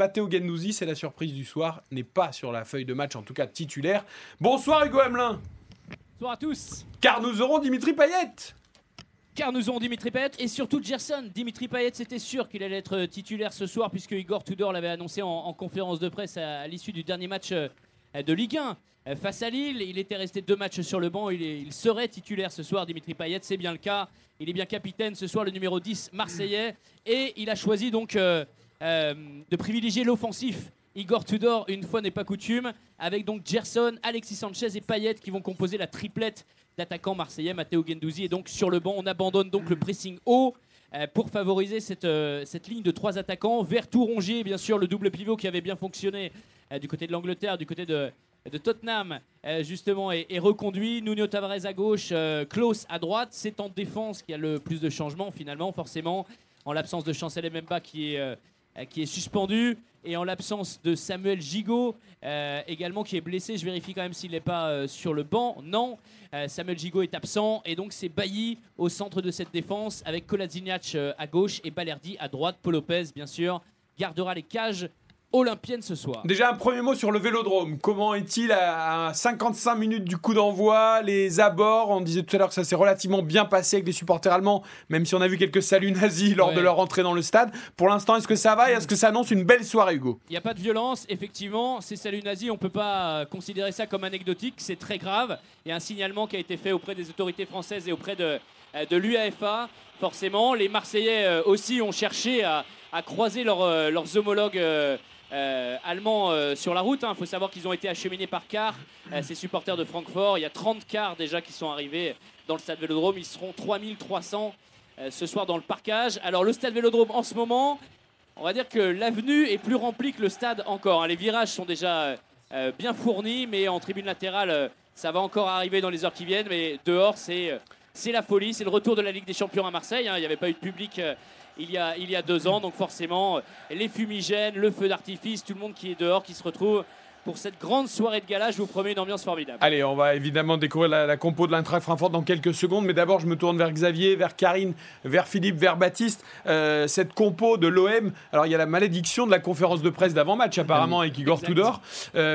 Matteo Guendouzi, c'est la surprise du soir, n'est pas sur la feuille de match, en tout cas titulaire. Bonsoir Hugo Hamelin. Bonsoir à tous. Car nous aurons Dimitri Payet. Et surtout Gerson. Dimitri Payet, c'était sûr qu'il allait être titulaire ce soir puisque Igor Tudor l'avait annoncé en conférence de presse à l'issue du dernier match de Ligue 1. Face à Lille, il était resté 2 matchs sur le banc, il serait titulaire ce soir, Dimitri Payet, c'est bien le cas. Il est bien capitaine ce soir, le numéro 10 marseillais, et il a choisi donc de privilégier l'offensif. Igor Tudor, une fois n'est pas coutume, avec donc Gerson, Alexis Sanchez et Payet qui vont composer la triplette d'attaquants marseillais. Matteo Guendouzi est donc sur le banc. On abandonne donc le pressing haut pour favoriser cette ligne de 3 attaquants. Vertou, Rongier, bien sûr, le double pivot qui avait bien fonctionné du côté de l'Angleterre, du côté de Tottenham, justement, est reconduit. Nuno Tavares à gauche, Klose à droite. C'est en défense qu'il y a le plus de changements, finalement, forcément, en l'absence de Chancel Mbemba qui est suspendu. Et en l'absence de Samuel Gigot, également, qui est blessé. Je vérifie quand même s'il n'est pas sur le banc. Non, Samuel Gigot est absent. Et donc, c'est Bailly au centre de cette défense, avec Kolasinac à gauche et Balerdi à droite. Paul Lopez, bien sûr, gardera les cages olympiennes ce soir. Déjà, un premier mot sur le Vélodrome. Comment est-il à 55 minutes du coup d'envoi, les abords? On disait tout à l'heure que ça s'est relativement bien passé avec les supporters allemands, même si on a vu quelques saluts nazis lors de leur entrée dans le stade. Pour l'instant, est-ce que ça va et est-ce que ça annonce une belle soirée, Hugo? Il n'y a pas de violence, effectivement. Ces saluts nazis, on ne peut pas considérer ça comme anecdotique. C'est très grave. Il y a un signalement qui a été fait auprès des autorités françaises et auprès de l'UEFA. Forcément, les Marseillais aussi ont cherché à croiser leurs homologues allemands sur la route. Faut savoir qu'ils ont été acheminés par car, ces supporters de Francfort. Il y a 30 cars déjà qui sont arrivés dans le stade Vélodrome. Ils seront 3300 ce soir dans le parkage. Alors le stade Vélodrome en ce moment, on va dire que l'avenue est plus remplie que le stade encore. Les virages sont déjà bien fournis, mais en tribune latérale, ça va encore arriver dans les heures qui viennent. Mais dehors, c'est la folie. C'est le retour de la Ligue des Champions à Marseille. Il n'y avait pas eu de public il y a 2 ans, donc forcément les fumigènes, le feu d'artifice, tout le monde qui est dehors, qui se retrouve pour cette grande soirée de gala. Je vous promets une ambiance formidable. Allez, on va évidemment découvrir la compo de l'Eintracht Francfort dans quelques secondes, mais d'abord je me tourne vers Xavier, vers Karine, vers Philippe, vers Baptiste. Cette compo de l'OM, alors il y a la malédiction de la conférence de presse d'avant-match apparemment avec Igor Tudor,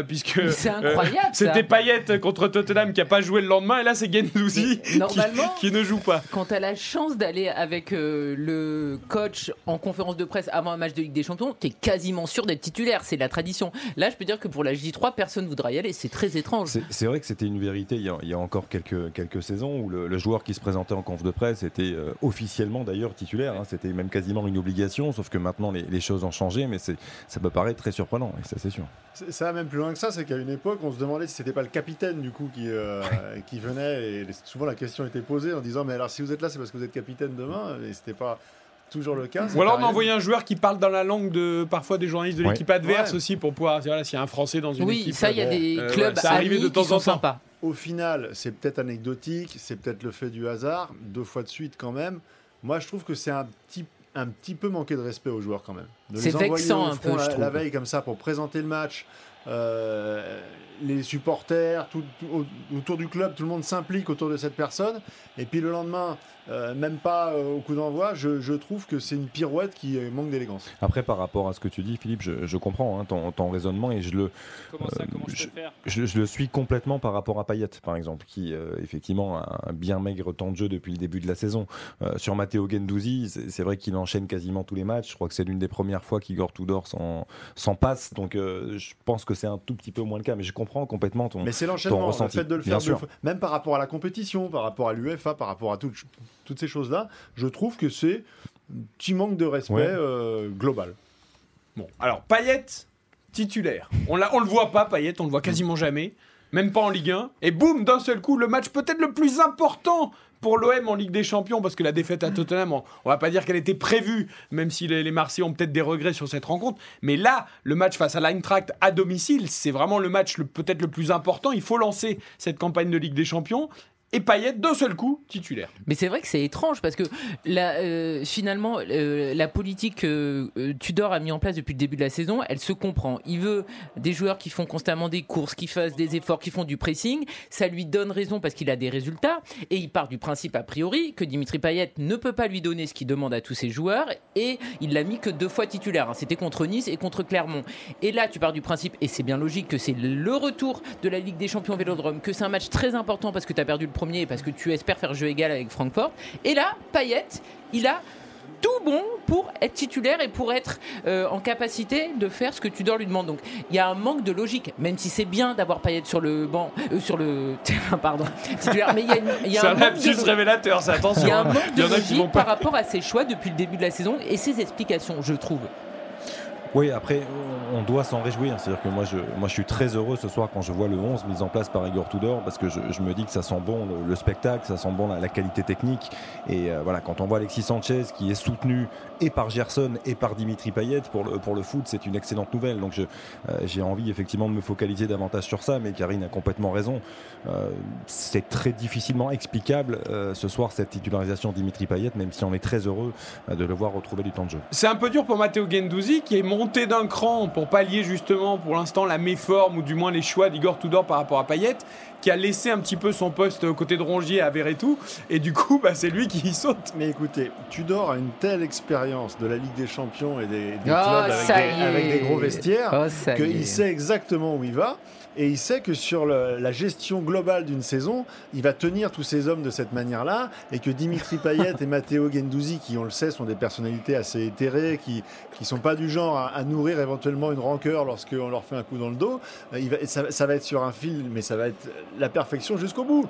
puisque c'est incroyable, c'était Payet contre Tottenham qui n'a pas joué le lendemain, et là c'est Guendouzi qui ne joue pas. Quand tu as la chance d'aller avec le coach en conférence de presse avant un match de Ligue des Champions, tu es quasiment sûr d'être titulaire, c'est la tradition. Là je peux dire que pour la J3, personne ne voudra y aller, c'est très étrange. C'est vrai que c'était une vérité il y a encore quelques saisons où le joueur qui se présentait en conf de presse était officiellement d'ailleurs titulaire, c'était même quasiment une obligation, sauf que maintenant les choses ont changé, mais ça peut paraître très surprenant, et ça c'est sûr. Ça va même plus loin que ça, c'est qu'à une époque on se demandait si c'était pas le capitaine du coup qui venait, et souvent la question était posée en disant mais alors si vous êtes là c'est parce que vous êtes capitaine demain, et c'était pas toujours le cas. Ou alors on envoyait un joueur qui parle dans la langue parfois des journalistes de l'équipe adverse aussi pour pouvoir. Voilà, s'il y a un Français dans une équipe. Oui, ça, il y a des clubs amis de temps qui sont sympas. Au final, c'est peut-être anecdotique, c'est peut-être le fait du hasard, 2 fois de suite quand même. Moi, je trouve que c'est un petit peu manqué de respect aux joueurs quand même. C'est vexant un peu, je trouve. La veille comme ça pour présenter le match. Les supporters autour du club, tout le monde s'implique autour de cette personne, et puis le lendemain même pas au coup d'envoi, je trouve que c'est une pirouette qui manque d'élégance. Après, par rapport à ce que tu dis Philippe, je comprends ton raisonnement, et je le suis complètement par rapport à Payet par exemple, qui effectivement a un bien maigre temps de jeu depuis le début de la saison. Sur Matteo Guendouzi, c'est vrai qu'il enchaîne quasiment tous les matchs, je crois que c'est l'une des premières fois qu'Igor Tudor s'en passe, donc je pense que c'est un tout petit peu moins le cas, mais je comprends complètement ton ressenti. Mais c'est l'enchaînement, le fait de le faire, même par rapport à la compétition, par rapport à l'UEFA, par rapport à toutes ces choses-là, je trouve que c'est un petit manque de respect global. Bon, alors Payet, titulaire. On le voit pas, Payet, on le voit quasiment jamais, même pas en Ligue 1, et boum, d'un seul coup, le match peut-être le plus important pour l'OM en Ligue des Champions, parce que la défaite à Tottenham, on ne va pas dire qu'elle était prévue, même si les Marseillais ont peut-être des regrets sur cette rencontre, mais là, le match face à l'Eintracht à domicile, c'est vraiment le match peut-être le plus important. Il faut lancer cette campagne de Ligue des Champions, et Payet d'un seul coup titulaire. Mais c'est vrai que c'est étrange parce que finalement la politique que Tudor a mis en place depuis le début de la saison, elle se comprend. Il veut des joueurs qui font constamment des courses, qui fassent des efforts, qui font du pressing. Ça lui donne raison parce qu'il a des résultats et il part du principe a priori que Dimitri Payet ne peut pas lui donner ce qu'il demande à tous ses joueurs et il l'a mis que 2 fois titulaire. C'était contre Nice et contre Clermont. Et là, tu pars du principe, et c'est bien logique, que c'est le retour de la Ligue des Champions Vélodrome, que c'est un match très important parce que tu as perdu le premier, parce que tu espères faire jeu égal avec Francfort. Et là, Payet, il a tout bon pour être titulaire et pour être en capacité de faire ce que Tudor lui demande. Donc il y a un manque de logique, même si c'est bien d'avoir Payet sur le banc, sur le terrain, pardon, titulaire. Mais il y a c'est un lapsus révélateur, c'est attention. Il y a un manque de logique par rapport à ses choix depuis le début de la saison et ses explications, je trouve. Oui, après, on doit s'en réjouir. C'est-à-dire que moi, je suis très heureux ce soir quand je vois le 11 mis en place par Igor Tudor parce que je me dis que ça sent bon le spectacle, ça sent bon la qualité technique. Et voilà, quand on voit Alexis Sanchez qui est soutenu et par Gerson et par Dimitri Payet pour le foot, c'est une excellente nouvelle. Donc j'ai envie effectivement de me focaliser davantage sur ça, mais Karine a complètement raison. C'est très difficilement explicable ce soir cette titularisation de Dimitri Payet, même si on est très heureux de le voir retrouver du temps de jeu. C'est un peu dur pour Matteo Guendouzi qui est monté d'un cran pour pallier justement pour l'instant la méforme ou du moins les choix d'Igor Tudor par rapport à Payet qui a laissé un petit peu son poste côté de Rongier à Verretou et du coup c'est lui qui y saute. Mais écoutez, Tudor a une telle expérience de la Ligue des Champions et des clubs avec des gros vestiaires qu'il sait exactement où il va. Et il sait que sur la gestion globale d'une saison, il va tenir tous ses hommes de cette manière-là et que Dimitri Payet et Matteo Guendouzi, qui on le sait, sont des personnalités assez éthérées, qui sont pas du genre à nourrir éventuellement une rancœur lorsqu'on leur fait un coup dans le dos, ça va être sur un fil, mais ça va être la perfection jusqu'au bout.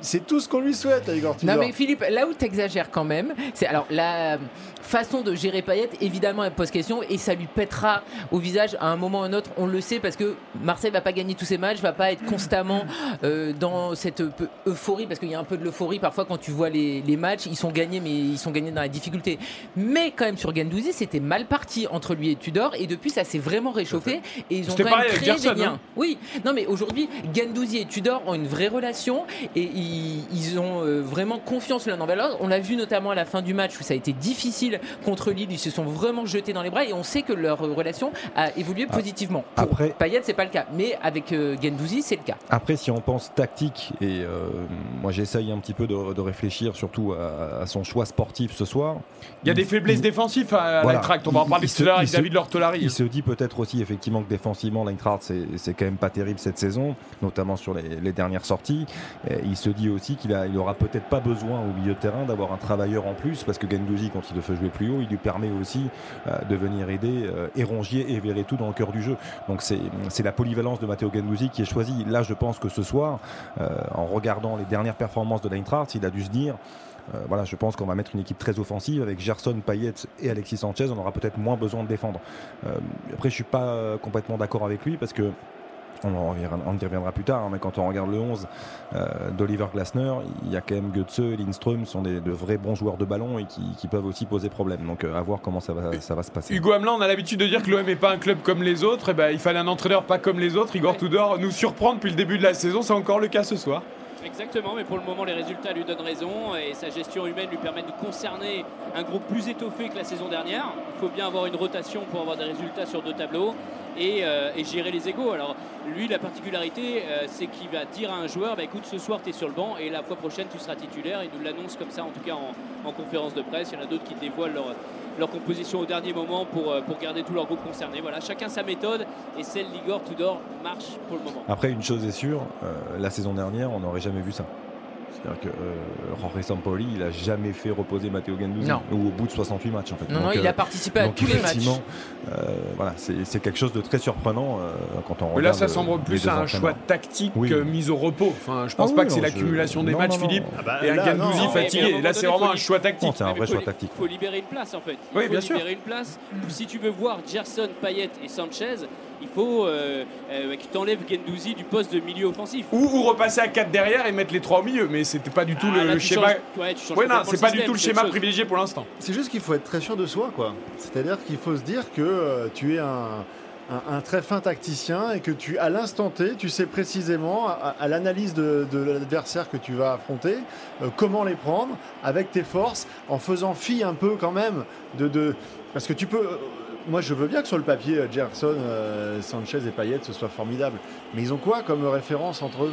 C'est tout ce qu'on lui souhaite à Igor Tudor. Non mais Philippe, là où t'exagères quand même, c'est alors la façon de gérer Payet, évidemment, elle pose question et ça lui pètera au visage à un moment ou à un autre, on le sait, parce que Marseille va pas gagner tout ces matchs, va pas être constamment dans cette euphorie, parce qu'il y a un peu de l'euphorie parfois quand tu vois les matchs, ils sont gagnés, mais ils sont gagnés dans la difficulté. Mais quand même sur Guendouzi, c'était mal parti entre lui et Tudor, et depuis ça s'est vraiment réchauffé, et ils ont quand même créé des liens. Oui, non mais aujourd'hui, Guendouzi et Tudor ont une vraie relation, et ils ont vraiment confiance l'un envers l'autre. On l'a vu notamment à la fin du match où ça a été difficile contre Lille, ils se sont vraiment jetés dans les bras, et on sait que leur relation a évolué positivement. Après, Payet, c'est pas le cas, mais avec Guendouzi, c'est le cas. Après, si on pense tactique, et moi j'essaye un petit peu de réfléchir surtout à son choix sportif ce soir. Il y a des faiblesses défensives à l'Eintracht, on va en parler tout à l'heure avec David Lortolari. Il se dit peut-être aussi effectivement que défensivement, l'Eintracht c'est quand même pas terrible cette saison, notamment sur les dernières sorties. Et il se dit aussi qu'il aura peut-être pas besoin au milieu de terrain d'avoir un travailleur en plus, parce que Guendouzi, quand il le fait jouer plus haut, il lui permet aussi de venir aider et Rongier et Verretou dans le cœur du jeu. Donc c'est la polyvalence de Matteo Guendouzi qui est choisi. Là, je pense que ce soir, en regardant les dernières performances de l'Eintracht, il a dû se dire voilà, je pense qu'on va mettre une équipe très offensive avec Gerson, Payet et Alexis Sanchez. On aura peut-être moins besoin de défendre. Après, je suis pas complètement d'accord avec lui parce que on y reviendra plus tard, hein, mais quand on regarde le 11 d'Oliver Glasner, il y a quand même Götze et Lindström sont de vrais bons joueurs de ballon et qui peuvent aussi poser problème. Donc à voir comment ça va se passer. Hugo Hamelin, on a l'habitude de dire que l'OM n'est pas un club comme les autres. Et il fallait un entraîneur pas comme les autres. Igor Tudor nous surprend depuis le début de la saison. C'est encore le cas ce soir. Exactement, mais pour le moment les résultats lui donnent raison et sa gestion humaine lui permet de concerner un groupe plus étoffé que la saison dernière. Il faut bien avoir une rotation pour avoir des résultats sur 2 tableaux et gérer les égos. Alors lui, la particularité c'est qu'il va dire à un joueur écoute, ce soir tu es sur le banc et la fois prochaine tu seras titulaire. Il nous l'annonce comme ça, en tout cas en conférence de presse. Il y en a d'autres qui dévoilent leur composition au dernier moment pour garder tout leur groupe concerné. Voilà, chacun sa méthode et celle d'Igor Tudor marche pour le moment. Après, une chose est sûre, la saison dernière, on n'aurait jamais vu ça. C'est-à-dire que Jorge Sampaoli, il n'a jamais fait reposer Matteo Guendouzi ou au bout de 68 matchs en fait. Non, donc, il a participé à tous les matchs. Voilà, c'est quelque chose de très surprenant quand on regarde. Mais là, ça semble plus à un choix tactique que mise au repos. Enfin, je pense pas que c'est l'accumulation des matchs, Philippe, et un Guendouzi fatigué. Et là, c'est vraiment un choix tactique. Non, c'est un vrai choix tactique. Il faut libérer une place en fait. Oui, bien sûr. Libérer une place. Si tu veux voir Gerson, Payet et Sanchez, il faut que tu enlèves Guendouzi du poste de milieu offensif. Ou repasser à 4 derrière et mettre les 3 au milieu. Mais c'était pas du tout le schéma. C'est pas du tout le schéma privilégié pour l'instant. C'est juste qu'il faut être très sûr de soi, quoi. C'est-à-dire qu'il faut se dire que tu es un un très fin tacticien et que tu, à l'instant T, tu sais précisément, à l'analyse de l'adversaire que tu vas affronter, comment les prendre avec tes forces, en faisant fi un peu quand même de parce que tu peux... Moi, je veux bien que sur le papier, Gerson, Sanchez et Payet, ce soit formidable. Mais ils ont quoi comme référence entre eux?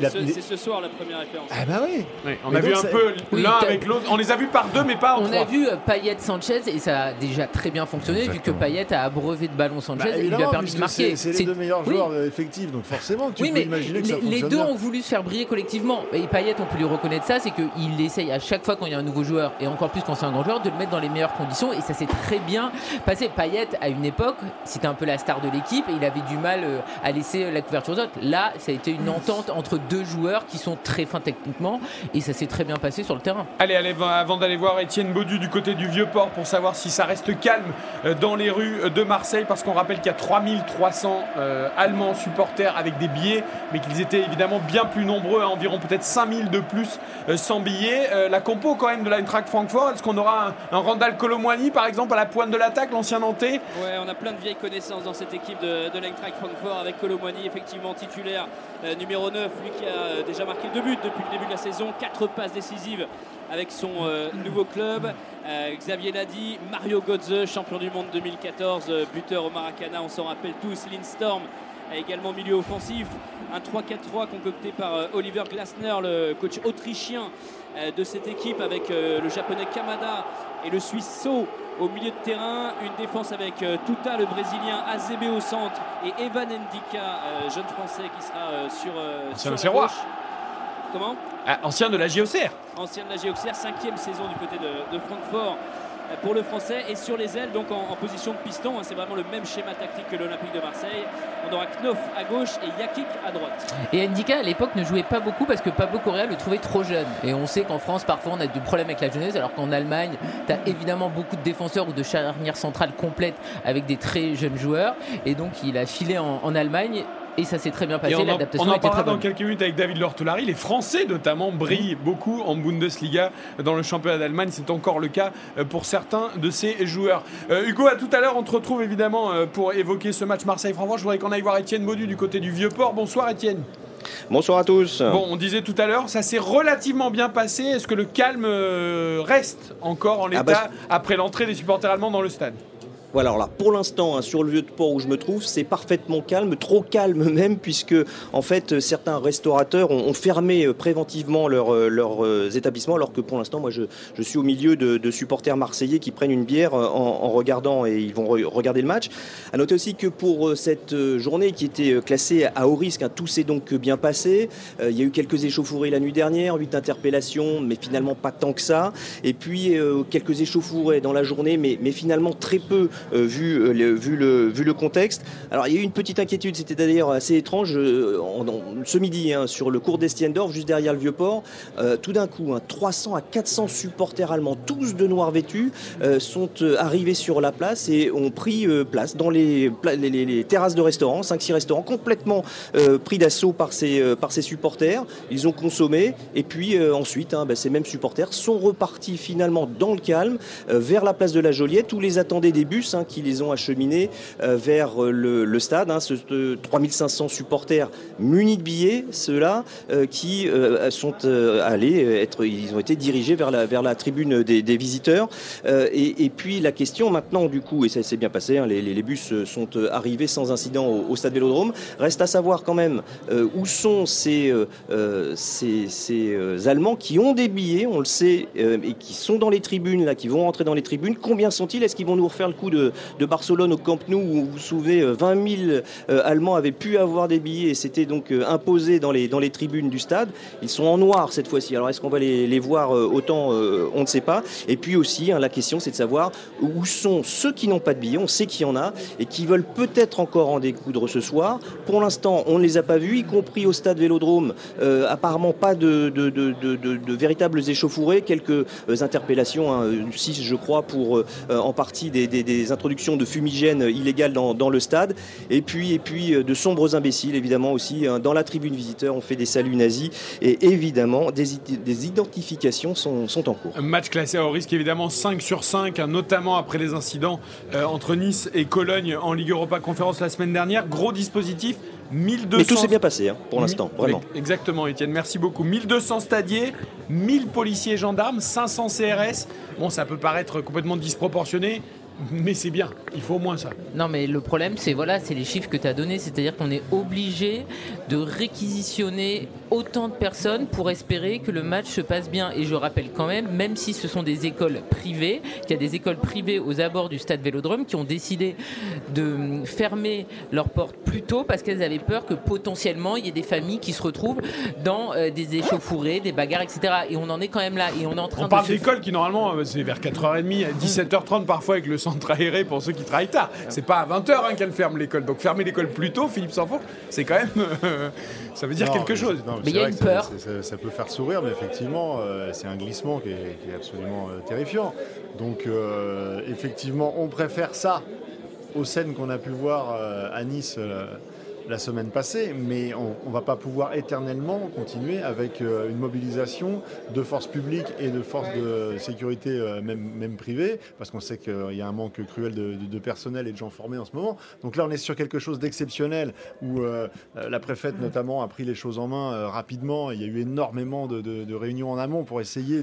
C'est ce soir la première référence. Ah bah oui. Oui, on mais a vu un peu l'un avec l'autre. On les a vus par deux, mais pas en trois. On a vu Payet, Sanchez, et ça a déjà très bien fonctionné. Exactement. Vu que Payet a abreuvé de ballon Sanchez, bah, et lui a permis de marquer. C'est les deux meilleurs joueurs effectifs, donc forcément, tu peux imaginer que ça fonctionne. Les deux ont voulu se faire briller collectivement. Et Payet, on peut lui reconnaître ça, c'est qu'il essaye à chaque fois quand il y a un nouveau joueur, et encore plus quand c'est un grand joueur, de le mettre dans les meilleures conditions. Et ça s'est très bien passé. Payet, à une époque, c'était un peu la star de l'équipe, et il avait du mal à laisser la couverture aux autres. Là, ça a été une entente entre deux joueurs qui sont très fins techniquement, et ça s'est très bien passé sur le terrain. Allez, avant d'aller voir Étienne Baudu du côté du Vieux-Port pour savoir si ça reste calme dans les rues de Marseille, parce qu'on rappelle qu'il y a 3300 Allemands supporters avec des billets, mais qu'ils étaient évidemment bien plus nombreux, à environ peut-être 5000 de plus sans billets. La compo quand même de l'Eintracht Francfort, est-ce qu'on aura un Randal Kolo Muani par exemple à la pointe de l'attaque, l'ancien Nantais? Ouais, on a plein de vieilles connaissances dans cette équipe de l'Eintracht Francfort, avec Kolo Muani effectivement titulaire numéro 9, lui qui a déjà marqué 2 buts depuis le début de la saison, 4 passes décisives avec son nouveau club. Xavier l'a dit, Mario Götze, champion du monde 2014, buteur au Maracana, on s'en rappelle tous. Lindstorm, également milieu offensif. Un 3-4-3 concocté par Oliver Glasner, le coach autrichien de cette équipe, avec le japonais Kamada et le suisse So au milieu de terrain. Une défense avec Tuta, le brésilien, Azebe au centre, et Evan Ndika, jeune français qui sera sur la gauche. Comment ? Ancien de la JOCR. Ancien de la JOCR, 5e saison du côté de Francfort pour le français. Et sur les ailes, donc en position de piston, hein, c'est vraiment le même schéma tactique que l'Olympique de Marseille. On aura Knoff à gauche et Yakik à droite. Et Ndika, à l'époque, ne jouait pas beaucoup parce que Pablo Correa le trouvait trop jeune. Et on sait qu'en France, parfois, on a des problèmes avec la jeunesse, alors qu'en Allemagne, tu as évidemment beaucoup de défenseurs ou de charnières centrales complètes avec des très jeunes joueurs. Et donc, il a filé en Allemagne. Et ça s'est très bien passé, l'adaptation était très bonne. On en parlera dans quelques minutes avec David Lortolari. Les Français, notamment, brillent beaucoup en Bundesliga, dans le championnat d'Allemagne. C'est encore le cas pour certains de ces joueurs. Hugo, à tout à l'heure. On te retrouve évidemment pour évoquer ce match Marseille-Francfort. Je voudrais qu'on aille voir Étienne Baudu du côté du Vieux-Port. Bonsoir Étienne. Bonsoir à tous. Bon, on disait tout à l'heure, ça s'est relativement bien passé. Est-ce que le calme reste encore en l'état après l'entrée des supporters allemands dans le stade ? Voilà, alors là, pour l'instant, hein, sur le Vieux-Port où je me trouve, c'est parfaitement calme, trop calme même, puisque en fait certains restaurateurs ont fermé préventivement leurs établissements, alors que pour l'instant, moi, je suis au milieu de supporters marseillais qui prennent une bière en regardant, et ils vont regarder le match. À noter aussi que pour cette journée qui était classée à haut risque, hein, tout s'est donc bien passé. Il y a eu quelques échauffourées la nuit dernière, 8 interpellations, mais finalement pas tant que ça. Et puis quelques échauffourées dans la journée, mais finalement très peu. Vu le contexte. Alors il y a eu une petite inquiétude, c'était d'ailleurs assez étrange ce midi, hein, sur le cours d'Estiendorf, juste derrière le Vieux-Port, tout d'un coup, hein, 300 à 400 supporters allemands, tous de noir vêtus, sont arrivés sur la place et ont pris place dans les terrasses de restaurants, 5-6 restaurants complètement pris d'assaut par ces supporters. Ils ont consommé et puis ensuite, hein, ces mêmes supporters sont repartis finalement dans le calme vers la place de la Joliette, où les attendaient des bus, hein, qui les ont acheminés vers le stade, hein, 3500 supporters munis de billets, ceux-là qui sont ils ont été dirigés vers la tribune des visiteurs, et puis la question maintenant du coup, et ça s'est bien passé, hein, les bus sont arrivés sans incident au stade Vélodrome. Reste à savoir quand même où sont ces Allemands qui ont des billets, on le sait, et qui sont dans les tribunes, là, qui vont rentrer dans les tribunes. Combien sont-ils? Est-ce qu'ils vont nous refaire le coup de Barcelone au Camp Nou, où vous vous souvenez 20 000 Allemands avaient pu avoir des billets et c'était donc imposé dans les tribunes du stade? Ils sont en noir cette fois-ci, alors est-ce qu'on va les voir autant? On ne sait pas. Et puis aussi, hein, la question c'est de savoir où sont ceux qui n'ont pas de billets. On sait qu'il y en a et qui veulent peut-être encore en découdre ce soir. Pour l'instant on ne les a pas vus, y compris au stade Vélodrome, apparemment pas de véritables échauffourées, quelques interpellations, 6 je crois, pour en partie des les introductions de fumigènes illégales dans le stade, et puis de sombres imbéciles évidemment aussi dans la tribune visiteur. On fait des saluts nazis et évidemment des identifications sont en cours. Match classé au risque évidemment 5/5, notamment après les incidents entre Nice et Cologne en Ligue Europa Conférence la semaine dernière. Gros dispositif, 1200... Mais tout s'est bien passé pour l'instant, vraiment. Exactement, Étienne, merci beaucoup. 1200 stadiers, 1000 policiers et gendarmes, 500 CRS. Bon, ça peut paraître complètement disproportionné, mais c'est bien, il faut au moins ça. Non mais le problème c'est les chiffres que tu as donnés, c'est-à-dire qu'on est obligé de réquisitionner autant de personnes pour espérer que le match se passe bien. Et je rappelle quand même si ce sont des écoles privées, qu'il y a des écoles privées aux abords du stade Vélodrome qui ont décidé de fermer leurs portes plus tôt parce qu'elles avaient peur que potentiellement il y ait des familles qui se retrouvent dans des échauffourées, des bagarres, etc. Et on en est quand même là. Et on est en train parle d'écoles qui normalement c'est vers 4h30, 17h30 parfois avec le centre aéré pour ceux qui travaillent tard. C'est pas à 20h qu'elle ferme l'école. Donc fermer l'école plus tôt, Philippe Sanfour, c'est quand même... ça veut dire quelque chose. Mais il y a une peur. Ça peut faire sourire, mais effectivement, c'est un glissement qui est absolument terrifiant. Donc, effectivement, on préfère ça aux scènes qu'on a pu voir à Nice la semaine passée, mais on ne va pas pouvoir éternellement continuer avec une mobilisation de forces publiques et de forces de sécurité, même privées, parce qu'on sait qu'il y a un manque cruel de personnel et de gens formés en ce moment. Donc là, on est sur quelque chose d'exceptionnel où la préfète, notamment, a pris les choses en main rapidement. Il y a eu énormément de réunions en amont pour essayer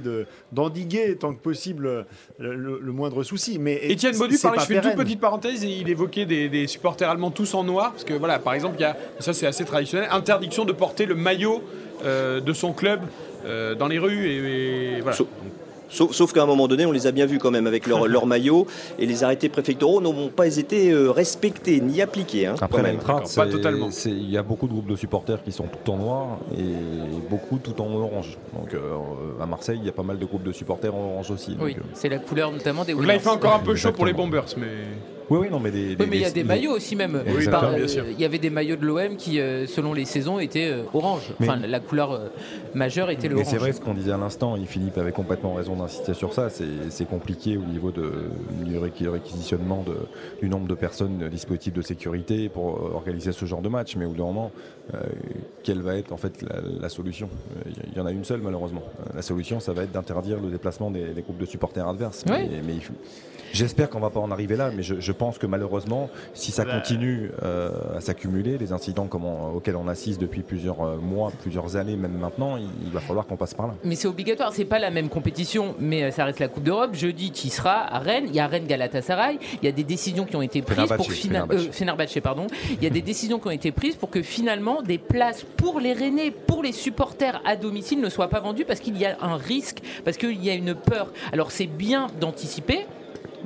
d'endiguer tant que possible le moindre souci. Mais Étienne Baudu, je fais une toute petite parenthèse, il évoquait des supporters allemands tous en noir, parce que voilà, par exemple, il y a, ça c'est assez traditionnel, interdiction de porter le maillot de son club dans les rues et voilà. Sauf qu'à un moment donné, on les a bien vus quand même avec leur maillot, et les arrêtés préfectoraux n'ont pas été respectés ni appliqués. Après, la crainte, pas totalement. Il y a beaucoup de groupes de supporters qui sont tout en noir et beaucoup tout en orange. Donc à Marseille, il y a pas mal de groupes de supporters en orange aussi. Oui, donc, c'est la couleur notamment des Winners. Là, il fait encore un peu chaud pour les Bombers, mais... mais il y a des maillots aussi même. Oui, il y avait des maillots de l'OM qui, selon les saisons, étaient orange. Enfin, la couleur majeure était l'orange. Mais c'est vrai ce qu'on disait à l'instant, et Philippe avait complètement raison d'insister sur ça. C'est compliqué au niveau du réquisitionnement du nombre de personnes, de dispositifs de sécurité pour organiser ce genre de match. Mais au bout d'un moment, quelle va être en fait la solution ? Il y en a une seule, malheureusement. La solution, ça va être d'interdire le déplacement des groupes de supporters adverses. Oui. Mais j'espère qu'on ne va pas en arriver là, mais je pense que malheureusement, si ça continue à s'accumuler, les incidents auxquels on assiste depuis plusieurs mois, plusieurs années, même maintenant, il va falloir qu'on passe par là. Mais c'est obligatoire, c'est pas la même compétition, mais ça reste la Coupe d'Europe. Jeudi, tu y seras à Rennes, il y a Rennes-Galatasaray, il y a des décisions qui ont été prises pour que finalement des places pour les Rennais, pour les supporters à domicile ne soient pas vendues parce qu'il y a un risque, parce qu'il y a une peur. Alors c'est bien d'anticiper,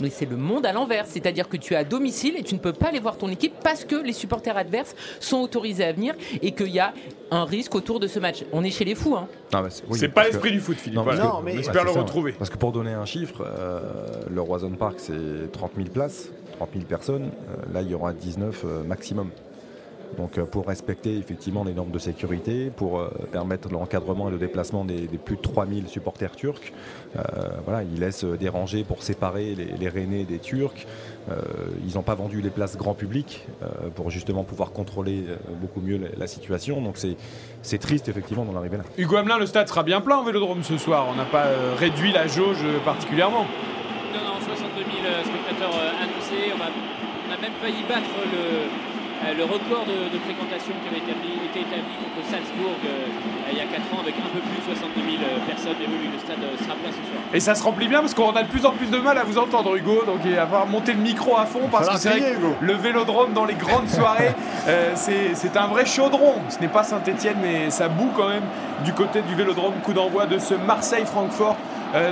mais c'est le monde à l'envers, c'est-à-dire que tu es à domicile et tu ne peux pas aller voir ton équipe parce que les supporters adverses sont autorisés à venir et qu'il y a un risque autour de ce match. On est chez les fous, hein. Ah bah c'est pas l'esprit du foot, Philippe. Mais j'espère le retrouver. Parce que pour donner un chiffre, le Roazhon Park c'est 30 000 places, 30 000 personnes. Là, il y aura 19 maximum. Donc pour respecter effectivement les normes de sécurité, pour permettre l'encadrement et le déplacement des plus de 3000 supporters turcs, ils laissent des rangées pour séparer les Rennais des Turcs. Ils n'ont pas vendu les places grand public pour justement pouvoir contrôler beaucoup mieux la situation. Donc c'est triste effectivement d'en arriver là. Hugo Hamelin, le stade sera bien plein en Vélodrome ce soir. On n'a pas réduit la jauge particulièrement. Non, 62 000 spectateurs annoncés. On a même failli battre le record de fréquentation qui avait été établi contre Salzbourg il y a 4 ans avec un peu plus de 62 000 personnes. Et oui, le stade sera plein ce soir. Et ça se remplit bien parce qu'on a de plus en plus de mal à vous entendre, Hugo. Donc, et avoir monté le micro à fond parce que c'est vrai que le Vélodrome dans les grandes soirées, c'est un vrai chaudron. Ce n'est pas Saint-Etienne, mais ça boue quand même du côté du Vélodrome. Coup d'envoi de ce Marseille-Francfort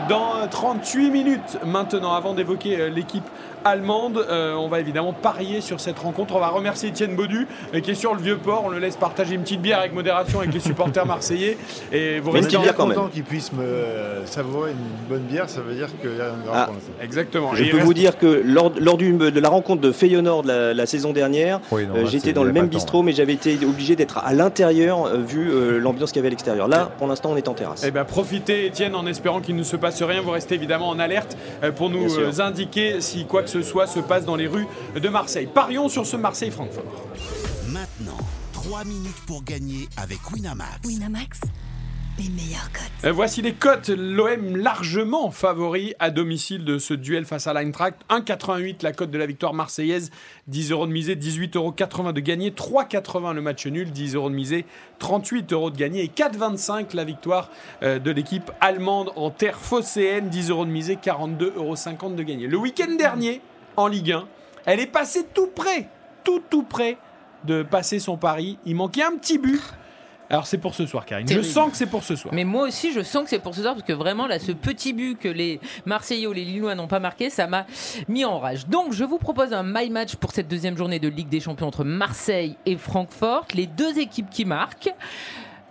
dans 38 minutes maintenant. Avant d'évoquer l'équipe allemande, on va évidemment parier sur cette rencontre. On va remercier Étienne Baudu qui est sur le Vieux-Port. On le laisse partager une petite bière avec modération avec les supporters marseillais. Et vous restez bien content qu'il puisse me savourer une bonne bière. Ça veut dire qu'il y a un grand problème. Exactement. Je peux vous dire que lors de la rencontre de Feyenoord la saison dernière, j'étais dans le même bistrot, mais j'avais été obligé d'être à l'intérieur vu l'ambiance qu'il y avait à l'extérieur. Là, pour l'instant, on est en terrasse. Eh bien, profitez, Étienne, en espérant qu'il ne se passe rien. Vous restez évidemment en alerte pour nous indiquer si quoi que ce ce soir se passe dans les rues de Marseille. Parions sur ce Marseille-Francfort. Maintenant, 3 minutes pour gagner avec Winamax. Winamax, les meilleures cotes. Voici les cotes. L'OM largement favori à domicile de ce duel face à l'Eintracht. 1,88 la cote de la victoire marseillaise. 10 € de misée, 18,80 € de gagné. 3,80 le match nul, 10 € de misée, 38 € de gagné. Et 4,25 la victoire de l'équipe allemande en terre phocéenne. 10 € de misée, 42,50 € de gagné. Le week-end dernier, en Ligue 1, elle est passée tout près de passer son pari. Il manquait un petit but. Alors c'est pour ce soir, Karine. Je sens que c'est pour ce soir. Mais moi aussi, je sens que c'est pour ce soir parce que vraiment là, ce petit but que les Marseillais ou les Lillois n'ont pas marqué, ça m'a mis en rage. Donc je vous propose un my match pour cette deuxième journée de Ligue des Champions entre Marseille et Francfort. Les deux équipes qui marquent.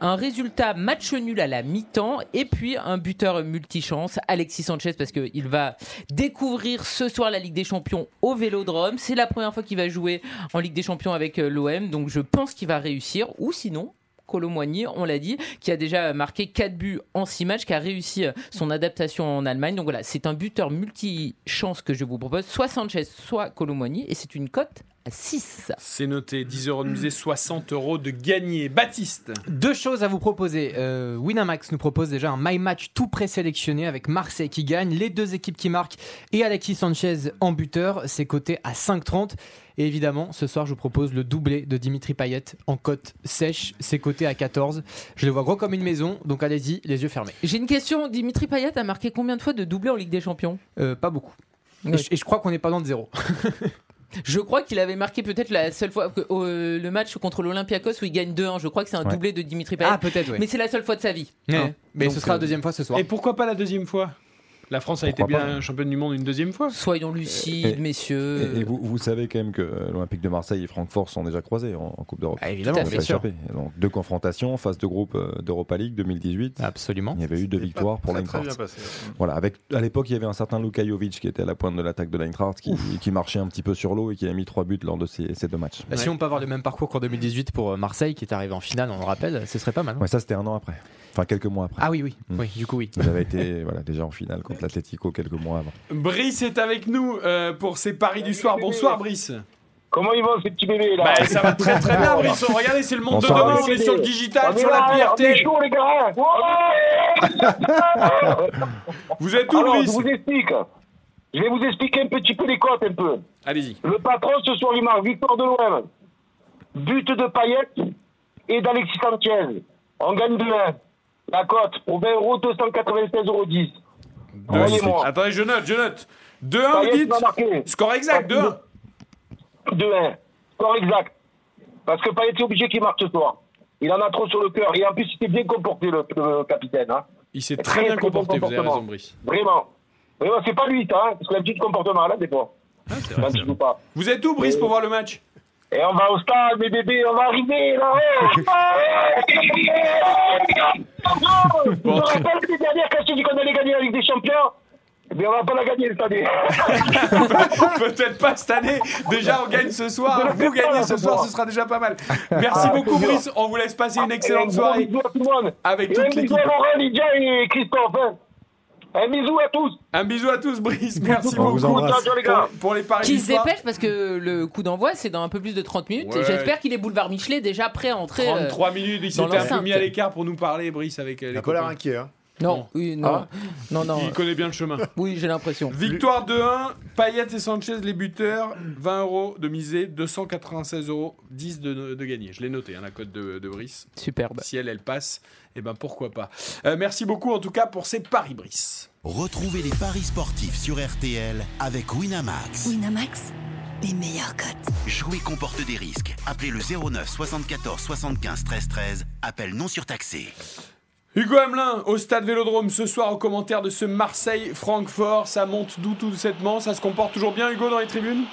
Un résultat match nul à la mi-temps et puis un buteur multichance, Alexis Sanchez, parce qu'il va découvrir ce soir la Ligue des Champions au Vélodrome. C'est la première fois qu'il va jouer en Ligue des Champions avec l'OM, donc je pense qu'il va réussir, ou sinon Kolo Muani, on l'a dit, qui a déjà marqué 4 buts en 6 matchs, qui a réussi son adaptation en Allemagne. Donc voilà, c'est un buteur multi-chance que je vous propose, soit Sanchez, soit Kolo Muani, et c'est une cote à 6. C'est noté, 10 € de musée, 60 € de gagné. Baptiste. Deux choses à vous proposer. Winamax nous propose déjà un My Match tout présélectionné avec Marseille qui gagne, les deux équipes qui marquent et Alexis Sanchez en buteur. C'est coté à 5,30. Et évidemment, ce soir, je vous propose le doublé de Dimitri Payet en cote sèche. C'est coté à 14. Je le vois gros comme une maison, donc allez-y, les yeux fermés. J'ai une question. Dimitri Payet a marqué combien de fois de doublé en Ligue des Champions ? Pas beaucoup. Ouais. Et je crois qu'on n'est pas loin de zéro. Je crois qu'il avait marqué peut-être la seule fois que, le match contre l'Olympiakos où il gagne 2-1. Je crois que c'est un doublé de Dimitri Payet. Ah, peut-être, oui. Mais c'est la seule fois de sa vie. Ouais. Hein. Mais donc, ce sera la deuxième fois ce soir. Et pourquoi pas la deuxième fois ? La France a été bien championne du monde une deuxième fois. Soyons lucides, messieurs. Et vous savez quand même que l'Olympique de Marseille et Francfort sont déjà croisés en Coupe d'Europe. Ah, évidemment, bien sûr. Donc, 2 confrontations, phase de groupe d'Europa League 2018. Absolument. Il y avait eu 2 victoires pour l'Eintracht. Voilà, à l'époque, il y avait un certain Luka Jovic qui était à la pointe de l'attaque de l'Eintracht, qui marchait un petit peu sur l'eau et qui a mis 3 buts lors de ces 2 matchs. Ouais. Si on peut avoir le même parcours qu'en 2018 pour Marseille, qui est arrivé en finale, on le rappelle, ce serait pas mal. Ouais, ça, c'était un an après. Enfin, quelques mois après. Ah oui. Oui, du coup, oui. Vous avez été déjà en finale contre l'Atlético quelques mois avant. Brice est avec nous pour ses paris du soir. Bonsoir Brice. Comment ils vont ces petits bébés là ? Ça va très très bien Brice. Regardez, c'est le monde de demain. On est sur le digital, sur la PRT. On est chaud les gars. Vous êtes où Brice ? Je vais vous expliquer un petit peu les cotes un peu. Allez-y. Le patron ce soir il marque victoire de l'OM. But de Payet et d'Alexis Sanchez. On gagne 2-1. La cote pour 20 €, 296,10 €. Attendez, je note. 2-1, vous dites. Score exact, 2-1. 2-1. Score exact. Parce que Payet est obligé qu'il marque ce soir. Il en a trop sur le cœur. Et en plus, il s'est bien comporté, le capitaine. Hein. Il s'est très bien comporté, vous avez raison, Brice. Vraiment. Vraiment, c'est pas lui, hein, parce qu'il a un petit comportement, là, des fois. Ah, c'est vrai. Quand il joue pas. Vous êtes où, Brice, pour voir le match ? Et on va au stade, mes bébés, on va arriver, là. Je me rappelle que les dernières questions qu'on allait gagner la Ligue des Champions, mais on va pas la gagner cette année. Peut-être pas cette année. Déjà, on gagne ce soir. Vous gagnez ce soir, ce sera déjà pas mal. Merci beaucoup, Brice. On vous laisse passer une excellente soirée. Avec toute l'équipe. Et Christophe. Un bisou à tous. Un bisou à tous, Brice. Merci beaucoup. Pour les paris qui se dépêche parce que le coup d'envoi, c'est dans un peu plus de 30 minutes. Ouais. J'espère qu'il est boulevard Michelet déjà prêt à entrer. 33 minutes, il s'était un peu mis à l'écart pour nous parler, Brice, avec les copains. Colère inquiet, hein. Non. Oui, non. Ah. Non. Il connaît bien le chemin. Oui, j'ai l'impression. Victoire 2-1, Payet et Sanchez, les buteurs, 20 € de misée, 296,10 € de gagné. Je l'ai noté, hein, la cote de Brice. Superbe. Si elle passe, eh ben pourquoi pas. Merci beaucoup en tout cas pour ces paris, Brice. Retrouvez les paris sportifs sur RTL avec Winamax. Winamax, les meilleures cotes. Jouer comporte des risques. Appelez le 09 74 75 13 13. Appel non surtaxé. Hugo Hamelin au stade Vélodrome ce soir au commentaire de ce Marseille-Francfort. Ça monte doucement, ça se comporte toujours bien Hugo dans les tribunes ?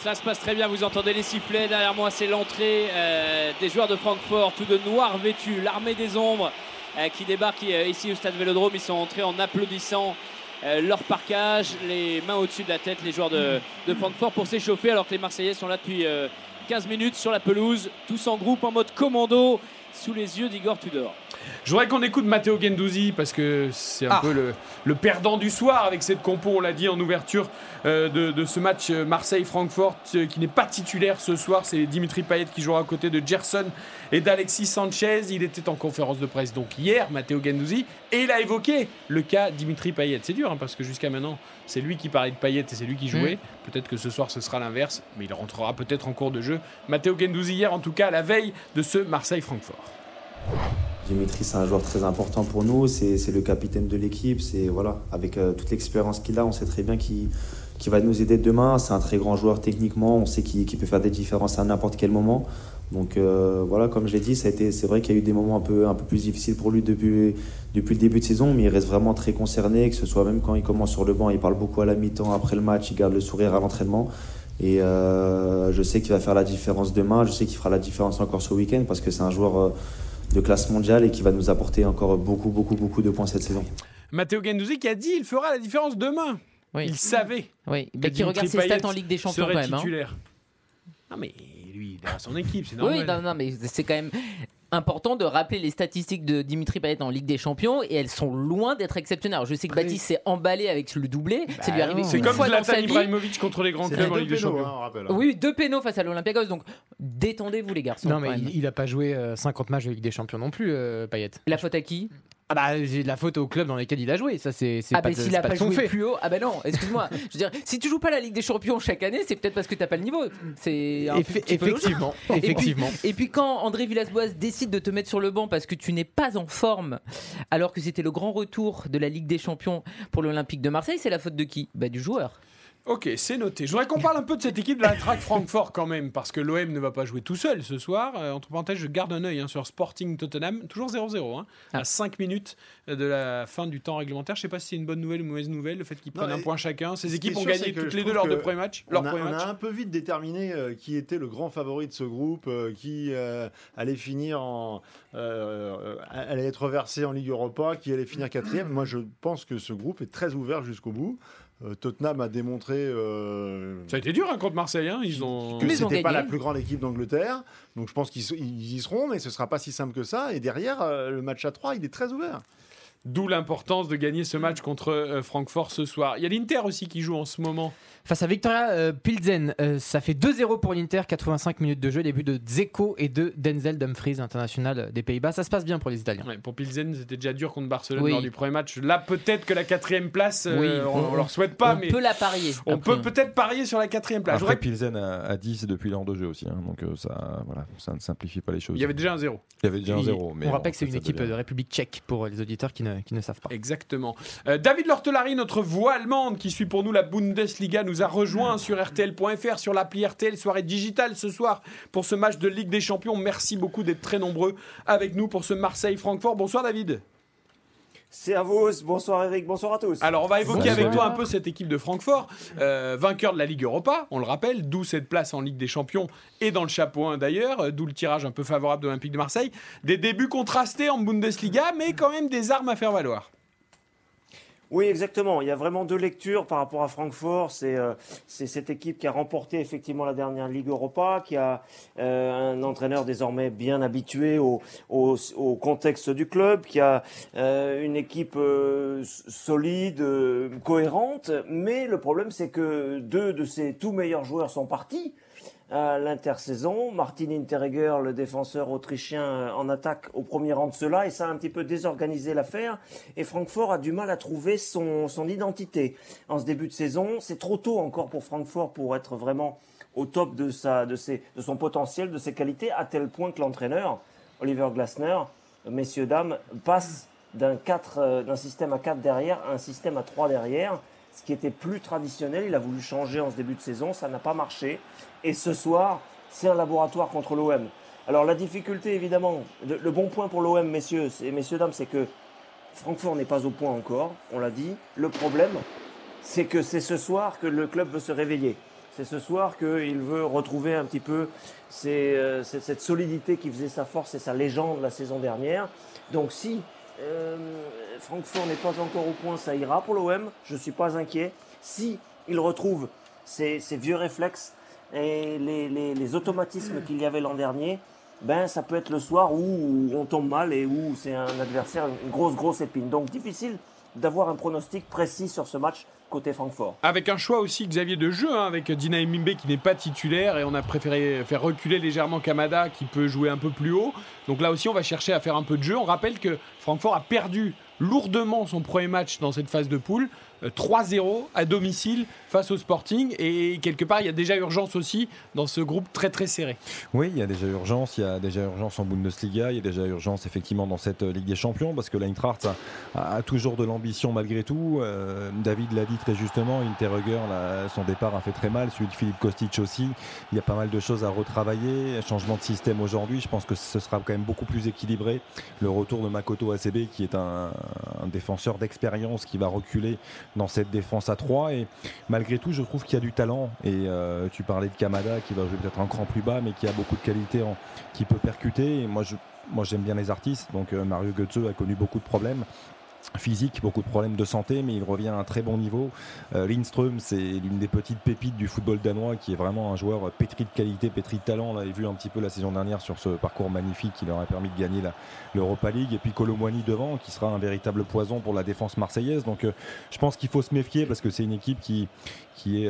Cela se passe très bien, vous entendez les sifflets, derrière moi c'est l'entrée des joueurs de Francfort, tout de noir vêtus, l'armée des ombres qui débarque ici au stade Vélodrome. Ils sont entrés en applaudissant leur parkage, les mains au-dessus de la tête, les joueurs de Francfort pour s'échauffer alors que les Marseillais sont là depuis 15 minutes sur la pelouse, tous en groupe, en mode commando, sous les yeux d'Igor Tudor. Je voudrais qu'on écoute Matteo Guendouzi parce que c'est un peu le perdant du soir avec cette compo, on l'a dit en ouverture de ce match Marseille-Francfort qui n'est pas titulaire ce soir. C'est Dimitri Payet qui jouera à côté de Gerson et d'Alexis Sanchez. Il était en conférence de presse donc hier, Matteo Guendouzi, et il a évoqué le cas Dimitri Payet. C'est dur parce que jusqu'à maintenant c'est lui qui parlait de Payet et c'est lui qui jouait. Peut-être que ce soir ce sera l'inverse, mais il rentrera peut-être en cours de jeu. Matteo Guendouzi hier en tout cas, la veille de ce Marseille-Francfort. Dimitri, c'est un joueur très important pour nous, c'est le capitaine de l'équipe, c'est, voilà, avec toute l'expérience qu'il a, on sait très bien qu'il va nous aider demain. C'est un très grand joueur techniquement, on sait qu'il peut faire des différences à n'importe quel moment. Donc voilà, comme je l'ai dit, c'est vrai qu'il y a eu des moments un peu plus difficiles pour lui depuis le début de saison, mais il reste vraiment très concerné, que ce soit même quand il commence sur le banc, il parle beaucoup à la mi-temps, après le match, il garde le sourire à l'entraînement. Et je sais qu'il va faire la différence demain, je sais qu'il fera la différence encore ce week-end, parce que c'est un joueur... de classe mondiale et qui va nous apporter encore beaucoup de points cette saison. Matteo Guendouzi qui a dit il fera la différence demain. Oui. Il savait. Oui, mais qui regarde ses stats en Ligue des Champions quand même. Titulaire. Non mais lui il a son équipe, c'est normal. Oui, non mais c'est quand même important de rappeler les statistiques de Dimitri Payet en Ligue des Champions et elles sont loin d'être exceptionnelles. Alors je sais que Baptiste s'est emballé avec le doublé, bah c'est lui arrivé une fois dans sa vie. C'est comme Zlatan Ibrahimovic contre les grands clubs en Ligue des Champions. Hein, oui, 2 pénaux face à l'Olympiakos, donc détendez-vous les garçons. Non mais il n'a pas joué 50 matchs de Ligue des Champions non plus, Payet. La faute à qui ? Ah bah j'ai de la faute au club dans lesquels il a joué, ça c'est pas s'il a pas joué fait. Plus haut, ah bah non, excuse-moi. Je veux dire, si tu joues pas la Ligue des Champions chaque année, c'est peut-être parce que t'as pas le niveau. C'est effectivement. Et puis quand André Villas-Boas décide de te mettre sur le banc parce que tu n'es pas en forme, alors que c'était le grand retour de la Ligue des Champions pour l'Olympique de Marseille, c'est la faute de qui ? Bah du joueur. Ok, c'est noté. Je voudrais qu'on parle un peu de cette équipe de l'Eintracht Francfort quand même, parce que l'OM ne va pas jouer tout seul ce soir. Entre parenthèses, je garde un œil sur Sporting Tottenham, toujours 0-0, à 5 minutes de la fin du temps réglementaire. Je ne sais pas si c'est une bonne nouvelle ou une mauvaise nouvelle, le fait qu'ils prennent un point chacun. Ces équipes ont gagné toutes les deux leurs 2 premiers matchs. On a un peu vite déterminé qui était le grand favori de ce groupe, qui allait finir allait être reversé en Ligue Europa, qui allait finir 4e. Moi, je pense que ce groupe est très ouvert jusqu'au bout. Tottenham a démontré... ça a été dur contre Marseille. Que ce n'était pas la plus grande équipe d'Angleterre. Donc je pense qu'ils y seront, mais ce ne sera pas si simple que ça. Et derrière, le match à 3, il est très ouvert. D'où l'importance de gagner ce match contre Francfort ce soir. Il y a l'Inter aussi qui joue en ce moment. Face à Victoria Pilsen, ça fait 2-0 pour l'Inter, 85 minutes de jeu, les buts de Dzeko et de Denzel Dumfries, international des Pays-Bas. Ça se passe bien pour les Italiens. Ouais, pour Pilsen, c'était déjà dur contre Barcelone lors du premier match. Là, peut-être que la 4e place, on leur souhaite pas. On peut la parier. On peut peut-être parier sur la 4e place. Après, Pilsen a 10 depuis l'heure de jeu aussi. Donc ça ne simplifie pas les choses. Il y avait déjà un 0. Mais on rappelle que c'est une équipe de République tchèque pour les auditeurs qui ne savent pas. Exactement. David Lortelari, notre voix allemande qui suit pour nous la Bundesliga, nous a rejoint sur RTL.fr, sur l'appli RTL, soirée digitale ce soir pour ce match de Ligue des Champions. Merci beaucoup d'être très nombreux avec nous pour ce Marseille-Francfort. Bonsoir David. Servus, bonsoir Eric, bonsoir à tous. Alors on va évoquer avec toi un peu cette équipe de Francfort, vainqueur de la Ligue Europa, on le rappelle, d'où cette place en Ligue des Champions et dans le chapeau 1 d'ailleurs, d'où le tirage un peu favorable de l'Olympique de Marseille. Des débuts contrastés en Bundesliga, mais quand même des armes à faire valoir. Oui, exactement. Il y a vraiment 2 lectures par rapport à Francfort. C'est cette équipe qui a remporté effectivement la dernière Ligue Europa, qui a un entraîneur désormais bien habitué au contexte du club, qui a une équipe solide, cohérente. Mais le problème, c'est que 2 de ses tout meilleurs joueurs sont partis à l'intersaison. Martin Hinteregger, le défenseur autrichien en attaque au premier rang de ceux-là, et ça a un petit peu désorganisé l'affaire, et Francfort a du mal à trouver son identité. En ce début de saison, c'est trop tôt encore pour Francfort pour être vraiment au top de son potentiel, de ses qualités, à tel point que l'entraîneur, Oliver Glasner, messieurs, dames, passe d'un système à 4 derrière à un système à 3 derrière, ce qui était plus traditionnel. Il a voulu changer en ce début de saison, ça n'a pas marché. Et ce soir, c'est un laboratoire contre l'OM. Alors la difficulté, évidemment, le bon point pour l'OM, messieurs et messieurs dames, c'est que Francfort n'est pas au point encore, on l'a dit. Le problème, c'est que c'est ce soir que le club veut se réveiller. C'est ce soir qu'il veut retrouver un petit peu cette solidité qui faisait sa force et sa légende la saison dernière. Donc si Francfort n'est pas encore au point, ça ira pour l'OM, je ne suis pas inquiet. Si il retrouve ses vieux réflexes, et les automatismes qu'il y avait l'an dernier, ben, ça peut être le soir où on tombe mal et où c'est un adversaire, une grosse épine. Donc difficile d'avoir un pronostic précis sur ce match côté Francfort. Avec un choix aussi, Xavier, de jeu, hein, avec Dina Mbembe qui n'est pas titulaire, et on a préféré faire reculer légèrement Kamada qui peut jouer un peu plus haut. Donc là aussi, on va chercher à faire un peu de jeu. On rappelle que Francfort a perdu lourdement son premier match dans cette phase de poule, 3-0 à domicile face au Sporting, et quelque part il y a déjà urgence aussi dans ce groupe très très serré. Oui, il y a déjà urgence en Bundesliga, il y a déjà urgence effectivement dans cette Ligue des Champions, parce que l'Eintracht a toujours de l'ambition malgré tout. David l'a dit très justement, Hinteregger, son départ a fait très mal, celui de Philippe Kostic aussi. Il y a pas mal de choses à retravailler, changement de système aujourd'hui, je pense que ce sera quand même beaucoup plus équilibré. Le retour de Makoto Asebe qui est un défenseur d'expérience qui va reculer dans cette défense à 3, et malgré tout je trouve qu'il y a du talent, et tu parlais de Kamada qui va jouer peut-être un cran plus bas mais qui a beaucoup de qualité, qui peut percuter, et moi j'aime bien les artistes, donc Mario Götze a connu beaucoup de problèmes physique, beaucoup de problèmes de santé, mais il revient à un très bon niveau. Lindström, c'est l'une des petites pépites du football danois, qui est vraiment un joueur pétri de qualité, pétri de talent. On l'avait vu un petit peu la saison dernière sur ce parcours magnifique qui leur a permis de gagner l'Europa League. Et puis Colomboigny devant, qui sera un véritable poison pour la défense marseillaise. Donc je pense qu'il faut se méfier, parce que c'est une équipe qui est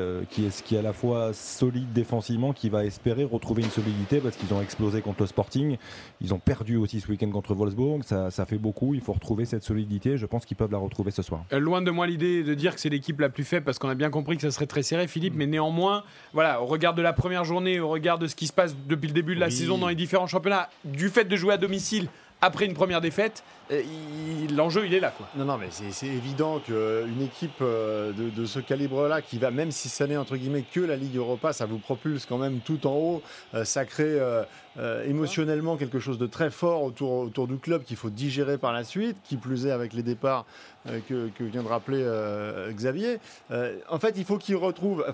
à la fois solide défensivement, qui va espérer retrouver une solidité, parce qu'ils ont explosé contre le Sporting. Ils ont perdu aussi ce week-end contre Wolfsburg. Ça fait beaucoup. Il faut retrouver cette solidité. Je pense qu'ils peuvent la retrouver ce soir. Loin de moi l'idée de dire que c'est l'équipe la plus faible, parce qu'on a bien compris que ça serait très serré, Philippe, mais néanmoins, voilà, au regard de la première journée, au regard de ce qui se passe depuis le début de la saison dans les différents championnats, du fait de jouer à domicile après une première défaite, l'enjeu il est là, quoi. Non, mais c'est évident qu'une équipe de ce calibre-là, qui va, même si ça n'est entre guillemets que la Ligue Europa, ça vous propulse quand même tout en haut, ça crée émotionnellement quelque chose de très fort autour du club qu'il faut digérer par la suite, qui plus est avec les départs que vient de rappeler Xavier. En fait, il faut qu'il retrouve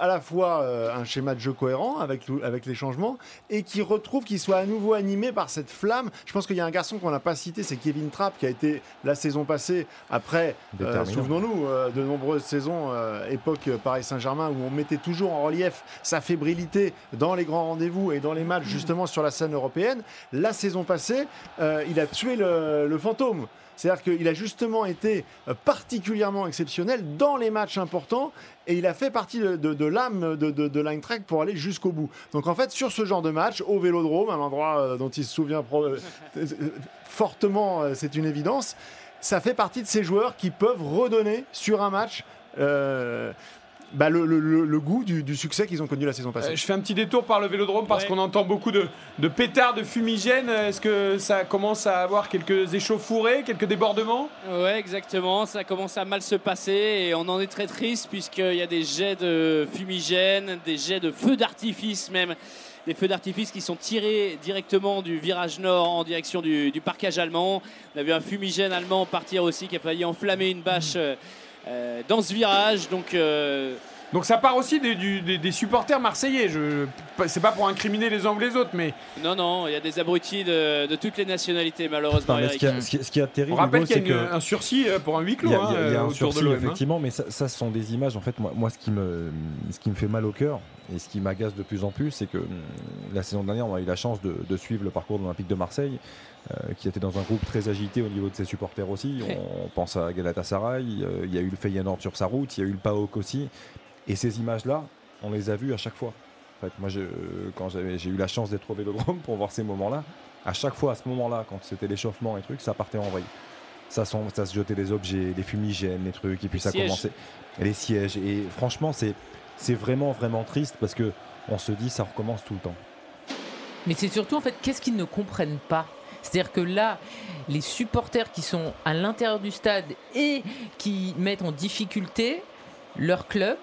à la fois un schéma de jeu cohérent avec les changements, et qu'il soit à nouveau animé par cette flamme. Je pense qu'il y a un garçon qu'on n'a pas cité, c'est Kevin Trapp, qui a été la saison passée, après souvenons-nous de nombreuses saisons époque Paris Saint-Germain, où on mettait toujours en relief sa fébrilité dans les grands rendez-vous et dans les matchs justement sur la scène européenne. La saison passée, il a tué le fantôme. C'est-à-dire qu'il a justement été particulièrement exceptionnel dans les matchs importants, et il a fait partie de l'âme de l'Eintracht pour aller jusqu'au bout. Donc en fait, sur ce genre de match, au Vélodrome, un endroit dont il se souvient fortement, c'est une évidence, ça fait partie de ces joueurs qui peuvent redonner sur un match le goût du succès qu'ils ont connu la saison passée. Je fais un petit détour par le Vélodrome parce qu'on entend beaucoup de pétards, de fumigènes. Est-ce que ça commence à avoir quelques échauffourées, quelques débordements ? Oui, exactement. Ça commence à mal se passer et on en est très triste, puisqu'il y a des jets de fumigènes, des jets de feux d'artifice même. Des feux d'artifice qui sont tirés directement du virage nord en direction du parkage allemand. On a vu un fumigène allemand partir aussi qui a failli enflammer une bâche dans ce virage, donc ça part aussi des supporters marseillais. C'est pas pour incriminer les uns ou les autres, mais non, il y a des abrutis de toutes les nationalités, malheureusement. Ce qui est terrible, on rappelle qu'il y a un sursis pour un huis clos. Il y a un sursis, effectivement, mais ça ce sont des images. En fait, moi ce qui me fait mal au cœur et ce qui m'agace de plus en plus, c'est que la saison dernière, on a eu la chance de suivre le parcours de l'Olympique de Marseille, qui était dans un groupe très agité au niveau de ses supporters aussi. On pense à Galatasaray, il y a eu le Feyenoord sur sa route, il y a eu le PAOK aussi, et ces images-là, on les a vues à chaque fois. En fait, moi, j'ai eu la chance d'être au Vélodrome pour voir ces moments-là. À chaque fois, à ce moment-là, quand c'était l'échauffement et trucs, ça partait en vrille. Ça se jetait des objets, des fumigènes, des trucs, et puis ça commençait les sièges. Et franchement, c'est vraiment, vraiment triste, parce que on se dit ça recommence tout le temps. Mais c'est surtout, en fait, qu'est-ce qu'ils ne comprennent pas ? C'est-à-dire que là, les supporters qui sont à l'intérieur du stade et qui mettent en difficulté leur club,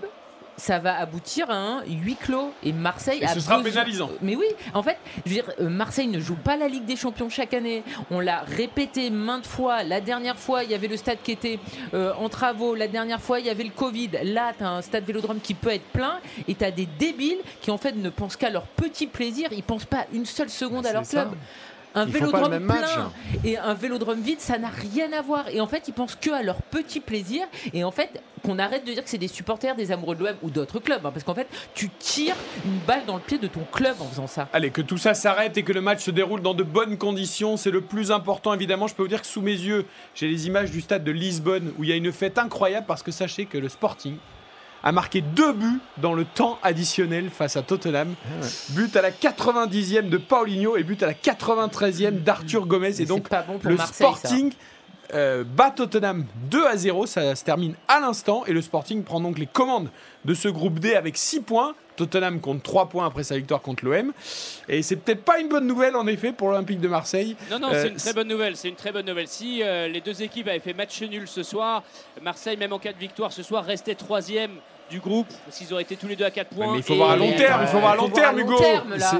ça va aboutir à un huis clos. Et Marseille ce sera pénalisant. Mais oui, en fait, je veux dire, Marseille ne joue pas la Ligue des Champions chaque année. On l'a répété maintes fois. La dernière fois, il y avait le stade qui était en travaux. La dernière fois, il y avait le Covid. Là, tu as un stade Vélodrome qui peut être plein, et tu as des débiles qui, en fait, ne pensent qu'à leur petit plaisir. Ils pensent pas une seule seconde à leur club. Un vélodrome plein et un vélodrome vide, ça n'a rien à voir. Et en fait, ils pensent que à leur petit plaisir. Et en fait, qu'on arrête de dire que c'est des supporters, des amoureux de l'OM ou d'autres clubs. Hein, parce qu'en fait, tu tires une balle dans le pied de ton club en faisant ça. Allez, que tout ça s'arrête et que le match se déroule dans de bonnes conditions, c'est le plus important, évidemment. Je peux vous dire que sous mes yeux, j'ai les images du stade de Lisbonne où il y a une fête incroyable parce que sachez que le Sporting a marqué 2 buts dans le temps additionnel face à Tottenham. Ah ouais. But à la 90e de Paulinho et but à la 93e d'Arthur Gomez. Mais et donc, bon le Marseille, Sporting bat Tottenham 2-0. Ça se termine à l'instant. Et le Sporting prend donc les commandes de ce groupe D avec 6 points. Tottenham compte 3 points après sa victoire contre l'OM. Et c'est peut-être pas une bonne nouvelle, en effet, pour l'Olympique de Marseille. Non, c'est une très bonne nouvelle. C'est une très bonne nouvelle. Si les deux équipes avaient fait match nul ce soir, Marseille, même en cas de victoire ce soir, restait 3e du groupe, s'ils auraient été tous les deux à 4 points. Mais il faut voir à long terme, Hugo.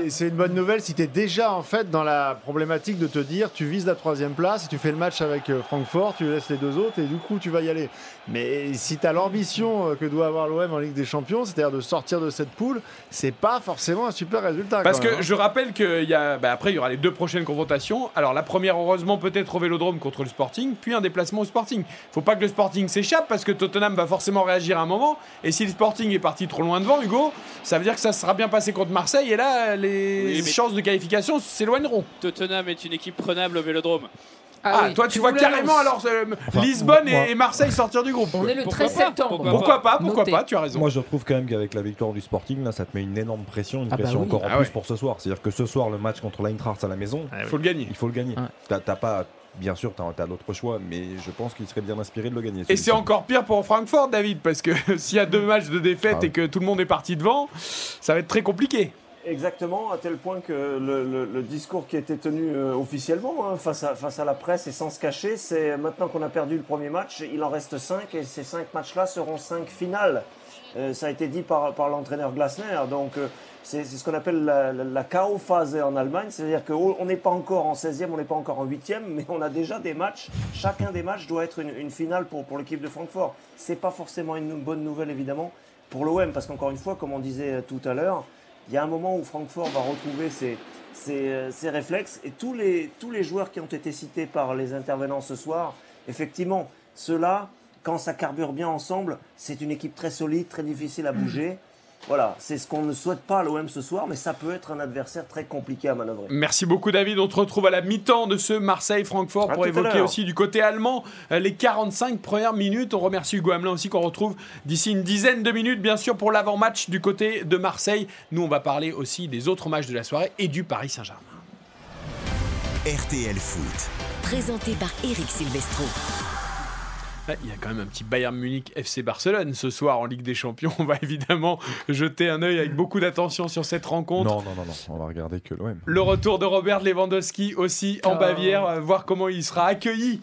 C'est une bonne nouvelle si tu es déjà en fait dans la problématique de te dire tu vises la 3e place, tu fais le match avec Francfort, tu laisses les deux autres et du coup tu vas y aller. Mais si tu as l'ambition que doit avoir l'OM en Ligue des Champions, c'est-à-dire de sortir de cette poule, c'est pas forcément un super résultat. Parce que je rappelle qu'après il y aura les 2 prochaines confrontations. Alors la première, heureusement, peut-être au Vélodrome contre le Sporting, puis un déplacement au Sporting. Faut pas que le Sporting s'échappe parce que Tottenham va forcément réagir à un moment. Et si le Sporting est parti trop loin devant, Hugo, ça veut dire que ça sera bien passé contre Marseille. Et là, les chances de qualification s'éloigneront. Tottenham est une équipe prenable au Vélodrome. Ah oui, toi tu vois carrément alors Lisbonne et Marseille sortir du groupe. On est le 13 septembre. Pourquoi pas, tu as raison. Moi je retrouve quand même qu'avec la victoire du Sporting là, ça te met une énorme pression, encore plus pour ce soir. C'est-à-dire que ce soir le match contre l'Eintracht à la maison, il faut le gagner. Ah. T'as pas... Bien sûr, t'as d'autres choix, mais je pense qu'il serait bien inspiré de le gagner. Et c'est encore pire pour Francfort, David, parce que s'il y a 2 matchs de défaite et que tout le monde est parti devant, ça va être très compliqué. Exactement, à tel point que le discours qui a été tenu officiellement face à la presse et sans se cacher, c'est maintenant qu'on a perdu le premier match, il en reste 5 et ces 5 matchs-là seront 5 finales. Ça a été dit par l'entraîneur Glasner, donc... C'est ce qu'on appelle la K.O.-Phase en Allemagne, c'est-à-dire qu'on n'est pas encore en 16e, on n'est pas encore en 8e, mais on a déjà des matchs. Chacun des matchs doit être une finale pour l'équipe de Francfort. Ce n'est pas forcément une bonne nouvelle, évidemment, pour l'OM, parce qu'encore une fois, comme on disait tout à l'heure, il y a un moment où Francfort va retrouver ses réflexes. Et tous les joueurs qui ont été cités par les intervenants ce soir, effectivement, ceux-là, quand ça carbure bien ensemble, c'est une équipe très solide, très difficile à bouger. Voilà, c'est ce qu'on ne souhaite pas à l'OM ce soir, mais ça peut être un adversaire très compliqué à manœuvrer. Merci beaucoup David, on te retrouve à la mi-temps de ce Marseille-Francfort pour évoquer aussi du côté allemand les 45 premières minutes. On remercie Hugo Hamelin aussi qu'on retrouve d'ici une dizaine de minutes, bien sûr, pour l'avant-match du côté de Marseille. Nous, on va parler aussi des autres matchs de la soirée et du Paris Saint-Germain. RTL Foot, présenté par Eric Silvestro. Il y a quand même un petit Bayern Munich FC Barcelone ce soir en Ligue des Champions. On va évidemment jeter un œil avec beaucoup d'attention sur cette rencontre. Non, on va regarder que l'OM. Le retour de Robert Lewandowski aussi en Bavière, voir comment il sera accueilli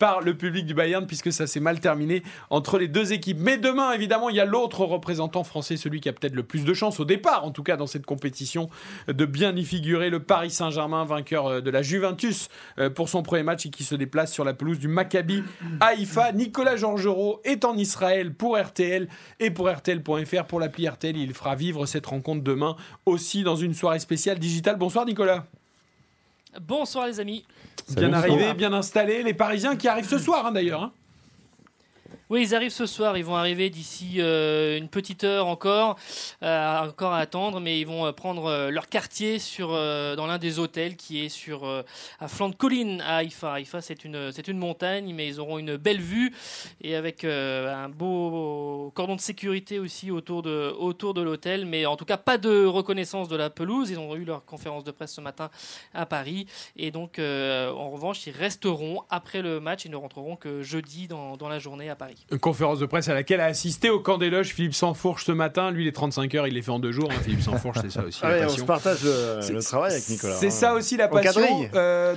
par le public du Bayern puisque ça s'est mal terminé entre les deux équipes. Mais demain, évidemment, il y a l'autre représentant français, celui qui a peut-être le plus de chance au départ, en tout cas dans cette compétition, de bien y figurer, le Paris Saint-Germain, vainqueur de la Juventus pour son premier match et qui se déplace sur la pelouse du Maccabi Haïfa. Nicolas Georgerot est en Israël pour RTL et pour RTL.fr. Pour l'appli RTL, il fera vivre cette rencontre demain aussi dans une soirée spéciale digitale. Bonsoir Nicolas. Bonsoir les amis. Bien arrivé, bien installé. Les Parisiens qui arrivent ce soir d'ailleurs. Oui, ils arrivent ce soir. Ils vont arriver d'ici une petite heure encore à attendre. Mais ils vont prendre leur quartier dans l'un des hôtels qui est à flanc de colline à Haïfa. Haïfa, c'est une montagne, mais ils auront une belle vue et avec un beau cordon de sécurité aussi autour de l'hôtel. Mais en tout cas, pas de reconnaissance de la pelouse. Ils ont eu leur conférence de presse ce matin à Paris. Et donc, en revanche, ils resteront après le match. Ils ne rentreront que jeudi dans la journée à Paris. Une conférence de presse à laquelle a assisté au camp des loges Philippe Sansfourche ce matin. Lui, les 35 heures, il les fait en 2 jours. Philippe Sansfourche, c'est ça aussi la passion. On se partage le travail avec Nicolas. C'est ça aussi la passion.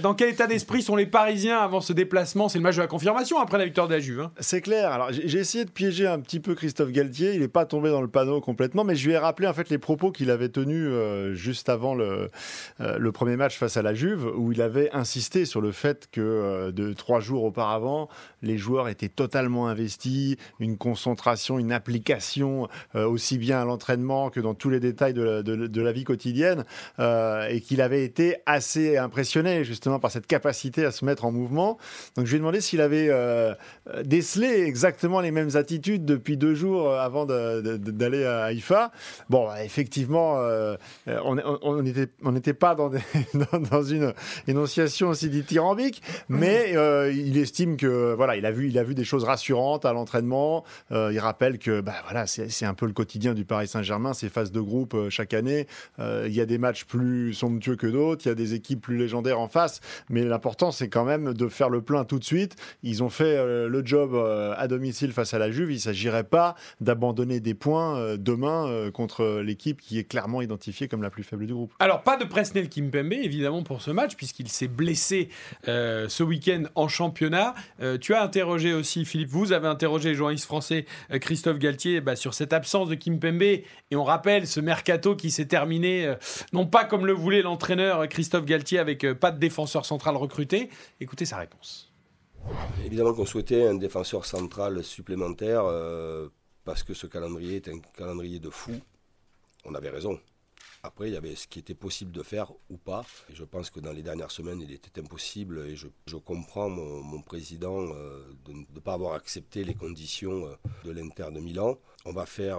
Dans quel état d'esprit sont les Parisiens avant ce déplacement ? C'est le match de la confirmation après la victoire de la Juve. C'est clair. Alors, j'ai essayé de piéger un petit peu Christophe Galtier. Il n'est pas tombé dans le panneau complètement, mais je lui ai rappelé en fait les propos qu'il avait tenus juste avant le premier match face à la Juve, où il avait insisté sur le fait que 3 jours auparavant, les joueurs étaient totalement investis investis, une concentration, une application aussi bien à l'entraînement que dans tous les détails de la vie quotidienne, et qu'il avait été assez impressionné justement par cette capacité à se mettre en mouvement. Donc je lui ai demandé s'il avait décelé exactement les mêmes attitudes depuis 2 jours avant d'aller à Haïfa. Bon, effectivement, on n'était pas dans une énonciation aussi dithyrambique, mais il estime que voilà, il a vu des choses rassurantes à l'entraînement. Il rappelle que voilà, c'est un peu le quotidien du Paris Saint-Germain, ces phases de groupe chaque année. Il y a des matchs plus somptueux que d'autres, il y a des équipes plus légendaires en face, mais l'important c'est quand même de faire le plein tout de suite. Ils ont fait le job à domicile face à la Juve. Il ne s'agirait pas d'abandonner des points demain contre l'équipe qui est clairement identifiée comme la plus faible du groupe. Alors pas de Presnel Kimpembe évidemment pour ce match puisqu'il s'est blessé ce week-end en championnat. Tu as interrogé aussi, Philippe, vous avez interrogé le journaliste français Christophe Galtier sur cette absence de Kimpembe, et on rappelle ce mercato qui s'est terminé non pas comme le voulait l'entraîneur Christophe Galtier avec pas de défenseur central recruté. Écoutez sa réponse. Évidemment qu'on souhaitait un défenseur central supplémentaire parce que ce calendrier est un calendrier de fou. On avait raison. Après, il y avait ce qui était possible de faire ou pas. Et je pense que dans les dernières semaines, il était impossible. Et je comprends mon président de ne pas avoir accepté les conditions de l'Inter de Milan. On va faire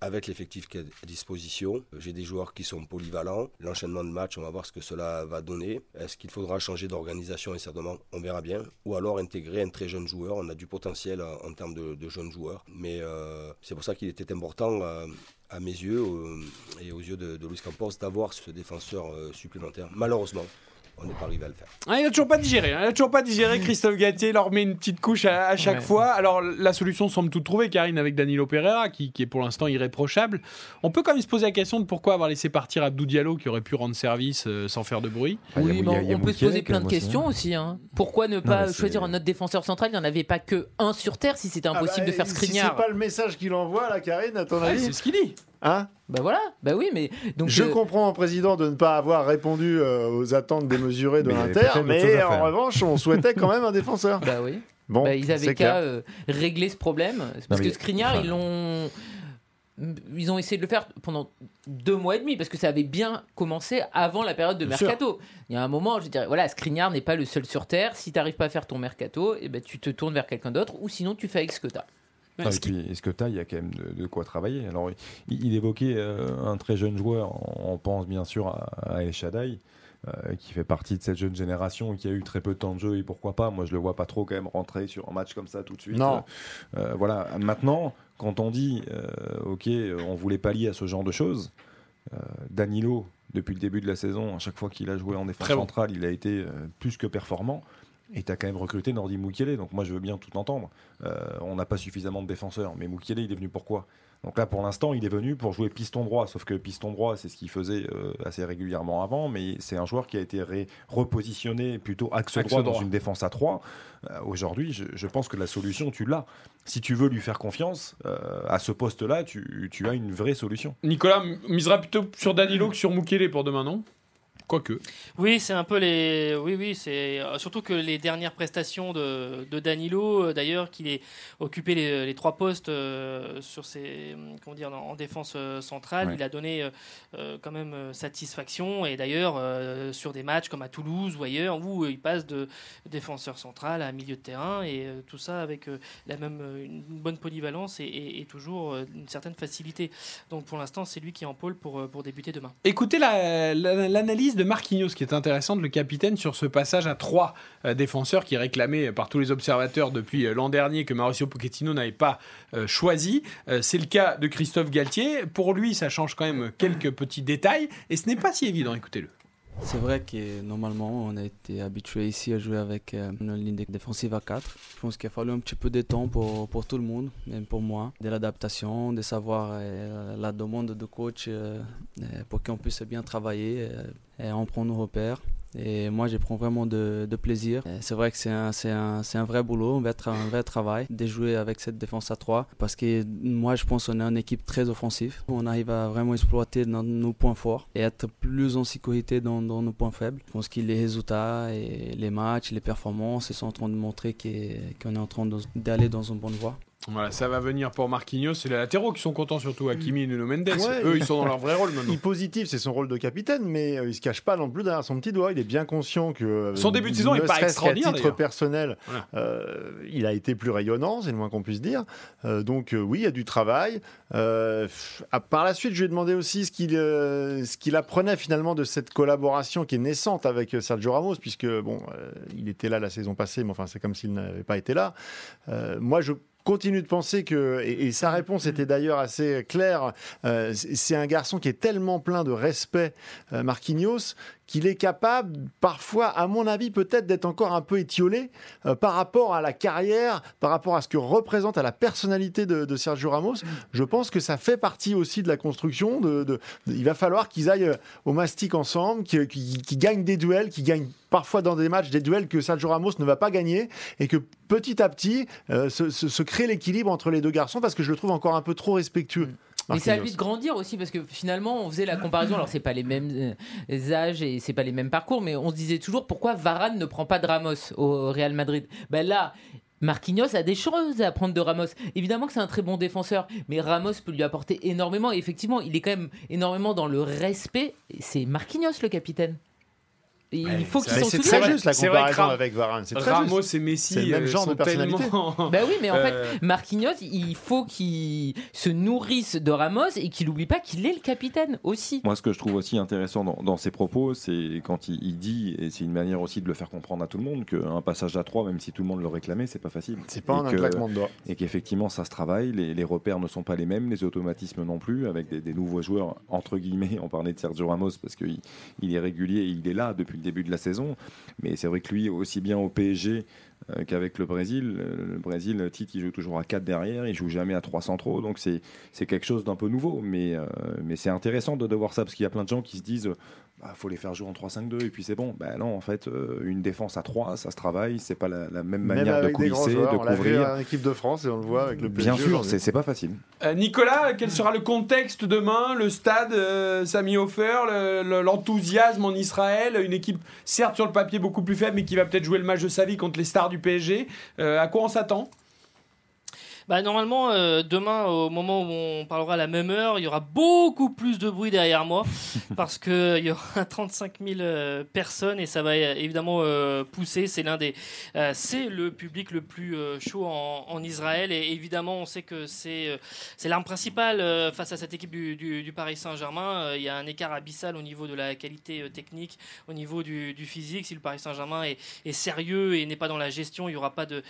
avec l'effectif qui est à disposition. J'ai des joueurs qui sont polyvalents. L'enchaînement de matchs, on va voir ce que cela va donner. Est-ce qu'il faudra changer d'organisation? Et certainement, on verra bien. Ou alors intégrer un très jeune joueur. On a du potentiel en termes de jeunes joueurs. Mais c'est pour ça qu'il était important... à mes yeux et aux yeux de Luis Campos, d'avoir ce défenseur supplémentaire. Malheureusement, on n'est pas arrivé à le faire. Ah, il n'a toujours pas digéré. Christophe Galtier leur met une petite couche à chaque fois. Alors, la solution semble toute trouvée, Karine, avec Danilo Pereira, qui est pour l'instant irréprochable. On peut quand même se poser la question de pourquoi avoir laissé partir Abdou Diallo, qui aurait pu rendre service sans faire de bruit. Oui, mais on peut se poser plein de questions aussi. Hein. Pourquoi ne pas choisir un autre défenseur central ? Il n'y en avait pas que un sur terre, si c'était impossible de faire Skriniar. Si c'est pas le message qu'il envoie, là, Karine, à ton avis ? C'est ce qu'il dit. Hein ? Voilà, oui, mais donc je comprends, président, de ne pas avoir répondu aux attentes démesurées de l'Inter, mais en revanche, on souhaitait quand même un défenseur. Oui. Bon, ils avaient qu'à régler ce problème, parce que Skriniar, ils ont essayé de le faire pendant 2 mois et demi, parce que ça avait bien commencé avant la période de mercato. Il y a un moment, je dirais, voilà, Skriniar n'est pas le seul sur terre. Si t'arrives pas à faire ton mercato, tu te tournes vers quelqu'un d'autre, ou sinon tu fais avec ce que t'as. Ah, et puis, Esqueta, il y a quand même de quoi travailler. Alors, il évoquait un très jeune joueur. On pense bien sûr à El Shaddai, qui fait partie de cette jeune génération qui a eu très peu de temps de jeu, et pourquoi pas. Moi, je le vois pas trop quand même rentrer sur un match comme ça tout de suite. Non. Voilà. Maintenant, quand on dit ok, on voulait pallier à ce genre de choses, Danilo, depuis le début de la saison, à chaque fois qu'il a joué en défense centrale, il a été plus que performant. Et t'as quand même recruté Nordi Mukiele, donc moi je veux bien tout entendre. On n'a pas suffisamment de défenseurs, mais Mukiele il est venu pourquoi ? Donc là pour l'instant il est venu pour jouer piston droit, sauf que piston droit c'est ce qu'il faisait assez régulièrement avant, mais c'est un joueur qui a été repositionné plutôt axe droit dans une défense à 3. Aujourd'hui je pense que la solution tu l'as. Si tu veux lui faire confiance à ce poste là, tu as une vraie solution. Nicolas misera plutôt sur Danilo que sur Mukiele pour demain, non ? Quoique. Oui, c'est un peu les. Oui, c'est surtout que les dernières prestations de Danilo, d'ailleurs, qu'il ait occupé les 3 postes sur ses, comment dire, en défense centrale, il a donné quand même satisfaction. Et d'ailleurs, sur des matchs comme à Toulouse ou ailleurs, où il passe de défenseur central à milieu de terrain, et tout ça avec la même une bonne polyvalence et toujours une certaine facilité. Donc pour l'instant, c'est lui qui est en pôle pour débuter demain. Écoutez l'analyse de Marquinhos, qui est intéressante, le capitaine, sur ce passage à 3 défenseurs qui est réclamé par tous les observateurs depuis l'an dernier, que Mauricio Pochettino n'avait pas choisi. C'est le cas de Christophe Galtier. Pour lui, ça change quand même quelques petits détails et ce n'est pas si évident. Écoutez-le. C'est vrai que normalement, on a été habitué ici à jouer avec une ligne défensive à 4. Je pense qu'il a fallu un petit peu de temps pour tout le monde, même pour moi. De l'adaptation, de savoir la demande du coach pour qu'on puisse bien travailler et en prendre nos repères. Et moi, je prends vraiment de plaisir. Et c'est vrai que c'est un vrai boulot, un vrai travail de jouer avec cette défense à 3. Parce que moi, je pense qu'on est une équipe très offensive. On arrive à vraiment exploiter nos points forts et être plus en sécurité dans nos points faibles. Je pense que les résultats, et les matchs, les performances, ils sont en train de montrer qu'on est en train d'aller dans une bonne voie. Voilà, ça va venir pour Marquinhos. C'est les latéraux qui sont contents, surtout Hakimi et Nuno Mendes. Ouais, eux, ils sont dans leur vrai rôle maintenant. Il est positif, c'est son rôle de capitaine, mais il se cache pas non plus derrière son petit doigt. Il est bien conscient que son début de saison est pas extraordinaire. À titre personnel, voilà. Il a été plus rayonnant, c'est le moins qu'on puisse dire. Donc oui, il y a du travail. Par la suite, je lui ai demandé aussi ce qu'il apprenait finalement de cette collaboration qui est naissante avec Sergio Ramos, puisque il était là la saison passée, mais enfin c'est comme s'il n'avait pas été là. Moi, je continue de penser que, et sa réponse était d'ailleurs assez claire, c'est un garçon qui est tellement plein de respect, Marquinhos, qu'il est capable parfois, à mon avis peut-être, d'être encore un peu étiolé par rapport à la carrière, par rapport à ce que représente à la personnalité de Sergio Ramos. Je pense que ça fait partie aussi de la construction. Il va falloir qu'ils aillent au mastic ensemble, qu'ils gagnent des duels, qu'ils gagnent parfois dans des matchs, des duels que Sergio Ramos ne va pas gagner, et que petit à petit se crée l'équilibre entre les deux garçons, parce que je le trouve encore un peu trop respectueux. Mais c'est à lui de grandir aussi, parce que finalement on faisait la comparaison, alors c'est pas les mêmes âges et c'est pas les mêmes parcours, mais on se disait toujours pourquoi Varane ne prend pas de Ramos au Real Madrid. Ben là, Marquinhos a des choses à apprendre de Ramos. Évidemment que c'est un très bon défenseur, mais Ramos peut lui apporter énormément, et effectivement il est quand même énormément dans le respect. C'est Marquinhos le capitaine. Il faut qu'ils sont très juste la comparaison avec Varane. C'est très Ramos juste. Et Messi, c'est le même genre de personnalité. Bah oui, mais en fait, Marquinhos, il faut qu'il se nourrisse de Ramos et qu'il n'oublie pas qu'il est le capitaine aussi. Moi, ce que je trouve aussi intéressant dans ses propos, c'est quand il dit, et c'est une manière aussi de le faire comprendre à tout le monde, qu'un passage à 3, même si tout le monde le réclamait, c'est pas facile. C'est pas un claquement de doigts. Et qu'effectivement, ça se travaille. Les repères ne sont pas les mêmes, les automatismes non plus, avec des nouveaux joueurs, entre guillemets. On parlait de Sergio Ramos parce qu'il est régulier, il est là depuis le début de la saison, mais c'est vrai que lui, aussi bien au PSG qu'avec le Brésil, Tite, il joue toujours à 4 derrière, il joue jamais à 3 centraux, donc c'est quelque chose d'un peu nouveau, mais c'est intéressant de voir ça, parce qu'il y a plein de gens qui se disent faut les faire jouer en 3-5-2 et puis c'est bon. Non, en fait, une défense à 3, ça se travaille, c'est pas la même manière de coulisser, de couvrir. On l'a vu à l'équipe de France et on le voit avec le PSG. Bien sûr, c'est pas facile. Nicolas, quel sera le contexte demain, le stade, Sami Hofer, l'enthousiasme en Israël, une équipe certes sur le papier beaucoup plus faible mais qui va peut-être jouer le match de sa vie contre les stars du PSG, à quoi on s'attend ? Normalement, demain, au moment où on parlera à la même heure, il y aura beaucoup plus de bruit derrière moi, parce qu'il y aura 35 000 personnes et ça va évidemment pousser. C'est le public le plus chaud en Israël, et évidemment on sait que c'est l'arme principale face à cette équipe du Paris Saint-Germain. Il y a un écart abyssal au niveau de la qualité technique, au niveau du physique. Si le Paris Saint-Germain est sérieux et n'est pas dans la gestion, il n'y aura pas de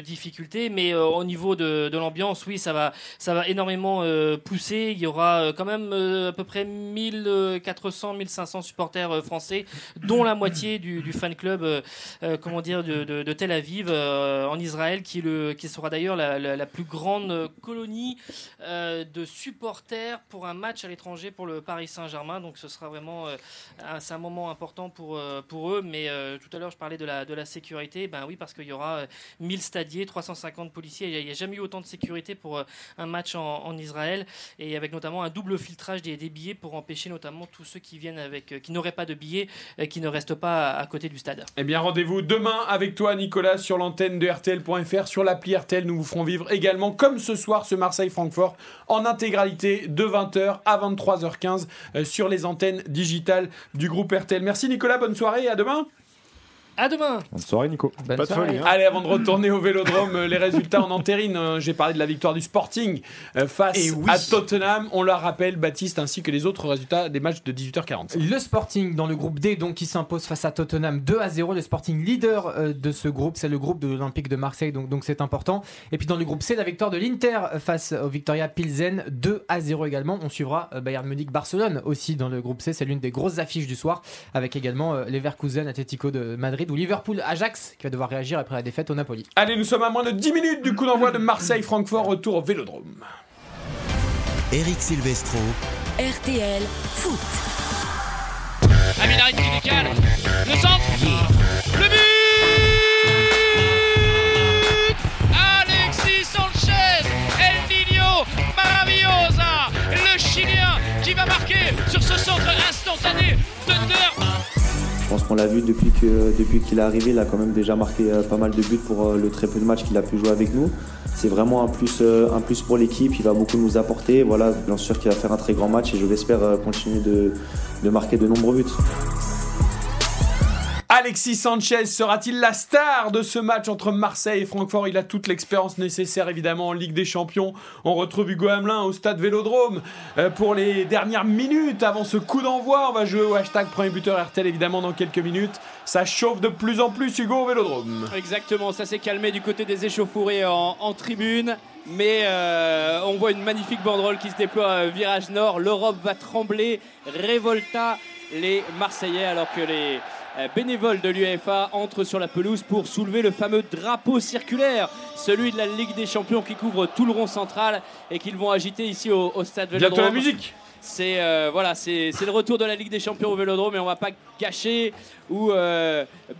difficultés. Mais au niveau de l'ambiance, oui, ça va énormément pousser. Il y aura quand même à peu près 1400-1500 supporters français, dont la moitié du fan club de Tel Aviv en Israël, qui sera d'ailleurs la plus grande colonie de supporters pour un match à l'étranger pour le Paris Saint-Germain. Donc ce sera vraiment c'est un moment important pour eux. Mais tout à l'heure, je parlais de la sécurité. Oui, parce qu'il y aura 1000 stadiers, 350 policiers, il n'y a jamais eu autant de sécurité pour un match en Israël, et avec notamment un double filtrage des billets pour empêcher notamment tous ceux qui viennent qui n'auraient pas de billets, qui ne restent pas à côté du stade. Eh bien, rendez-vous demain avec toi, Nicolas, sur l'antenne de RTL.fr, sur l'appli RTL. Nous vous ferons vivre également, comme ce soir, ce Marseille-Francfort en intégralité de 20h à 23h15 sur les antennes digitales du groupe RTL. Merci Nicolas, bonne soirée et à demain. À demain. Bonne soirée Nico. Pas de folie. Allez, avant de retourner au Vélodrome, les résultats en entérine. J'ai parlé de la victoire du Sporting face à Tottenham. On la rappelle, Baptiste, ainsi que les autres résultats des matchs de 18h45. Le Sporting dans le groupe D, donc, qui s'impose face à Tottenham 2-0. Le Sporting leader de ce groupe, c'est le groupe de l'Olympique de Marseille, donc c'est important. Et puis dans le groupe C, la victoire de l'Inter face au Victoria Pilsen 2-0 également. On suivra Bayern Munich-Barcelone aussi dans le groupe C. C'est l'une des grosses affiches du soir, avec également Leverkusen, Atlético de Madrid, ou Liverpool-Ajax qui va devoir réagir après la défaite au Napoli. Allez, nous sommes à moins de 10 minutes du coup d'envoi de Marseille-Francfort, retour au Vélodrome. Eric Silvestro, RTL Foot. Aminarit qui décale, le centre, le but. Alexis Sanchez, El Niño Maravillosa, le Chilien qui va marquer sur ce centre instantané. Thunder pense qu'on l'a vu depuis qu'il est arrivé, il a quand même déjà marqué pas mal de buts pour le très peu de matchs qu'il a pu jouer avec nous. C'est vraiment un plus pour l'équipe, il va beaucoup nous apporter. Voilà, bien sûr qu'il va faire un très grand match et je l'espère continuer de marquer de nombreux buts. Alexis Sanchez sera-t-il la star de ce match entre Marseille et Francfort? Il a toute l'expérience nécessaire évidemment en Ligue des Champions. On retrouve Hugo Hamelin au stade Vélodrome pour les dernières minutes avant ce coup d'envoi. On va jouer au hashtag premier buteur RTL évidemment dans quelques minutes. Ça chauffe de plus en plus Hugo au Vélodrome. Exactement, ça s'est calmé du côté des échauffourés en tribune. Mais on voit une magnifique banderole qui se déploie à Virage Nord. L'Europe va trembler, Révolta les Marseillais, alors que les bénévoles de l'UEFA entrent sur la pelouse pour soulever le fameux drapeau circulaire, celui de la Ligue des Champions qui couvre tout le rond central et qu'ils vont agiter ici au stade Vélodrome. Bientôt la musique. C'est le retour de la Ligue des Champions au Vélodrome et on ne va pas gâcher ou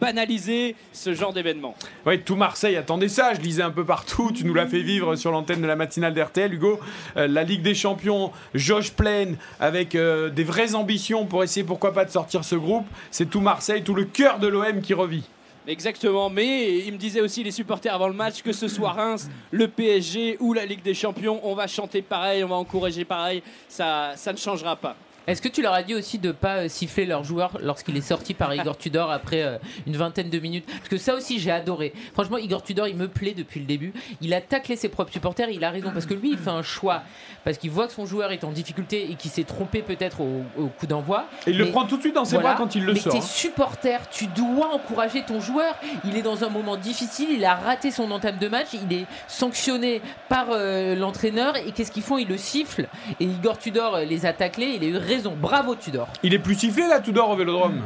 banaliser ce genre d'événement. Oui, tout Marseille attendait ça, je lisais un peu partout, tu nous l'as fait vivre sur l'antenne de la matinale d'RTL, Hugo. La Ligue des Champions, jauge pleine avec des vraies ambitions pour essayer pourquoi pas de sortir ce groupe. C'est tout Marseille, tout le cœur de l'OM qui revit. Exactement, mais il me disait aussi les supporters avant le match que ce soit Reims, le PSG ou la Ligue des Champions, on va chanter pareil, on va encourager pareil, ça ne changera pas. Est-ce que tu leur as dit aussi de ne pas siffler leur joueur lorsqu'il est sorti par Igor Tudor après une vingtaine de minutes? Parce que ça aussi j'ai adoré. Franchement, Igor Tudor, il me plaît depuis le début. Il a taclé ses propres supporters et il a raison. Parce que lui, il fait un choix. Parce qu'il voit que son joueur est en difficulté et qu'il s'est trompé peut-être au coup d'envoi. Et il le prend tout de suite dans ses bras quand il le sort. Mais t'es supporter, tu dois encourager ton joueur. Il est dans un moment difficile, il a raté son entame de match, il est sanctionné par l'entraîneur. Et qu'est-ce qu'ils font? Ils le sifflent. Et Igor Tudor les a taclés, il a eu raison, bravo Tudor. Il est plus sifflé là Tudor au Vélodrome?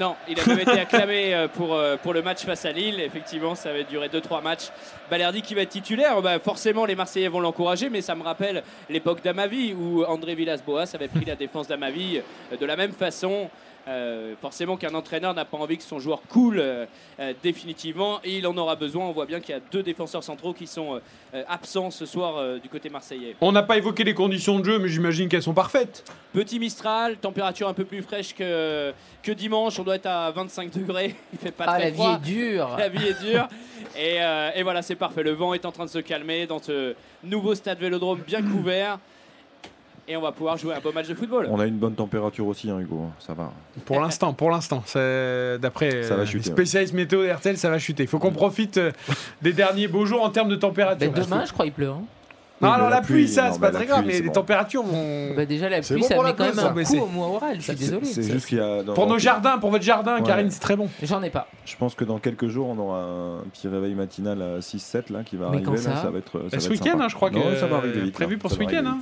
Non, il a même été acclamé pour le match face à Lille. Effectivement, ça va durer 2-3 matchs. Balerdi qui va être titulaire, forcément les Marseillais vont l'encourager, mais ça me rappelle l'époque d'Amavi où André Villas-Boas avait pris la défense d'Amavi de la même façon. Forcément qu'un entraîneur n'a pas envie que son joueur coule définitivement, et il en aura besoin. On voit bien qu'il y a 2 défenseurs centraux qui sont absents ce soir du côté marseillais. On n'a pas évoqué les conditions de jeu, mais j'imagine qu'elles sont parfaites. Petit Mistral, température un peu plus fraîche que dimanche, on doit être à 25 degrés, il fait pas très froid. La vie est dure et voilà, c'est parfait, le vent est en train de se calmer dans ce nouveau stade Vélodrome bien couvert. Et on va pouvoir jouer un beau match de football. On a une bonne température aussi, hein, Hugo, ça va. Pour l'instant, c'est... d'après les spécialistes météo d'RTL, ça va chuter. Il faut qu'on profite des derniers beaux jours en termes de température. Mais demain, je crois, il pleut. Hein. Non, alors la pluie, ça, c'est pas très grave, mais les températures vont. Déjà, la pluie, ça met quand même un coup au moral, je suis désolé. C'est juste qu'il y a. Pour nos jardins, pour votre jardin, Karine, c'est très bon. J'en ai pas. Je pense que dans quelques jours, on aura un petit réveil matinal à 6-7 là, qui va arriver. Ça va être. Ce week-end, je crois que. Prévu pour ce week-end.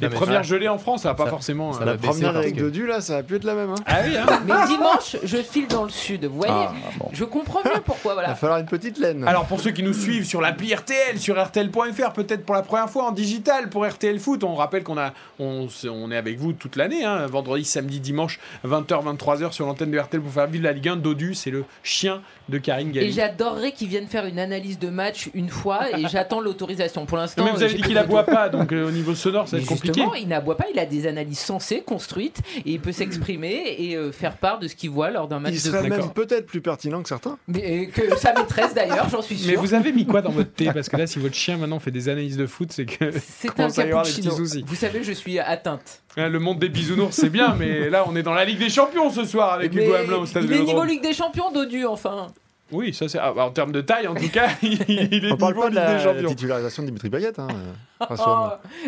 Les premières gelées en France, ça va pas forcément. La première avec Dodu, là, ça va plus être la même. Hein. Ah oui, hein. Mais dimanche, je file dans le sud. Vous voyez, je comprends mieux pourquoi. Voilà. Il va falloir une petite laine. Alors, pour ceux qui nous suivent sur l'appli RTL, sur RTL.fr, peut-être pour la première fois en digital pour RTL Foot, on rappelle qu'on est avec vous toute l'année. Hein, vendredi, samedi, dimanche, 20h, 23h sur l'antenne de RTL pour faire vivre la Ligue 1. Dodu, c'est le chien de Karine Galli. Et j'adorerais qu'ils viennent faire une analyse de match une fois et j'attends l'autorisation. Pour l'instant. Mais vous avez dit qu'il aboie pas, donc au niveau sonore, ça va être compliqué. Justement, il n'aboie pas, il a des analyses sensées, construites, et il peut s'exprimer et faire part de ce qu'il voit lors d'un match de foot. Il serait même peut-être plus pertinent que certains. Mais que sa maîtresse d'ailleurs, j'en suis sûr. Mais vous avez mis quoi dans votre thé? Parce que là, si votre chien maintenant fait des analyses de foot, c'est que c'est un cappuccino. Vous savez, je suis atteinte. Le monde des bisounours, c'est bien, mais là, on est dans la Ligue des Champions ce soir avec Hugo Hamelin au stade de Vélodrome. Il est niveau Ligue des Champions, Dodu, enfin. Oui, ça c'est. Ah, en termes de taille, en tout cas, il est. On parle pas de la titularisation de Dimitri Payet. Hein,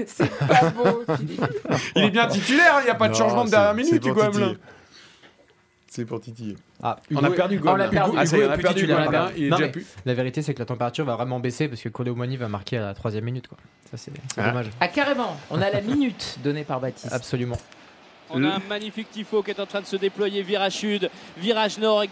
c'est pas beau, Philippe. Il est bien titulaire, il n'y a pas de changement de dernière minute, Hugo Hamelin. C'est pour titiller. Ah, on a perdu Hugo. La vérité, c'est que la température va vraiment baisser parce que Koulibaly va marquer à la 3e minute. Quoi. Ça, c'est dommage. Ah, carrément, on a la minute donnée par Baptiste. Absolument. On a un magnifique tifo qui est en train de se déployer, virage sud, virage nord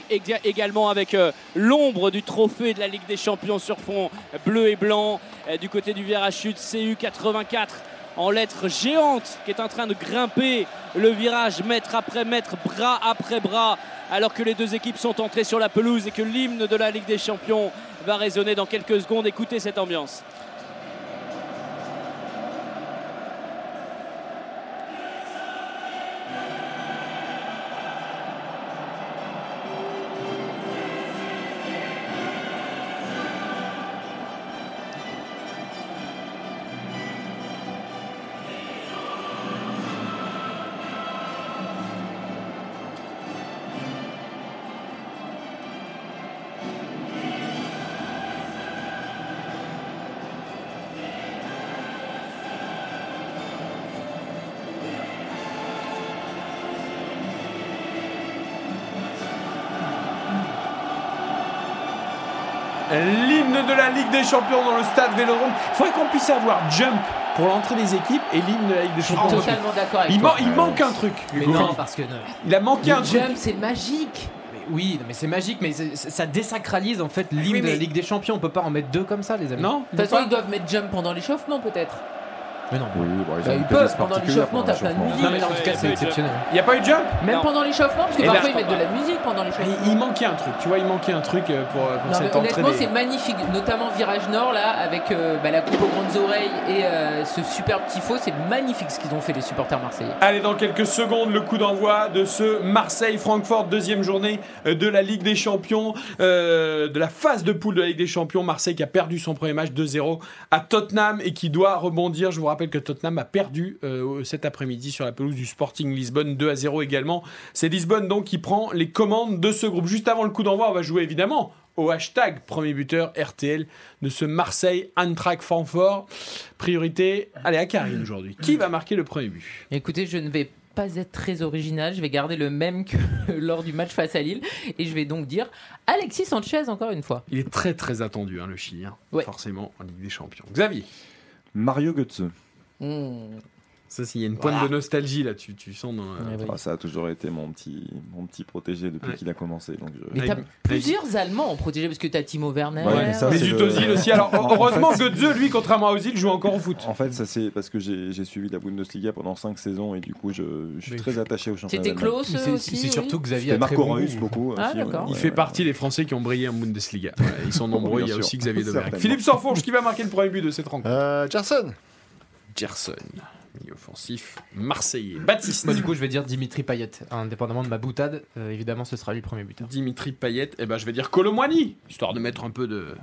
également, avec l'ombre du trophée de la Ligue des Champions sur fond bleu et blanc. Du côté du virage sud, CU84 en lettres géantes qui est en train de grimper le virage mètre après mètre, bras après bras, alors que les deux équipes sont entrées sur la pelouse et que l'hymne de la Ligue des Champions va résonner dans quelques secondes. Écoutez cette ambiance. l'hymne de la Ligue des Champions dans le stade Vélodrome. Il faudrait qu'on puisse avoir Jump pour l'entrée des équipes et l'hymne de la Ligue des Champions. Je suis totalement d'accord avec toi. Il manque un truc. Mais non, parce que il a manqué un truc. Jump, c'est magique. Oui, mais c'est magique, mais ça désacralise en fait l'hymne de la Ligue des Champions. On peut pas en mettre deux comme ça, les amis. Non. De toute façon, ils doivent mettre Jump pendant l'échauffement, peut-être. Mais non. Oui, bon, ils peuvent. Pendant l'échauffement, t'as plein de musique. Non, mais en tout cas, c'est exceptionnel. Il n'y a pas eu de Jump. Même non. Pendant l'échauffement, parce que parfois ils mettent de la musique pendant l'échauffement. Il manquait un truc, tu vois, il manquait un truc pour cette entrée. Honnêtement, c'est magnifique, notamment Virage Nord là, avec la coupe aux grandes oreilles et ce superbe tifo. C'est magnifique ce qu'ils ont fait les supporters marseillais. Allez, dans quelques secondes, le coup d'envoi de ce Marseille-Francfort, deuxième journée de la Ligue des Champions, de la phase de poule de la Ligue des Champions. Marseille qui a perdu son premier match 2-0 à Tottenham et qui doit rebondir. Je vous rappelle que Tottenham a perdu cet après-midi sur la pelouse du Sporting Lisbonne 2-0 également. C'est Lisbonne donc qui prend les commandes de ce groupe. Juste avant le coup d'envoi, on va jouer évidemment au hashtag premier buteur RTL de ce Marseille Eintracht Francfort. Priorité, allez, à Karine aujourd'hui. Qui va marquer le premier but ? Écoutez, je ne vais pas être très original, je vais garder le même que lors du match face à Lille et je vais donc dire Alexis Sanchez encore une fois. Il est très très attendu le Chilien, forcément en Ligue des Champions. Xavier. Mario Götze. Ça, s'il y a une pointe de nostalgie là, tu sens dans ça a toujours été mon petit protégé depuis qu'il a commencé. Donc mais t'as plusieurs Allemands en protégé parce que t'as Timo Werner, mais du Özil aussi. Alors heureusement Götze, lui, contrairement à Özil, joue encore au foot. En fait, ça c'est parce que j'ai suivi la Bundesliga pendant 5 saisons et du coup je suis très attaché au championnat. C'était Klose aussi. C'est surtout Xavier. C'était Marco Reus beaucoup. Il fait partie des Français qui ont brillé en Bundesliga. Ils sont nombreux. Il y a aussi Xavier Domergue. Philippe Sanfourche, qui va marquer le premier but de cette rencontre? Gerson, milieu offensif marseillais. Baptiste. Moi, du coup, je vais dire Dimitri Payet. Indépendamment de ma boutade, évidemment, ce sera lui le premier buteur. Dimitri Payet, je vais dire Kolo Muani, histoire de mettre un peu de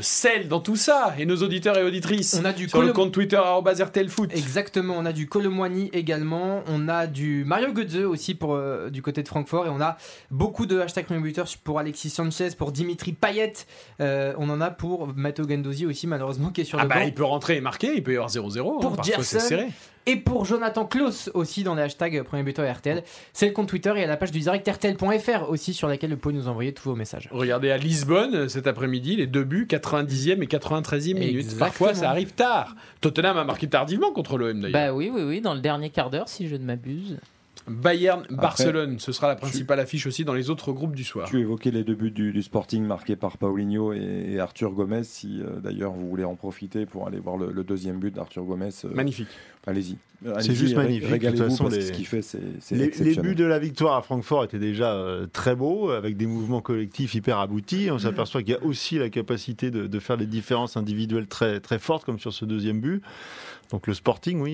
sel dans tout ça. Et nos auditeurs et auditrices, on a du sur le compte Twitter @RTLFoot. Exactement, on a du Kolo Muani également. On a du Mario Götze aussi pour, du côté de Francfort. Et on a beaucoup de hashtag premier buteur pour Alexis Sanchez, pour Dimitri Payet. On en a pour Matteo Guendouzi aussi, malheureusement, qui est sur le banc. Il peut rentrer et marquer, il peut y avoir 0-0. Pour Gerson. Et pour Jonathan Klose aussi dans les hashtags premier buteur RTL, c'est le compte Twitter et à la page du direct RTL.fr aussi sur laquelle vous pouvez nous envoyer tous vos messages. Regardez à Lisbonne cet après-midi les deux buts, 90e et 93e minute. Parfois ça arrive tard. Tottenham a marqué tardivement contre l'OM d'ailleurs. Oui, dans le dernier quart d'heure si je ne m'abuse. Bayern-Barcelone, ce sera la principale affiche aussi dans les autres groupes du soir. Tu évoquais les deux buts du Sporting marqués par Paulinho et Arthur Gomez. Si d'ailleurs vous voulez en profiter pour aller voir le deuxième but d'Arthur Gomez, magnifique. Allez-y. C'est juste magnifique. Régalez-vous, de toute façon, parce que ce qu'il fait, c'est exceptionnel. Les buts de la victoire à Francfort étaient déjà très beaux, avec des mouvements collectifs hyper aboutis. On s'aperçoit qu'il y a aussi la capacité de faire des différences individuelles très, très fortes, comme sur ce deuxième but. Donc le Sporting,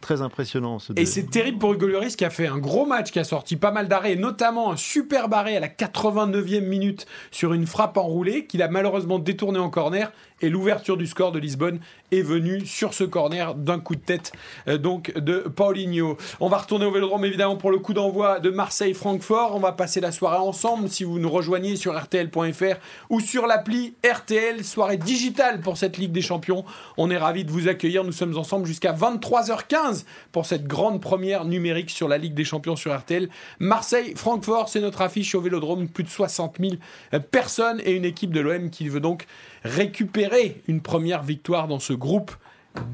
très impressionnant. Et c'est terrible pour Hugo Lloris qui a fait un gros match, qui a sorti pas mal d'arrêts, notamment un super arrêt à la 89e minute sur une frappe enroulée qu'il a malheureusement détourné en corner. Et l'ouverture du score de Lisbonne est venue sur ce corner d'un coup de tête de Paulinho. On va retourner au Vélodrome évidemment pour le coup d'envoi de Marseille-Francfort. On va passer la soirée ensemble si vous nous rejoignez sur RTL.fr ou sur l'appli RTL. Soirée digitale pour cette Ligue des Champions. On est ravis de vous accueillir. Nous sommes ensemble jusqu'à 23h15 pour cette grande première numérique sur la Ligue des Champions sur RTL. Marseille-Francfort, c'est notre affiche au Vélodrome. Plus de 60 000 personnes et une équipe de l'OM qui veut donc récupérer une première victoire dans ce groupe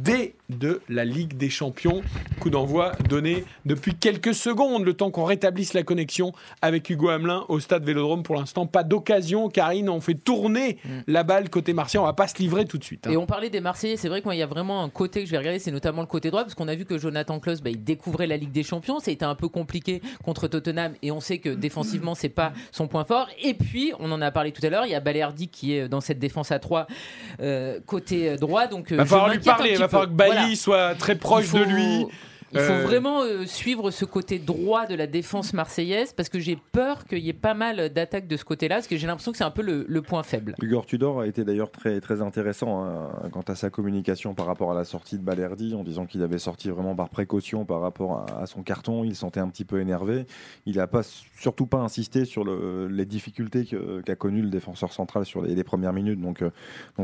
D de la Ligue des Champions. Coup d'envoi donné depuis quelques secondes, le temps qu'on rétablisse la connexion avec Hugo Hamelin au stade Vélodrome. Pour l'instant, pas d'occasion. Karine, on fait tourner la balle côté marseillais. On va pas se livrer tout de suite. Et on parlait des Marseillais. C'est vrai qu'il y a vraiment un côté que je vais regarder, c'est notamment le côté droit, parce qu'on a vu que Jonathan Klose, il découvrait la Ligue des Champions. Ça a été un peu compliqué contre Tottenham et on sait que défensivement, c'est pas son point fort. Et puis, on en a parlé tout à l'heure, il y a Balerdi qui est dans cette défense à 3 côté droit. Donc, il va falloir lui parler. Il va falloir que Bailly soit très proche de lui. Il faut vraiment suivre ce côté droit de la défense marseillaise, parce que j'ai peur qu'il y ait pas mal d'attaques de ce côté-là, parce que j'ai l'impression que c'est un peu le point faible. Igor Tudor a été d'ailleurs très, très intéressant quant à sa communication par rapport à la sortie de Balerdi, en disant qu'il avait sorti vraiment par précaution par rapport à son carton. Il sentait un petit peu énervé. Il n'a surtout pas insisté sur les difficultés qu'a connues le défenseur central sur les premières minutes. Donc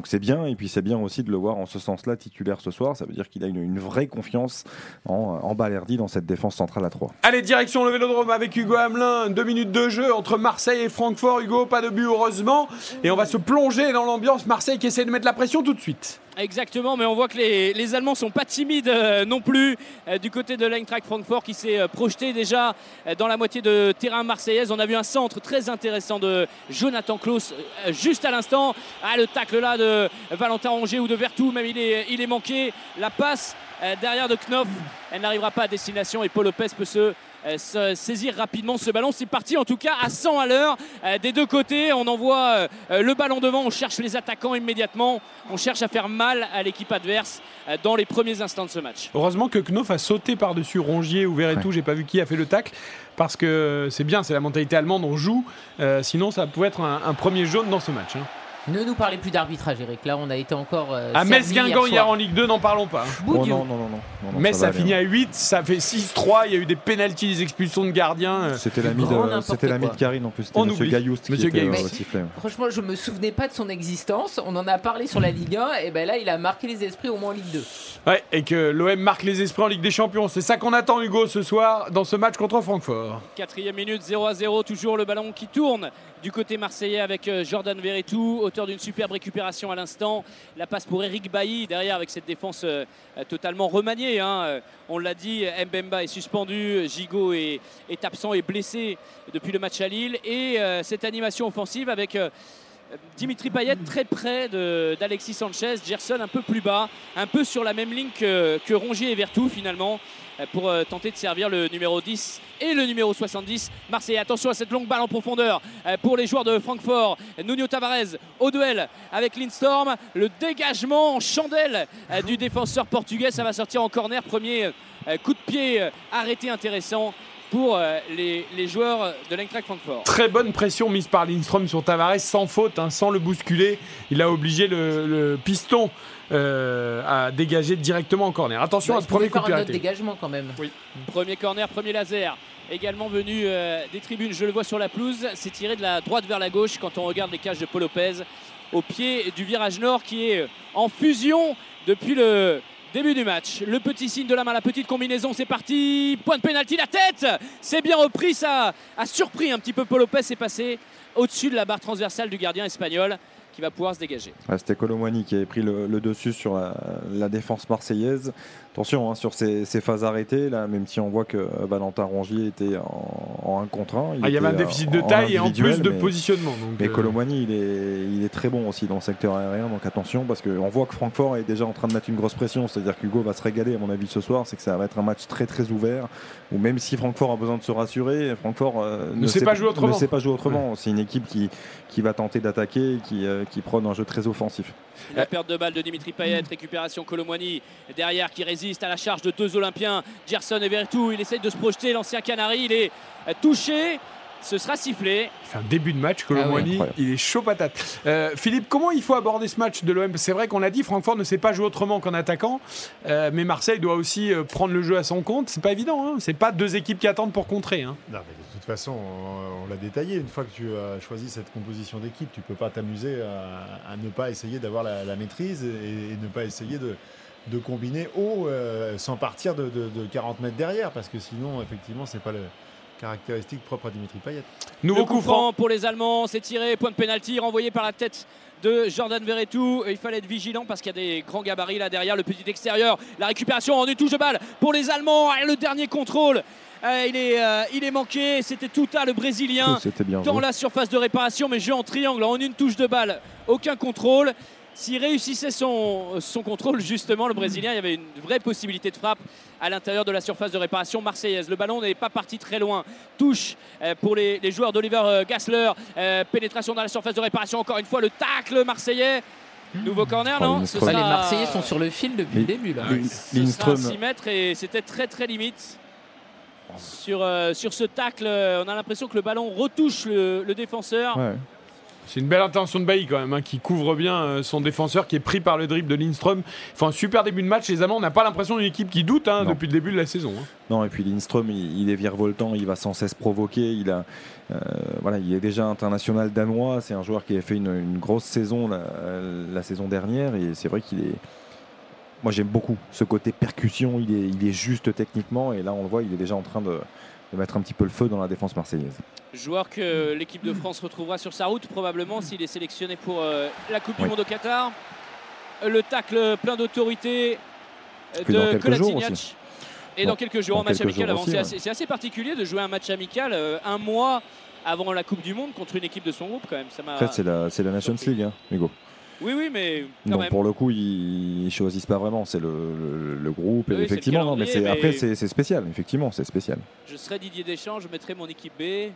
c'est bien, et puis c'est bien aussi de le voir en ce sens-là titulaire ce soir. Ça veut dire qu'il a une vraie confiance en Balerdi dans cette défense centrale à 3. Allez, direction le Vélodrome avec Hugo Hamelin. 2 minutes de jeu entre Marseille et Francfort. Hugo, pas de but heureusement. Et on va se plonger dans l'ambiance. Marseille qui essaie de mettre la pression tout de suite. Exactement, mais on voit que les Allemands sont pas timides non plus du côté de l'Eintracht Francfort qui s'est projeté déjà dans la moitié de terrain marseillaise. On a vu un centre très intéressant de Jonathan Klaus juste à l'instant. Ah, le tacle là de Valentin Rongier ou de Vertou, même il est manqué. La passe derrière de Knopf, elle n'arrivera pas à destination et Paul Lopez peut se saisir rapidement ce ballon. C'est parti en tout cas à 100 à l'heure des deux côtés. On envoie le ballon devant, on cherche les attaquants immédiatement, on cherche à faire mal à l'équipe adverse dans les premiers instants de ce match. Heureusement que Knoff a sauté par-dessus Rongier ou Verretou, ouais. J'ai pas vu qui a fait le tacle, parce que c'est bien, c'est la mentalité allemande, on joue, sinon ça pouvait être un premier jaune dans ce match, hein. Ne nous parlez plus d'arbitrage, Eric. Là, on a été encore... à Metz-Guingamp hier en Ligue 2, n'en parlons pas. Oh, non. Metz a fini à 8, ça fait 6-3. Il y a eu des pénaltys, des expulsions de gardiens. C'était l'ami de Karine, en plus. C'était M. Gayoust qui était au sifflet. Franchement, je ne me souvenais pas de son existence. On en a parlé sur la Ligue 1. Et bien là, il a marqué les esprits au moins en Ligue 2. Ouais, et que l'OM marque les esprits en Ligue des Champions. C'est ça qu'on attend, Hugo, ce soir, dans ce match contre Francfort. 4e minute, 0-0. Toujours le ballon qui tourne du côté marseillais avec Jordan Verretou, auteur d'une superbe récupération à l'instant. La passe pour Eric Bailly derrière avec cette défense totalement remaniée, hein. On l'a dit, Mbemba est suspendu, Gigot est absent et blessé depuis le match à Lille. Et cette animation offensive avec Dimitri Payet très près d'Alexis Sanchez, Gerson un peu plus bas, un peu sur la même ligne que Rongier et Vertou finalement, pour tenter de servir le numéro 10 et le numéro 70 Marseille. Attention à cette longue balle en profondeur pour les joueurs de Francfort. Nuno Tavares au duel avec Lindstorm, le dégagement en chandelle du défenseur portugais, ça va sortir en corner. Premier coup de pied arrêté intéressant pour les joueurs de l'Eintracht Francfort. Très bonne pression mise par Lindström sur Tavares, sans faute, hein, sans le bousculer. Il a obligé le piston à dégager directement en corner. Attention à ce premier coup de pied arrêté. Dégagement quand même. Oui. Premier corner, premier laser. Également venu des tribunes, je le vois sur la pelouse. C'est tiré de la droite vers la gauche quand on regarde les cages de Paul Lopez au pied du virage nord qui est en fusion depuis le début du match. Le petit signe de la main, la petite combinaison, c'est parti. Point de pénalty, la tête, c'est bien repris, ça a surpris un petit peu Paul Lopez, est passé au-dessus de la barre transversale du gardien espagnol qui va pouvoir se dégager. Ah, c'était Colomouani qui avait pris le dessus sur la défense marseillaise. Attention, hein, sur ces phases arrêtées, là, même si on voit que Valentin Rongier était en 1 contre 1. Il y avait un déficit de taille et en plus de positionnement. Donc mais Colomouani, il est très bon aussi dans le secteur aérien, donc attention, parce qu'on voit que Francfort est déjà en train de mettre une grosse pression, c'est-à-dire qu'Hugo va se régaler, à mon avis, ce soir, c'est que ça va être un match très très ouvert, où même si Francfort a besoin de se rassurer, Francfort ne sait pas jouer autrement. Ouais. C'est une équipe qui va tenter d'attaquer, qui prône un jeu très offensif. La perte de balle de Dimitri Payet, récupération Colomouani, derrière qui résiste à la charge de deux Olympiens, Gerson et Verretou. Il essaye de se projeter, l'ancien Canari, il est touché, ce sera sifflé. C'est un début de match, Colomouani, il est chaud patate. Philippe, comment il faut aborder ce match de l'OM ? C'est vrai qu'on l'a dit, Francfort ne sait pas jouer autrement qu'en attaquant, mais Marseille doit aussi prendre le jeu à son compte. C'est pas évident, hein. C'est pas deux équipes qui attendent pour contrer, hein. Non, mais de toute façon, on l'a détaillé, une fois que tu as choisi cette composition d'équipe, tu peux pas t'amuser à ne pas essayer d'avoir la maîtrise et ne pas essayer de combiner haut sans partir de 40 mètres derrière, parce que sinon effectivement c'est pas le caractéristique propre à Dimitri Payet. Nouveau coup franc pour les Allemands, c'est tiré, point de pénalty renvoyé par la tête de Jordan Verretou. Il fallait être vigilant parce qu'il y a des grands gabarits là derrière, le petit extérieur, la récupération en une touche de balle pour les Allemands, le dernier contrôle. Il est manqué, c'était Tuta le Brésilien dans la surface de réparation, mais jeu en triangle, en une touche de balle, aucun contrôle. S'il réussissait son contrôle, justement, le Brésilien, il y avait une vraie possibilité de frappe à l'intérieur de la surface de réparation marseillaise. Le ballon n'est pas parti très loin. Touche pour les joueurs d'Oliver Gassler. Pénétration dans la surface de réparation. Encore une fois, le tacle marseillais. Nouveau corner, non ? Les Marseillais sont sur le fil depuis le début. Là. Ce sera à 6 mètres et c'était très, très limite. Sur ce tacle, on a l'impression que le ballon retouche le défenseur. Ouais. C'est une belle intention de Bailly quand même, hein, qui couvre bien son défenseur, qui est pris par le dribble de Lindström. Enfin, un super début de match. Les Allemands, on n'a pas l'impression d'une équipe qui doute, hein, depuis le début de la saison, hein. Non, et puis Lindström, il est virevoltant, il va sans cesse provoquer. Il est déjà international danois. C'est un joueur qui a fait une grosse saison la saison dernière. Et c'est vrai qu'il est... moi j'aime beaucoup ce côté percussion, il est juste techniquement, et là on le voit, il est déjà en train de mettre un petit peu le feu dans la défense marseillaise. Joueur que l'équipe de France retrouvera sur sa route probablement s'il est sélectionné pour la Coupe du Monde au Qatar. Le tacle plein d'autorité de Kolasinac. Et dans quelques jours, en match amical avant. C'est assez particulier de jouer un match amical un mois avant la Coupe du Monde contre une équipe de son groupe quand même. Ça m'a... En fait, c'est la Nations League, hein, Hugo. Oui, mais quand même. Pour le coup, ils choisissent pas vraiment. C'est le groupe. Oui, effectivement, c'est mais après, c'est spécial. Effectivement, c'est spécial. Je serais Didier Deschamps, je mettrais mon équipe B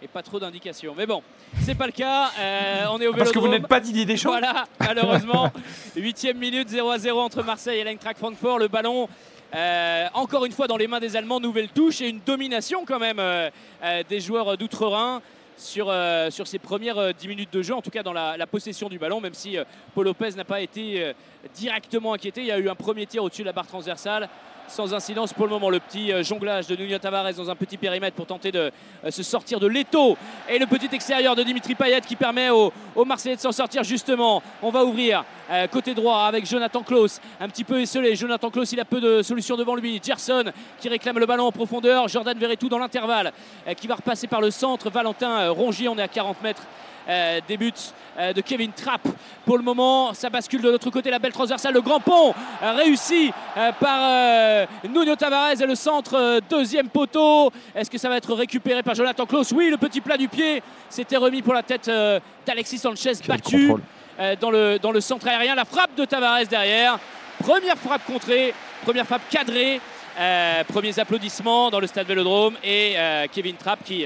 et pas trop d'indications. Mais bon, c'est pas le cas. On est au Vélodrome. Parce que vous n'êtes pas Didier Deschamps. Voilà, malheureusement. 8e minute, 0-0 entre Marseille et l'Eintracht Francfort. Le ballon. Encore une fois dans les mains des Allemands, nouvelle touche et une domination quand même des joueurs d'Outre-Rhin sur ces premières 10 minutes de jeu, en tout cas dans la possession du ballon, même si Paul Lopez n'a pas été directement inquiété. Il y a eu un premier tir au-dessus de la barre transversale sans incidence pour le moment. Le petit jonglage de Nuno Tavares dans un petit périmètre pour tenter de se sortir de l'étau, et le petit extérieur de Dimitri Payet qui permet aux Marseillais de s'en sortir justement. On va ouvrir côté droit avec Jonathan Klaus, un petit peu esselé. Jonathan Klaus, il a peu de solutions devant lui. Gerson qui réclame le ballon en profondeur. Jordan Verretou dans l'intervalle qui va repasser par le centre. Valentin Rongier, on est à 40 mètres. Des buts de Kevin Trapp. Pour le moment, ça bascule de l'autre côté. La belle transversale, le grand pont réussi par Nuno Tavares, et le centre deuxième poteau. Est-ce que ça va être récupéré par Jonathan Klaus? Oui, le petit plat du pied s'était remis pour la tête d'Alexis Sanchez, battu dans le centre aérien. La frappe de Tavares derrière. Première frappe contrée, première frappe cadrée. Premiers applaudissements dans le stade Vélodrome, et Kevin Trapp qui...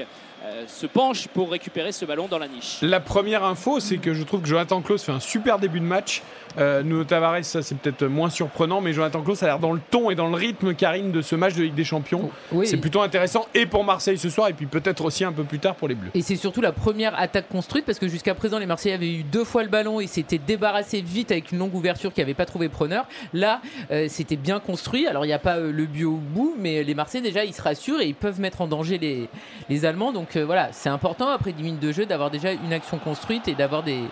se penche pour récupérer ce ballon dans la niche. La première info, c'est que je trouve que Jonathan Klaus fait un super début de match. Nuno Tavares, ça c'est peut-être moins surprenant, mais Jonathan Klaus a l'air dans le ton et dans le rythme, Karine, de ce match de Ligue des Champions. Oui. C'est plutôt intéressant, et pour Marseille ce soir, et puis peut-être aussi un peu plus tard pour les Bleus. Et c'est surtout la première attaque construite, parce que jusqu'à présent les Marseillais avaient eu deux fois le ballon et s'étaient débarrassés vite avec une longue ouverture qui n'avait pas trouvé preneur. Là, c'était bien construit. Alors il n'y a pas le but au bout, mais les Marseillais déjà ils se rassurent et ils peuvent mettre en danger les Allemands. Donc voilà, c'est important après 10 minutes de jeu d'avoir déjà une action construite et d'avoir des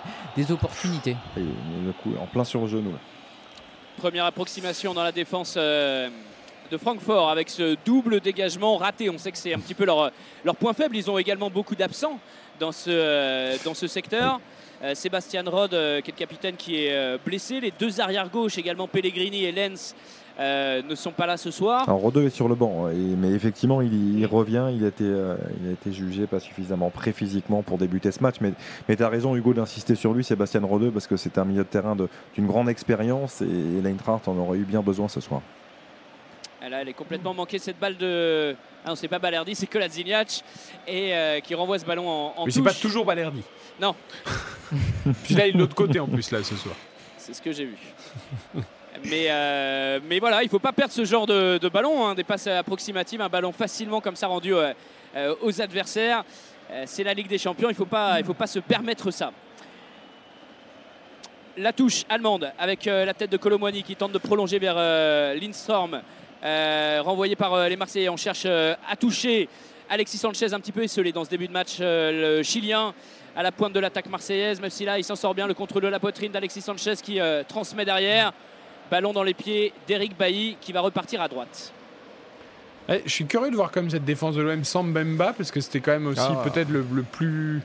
opportunités. Et le coup en plein sur le genou. Première approximation dans la défense de Francfort avec ce double dégagement raté. On sait que c'est un petit peu leur point faible. Ils ont également beaucoup d'absents dans ce secteur. Oui. Sébastien Rode, qui est le capitaine, qui est blessé. Les deux arrières-gauche, également Pellegrini et Lenz, ne sont pas là ce soir. Alors Rodeux est sur le banc, mais effectivement il revient. Il a été jugé pas suffisamment prêt physiquement pour débuter ce match, mais tu as raison Hugo d'insister sur lui, Sébastien Rodeux, parce que c'est un milieu de terrain d'une grande expérience, et l'Eintracht en aurait eu bien besoin ce soir. Là, elle est complètement manquée, cette balle de... Ah non, c'est pas Balerdi, c'est Kolasinac, et qui renvoie ce ballon en mais touche. Mais c'est pas toujours Balerdi. Non. Puis là il est de l'autre côté en plus là ce soir. C'est ce que j'ai vu. Mais voilà, il ne faut pas perdre ce genre de ballon, hein, des passes approximatives, un ballon facilement comme ça rendu aux adversaires. C'est la Ligue des Champions, il ne faut pas se permettre ça. La touche allemande avec la tête de Kolo Muani qui tente de prolonger vers Lindstrom, renvoyé par les Marseillais. On cherche à toucher Alexis Sanchez, un petit peu esselé dans ce début de match, le Chilien, à la pointe de l'attaque marseillaise, même si là il s'en sort bien. Le contrôle de la poitrine d'Alexis Sanchez qui transmet derrière. Ballon dans les pieds d'Eric Bailly qui va repartir à droite. Je suis curieux de voir quand même cette défense de l'OM sans Mbemba, parce que c'était quand même aussi peut-être le plus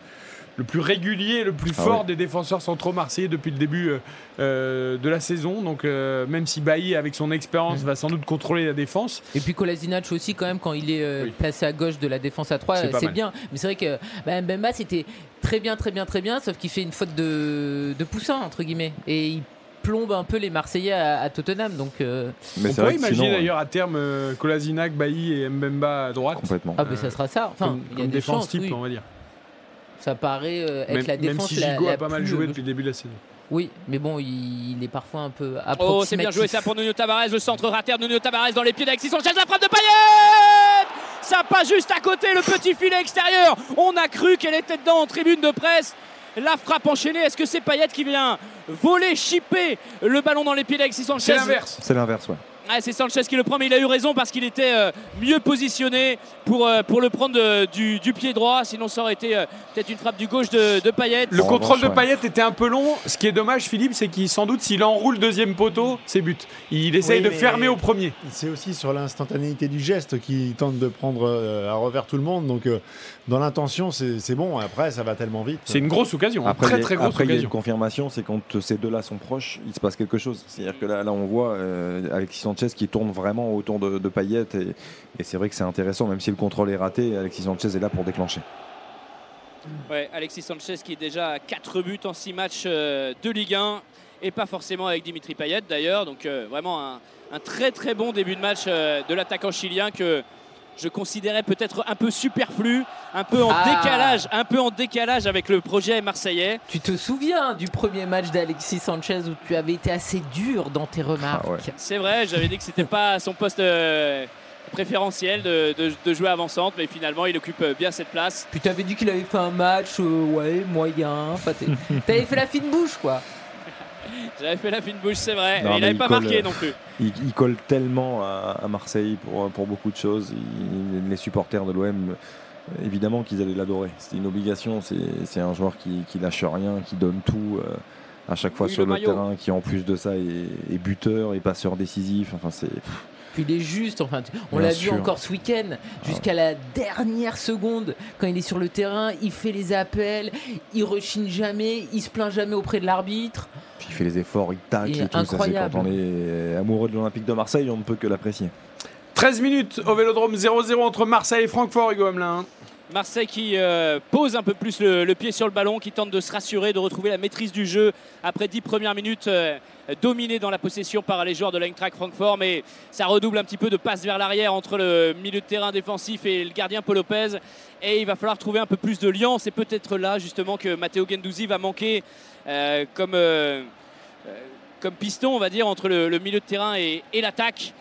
régulier, le plus fort des défenseurs centraux marseillais depuis le début de la saison. Donc même si Bailly, avec son expérience, va sans doute contrôler la défense. Et puis Kolasinac aussi quand même, quand il est placé à gauche de la défense à 3, c'est bien. Mais c'est vrai que Mbemba c'était très bien, sauf qu'il fait une faute de poussin entre guillemets, et il plombe un peu les Marseillais à Tottenham. Donc, on pourrait imaginer d'ailleurs à terme Kolasinac, Bailly et Mbemba à droite. Complètement. Mais ça sera ça. Enfin, il y a une défense chances, type, on va dire. Ça paraît être même, la défense. Même si Gigot a pas mal joué depuis le début de la saison. Oui, mais bon, il est parfois un peu approximatif. Oh, c'est bien joué ça pour Nuno Tavares. Le centre raté de Nuno Tavares dans les pieds d'Alexis Sanchez. La frappe de Payet, ça passe juste à côté, le petit filet extérieur. On a cru qu'elle était dedans en tribune de presse. La frappe enchaînée, est-ce que c'est Payet qui vient voler, chipper le ballon dans les pieds d'Alexis Sanchez? C'est l'inverse, ouais. Ah, c'est Sanchez qui le prend, mais il a eu raison parce qu'il était mieux positionné pour le prendre du pied droit. Sinon, ça aurait été peut-être une frappe du gauche de Payet. Le contrôle de Payet était un peu long. Ce qui est dommage, Philippe, c'est qu'il, sans doute, s'il enroule deuxième poteau, c'est but. Il essaye de fermer au premier. C'est aussi sur l'instantanéité du geste qu'il tente de prendre à revers tout le monde. Donc, dans l'intention, c'est bon. Après, ça va tellement vite. C'est une grosse occasion. Après, très grosse occasion. Il y a une confirmation, c'est quand ces deux-là sont proches, il se passe quelque chose. C'est-à-dire que là on voit Alexis Sanchez qui tourne vraiment autour de Payet et c'est vrai que c'est intéressant, même si le contrôle est raté, Alexis Sanchez est là pour déclencher. Ouais, Alexis Sanchez qui est déjà à 4 buts en 6 matchs de Ligue 1 et pas forcément avec Dimitri Payet d'ailleurs, donc vraiment un très très bon début de match de l'attaquant chilien que je considérais peut-être un peu superflu, un peu en décalage avec le projet marseillais. Tu te souviens du premier match d'Alexis Sanchez où tu avais été assez dur dans tes remarques. Ah ouais. C'est vrai, j'avais dit que c'était pas son poste préférentiel de jouer avant-centre, mais finalement il occupe bien cette place. Puis t'avais dit qu'il avait fait un match moyen. Enfin, t'avais fait la fine bouche quoi. J'avais fait la fine bouche, c'est vrai. Non, il n'avait pas marqué non plus. Il colle tellement à Marseille pour beaucoup de choses. Les supporters de l'OM, évidemment qu'ils allaient l'adorer. C'est une obligation. C'est un joueur qui lâche rien, qui donne tout à chaque fois sur le terrain, qui en plus de ça est buteur et passeur décisif. Enfin, c'est... Il est juste, enfin, on l'a vu encore ce week-end, jusqu'à la dernière seconde, quand il est sur le terrain, il fait les appels, il rechigne jamais, il se plaint jamais auprès de l'arbitre. Puis il fait les efforts, il tacle et tout. Incroyable. Ça, c'est quand on est amoureux de l'Olympique de Marseille, on ne peut que l'apprécier. 13 minutes au Vélodrome, 0-0 entre Marseille et Francfort, Hugo Hamelin. Marseille qui pose un peu plus le pied sur le ballon, qui tente de se rassurer, de retrouver la maîtrise du jeu après 10 premières minutes dominées dans la possession par les joueurs de l'Eintracht Francfort, mais ça redouble un petit peu de passes vers l'arrière entre le milieu de terrain défensif et le gardien Paul Lopez, et il va falloir trouver un peu plus de lien. C'est peut-être là justement que Matteo Guendouzi va manquer comme piston, on va dire, entre le milieu de terrain et l'attaque.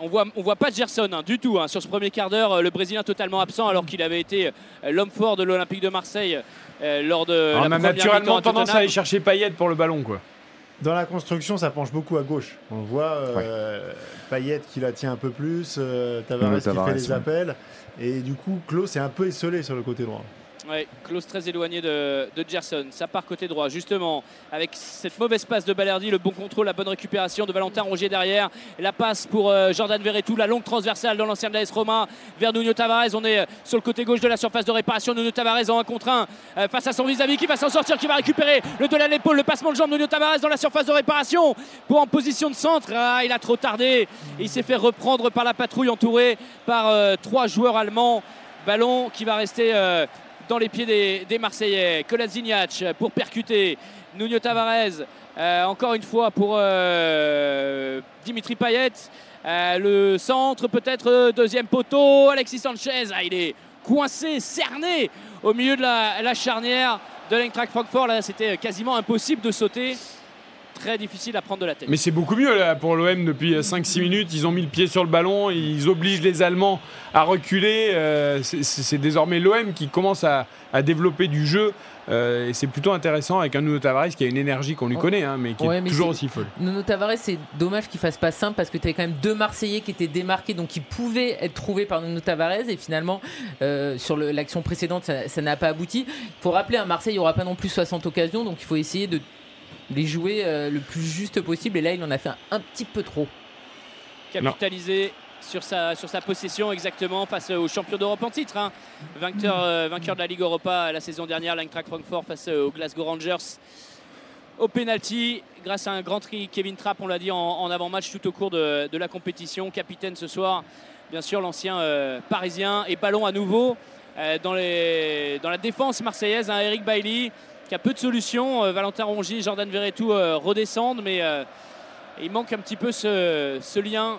On voit pas de Gerson du tout sur ce premier quart d'heure, le Brésilien totalement absent alors qu'il avait été l'homme fort de l'Olympique de Marseille lors de la première mi-temps. On a naturellement tendance à aller chercher Payet pour le ballon quoi. Dans la construction, ça penche beaucoup à gauche. On voit Payet qui la tient un peu plus, Tavares qui fait les appels et du coup Klose est un peu esselé sur le côté droit. Oui, Klose très éloigné de Gerson. Ça part côté droit, justement, avec cette mauvaise passe de Balerdi, le bon contrôle, la bonne récupération de Valentin Rongier derrière. La passe pour Jordan Verretou, la longue transversale dans l'ancien de l'AS Roma vers Nuno Tavares. On est sur le côté gauche de la surface de réparation. Nuno Tavares en 1 contre 1 face à son vis-à-vis qui va s'en sortir, qui va récupérer le de l'épaule, le passement de jambe de Nuno Tavares dans la surface de réparation pour en position de centre. Ah, il a trop tardé. Il s'est fait reprendre par la patrouille entourée par 3 joueurs allemands. Ballon qui va rester... dans les pieds des Marseillais. Kolasinac pour percuter Nuno Tavares, encore une fois pour Dimitri Payet, le centre peut-être, deuxième poteau, Alexis Sanchez, il est coincé, cerné au milieu de la charnière de l'Eintracht Francfort. Là c'était quasiment impossible de sauter, très difficile à prendre de la tête. Mais c'est beaucoup mieux là, pour l'OM depuis 5-6 minutes. Ils ont mis le pied sur le ballon, ils obligent les Allemands à reculer. C'est désormais l'OM qui commence à développer du jeu. Et c'est plutôt intéressant avec un Nuno Tavares qui a une énergie qu'on lui connaît, mais qui est toujours aussi folle. Nuno Tavares, c'est dommage qu'il fasse pas simple parce que tu avais quand même 2 Marseillais qui étaient démarqués, donc qui pouvaient être trouvés par Nuno Tavares. Et finalement, sur l'action précédente, ça n'a pas abouti. Il faut rappeler, à Marseille, il n'y aura pas non plus 60 occasions, donc il faut essayer de les jouer le plus juste possible, et là il en a fait un petit peu trop. Capitaliser sur sa possession, exactement, face aux champions d'Europe en titre, vainqueur de la Ligue Europa la saison dernière, l'Eintracht Francfort face aux Glasgow Rangers au penalty grâce à un grand tri Kevin Trapp, on l'a dit en avant-match tout au cours de la compétition, capitaine ce soir bien sûr, l'ancien parisien. Et ballon à nouveau dans la défense marseillaise, Eric Bailly qui a peu de solutions, Valentin Rongier, Jordan Verretou redescendent, mais il manque un petit peu ce lien.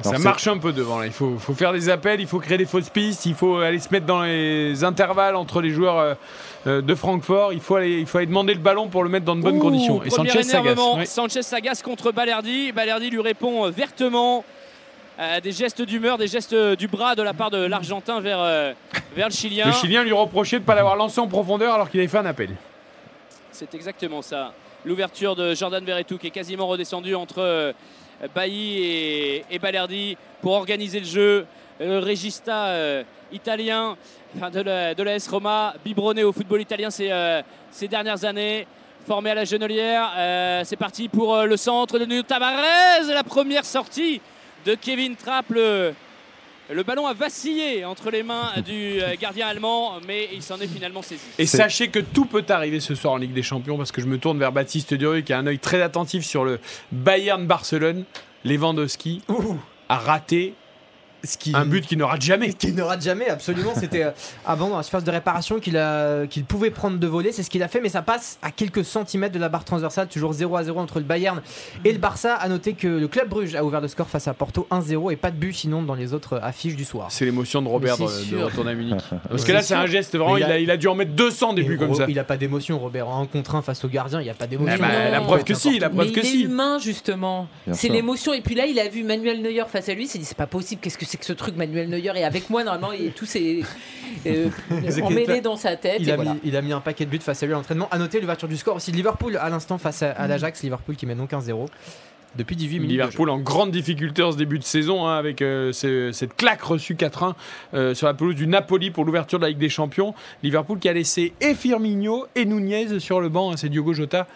Alors ça marche un peu devant là. Il faut faire des appels, il faut créer des fausses pistes, il faut aller se mettre dans les intervalles entre les joueurs de Francfort, il faut aller demander le ballon pour le mettre dans de bonnes conditions. Et Sanchez s'agace. Oui. Sanchez s'agace contre Balerdi lui répond vertement, des gestes d'humeur, des gestes du bras de la part de l'Argentin vers le Chilien. Le Chilien lui reprochait de ne pas l'avoir lancé en profondeur alors qu'il avait fait un appel. C'est exactement ça. L'ouverture de Jordan Verretou qui est quasiment redescendu entre Bailly et Balerdi pour organiser le jeu. Le Regista italien de la AS Roma, biberonné au football italien ces dernières années, formé à la Genolière. C'est parti pour le centre de Nuno Tavares. La première sortie de Kevin Trapp. Le ballon a vacillé entre les mains du gardien allemand, mais il s'en est finalement saisi. Et sachez que tout peut arriver ce soir en Ligue des Champions, parce que je me tourne vers Baptiste Duru qui a un œil très attentif sur le Bayern-Barcelone. Lewandowski a raté un but qu'il ne rate jamais. Qu'il ne rate jamais, absolument. C'était avant dans la surface de réparation qu'il pouvait prendre de volée. C'est ce qu'il a fait, mais ça passe à quelques centimètres de la barre transversale. Toujours 0-0 entre le Bayern et le Barça. À noter que le club Bruges a ouvert le score face à Porto 1-0 et pas de but sinon dans les autres affiches du soir. C'est l'émotion de Robert de retourner à Munich. Parce que là, c'est un geste vraiment. Il a dû en mettre 200 débuts comme ça. Il n'a pas d'émotion, Robert. En 1 contre 1 face au gardien, il n'y a pas d'émotion. La preuve que si. Il est humain, justement. C'est l'émotion. Et puis là, il a vu Manuel Neuer face à lui. Il s'est dit, c'est pas possible. Qu'est-ce que c'est que ce truc? Manuel Neuer est avec moi normalement, et tout s'est emmêlé dans sa tête. Il a mis un paquet de buts face à lui à l'entraînement. À noter l'ouverture du score aussi de Liverpool à l'instant face à l'Ajax. Liverpool qui mène donc 1-0 depuis 18 minutes. Liverpool en grande difficulté en ce début de saison, avec cette claque reçue 4-1 sur la pelouse du Napoli pour l'ouverture de la Ligue des Champions. Liverpool qui a laissé et Firmino et Nunez sur le banc. C'est Diogo Jota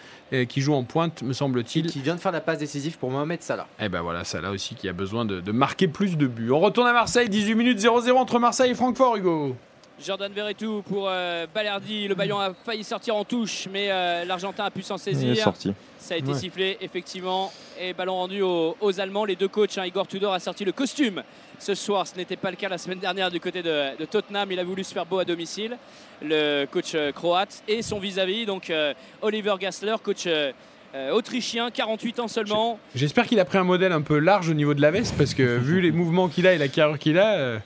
qui joue en pointe, me semble-t-il. Et qui vient de faire la passe décisive pour Mohamed Salah. Et ben voilà, Salah aussi qui a besoin de marquer plus de buts. On retourne à Marseille, 18 minutes 0-0 entre Marseille et Francfort, Hugo. Jordan Verretou pour Balerdi. Le ballon a failli sortir en touche, mais l'Argentin a pu s'en saisir. Il est sorti. Ça a été sifflé, effectivement. Et ballon rendu aux Allemands. Les deux coachs, Igor Tudor a sorti le costume ce soir. Ce n'était pas le cas la semaine dernière du côté de Tottenham. Il a voulu se faire beau à domicile, le coach croate. Et son vis-à-vis, donc Oliver Gassler, coach autrichien, 48 ans seulement. J'espère qu'il a pris un modèle un peu large au niveau de la veste, parce que vu les mouvements qu'il a et la carrure qu'il a,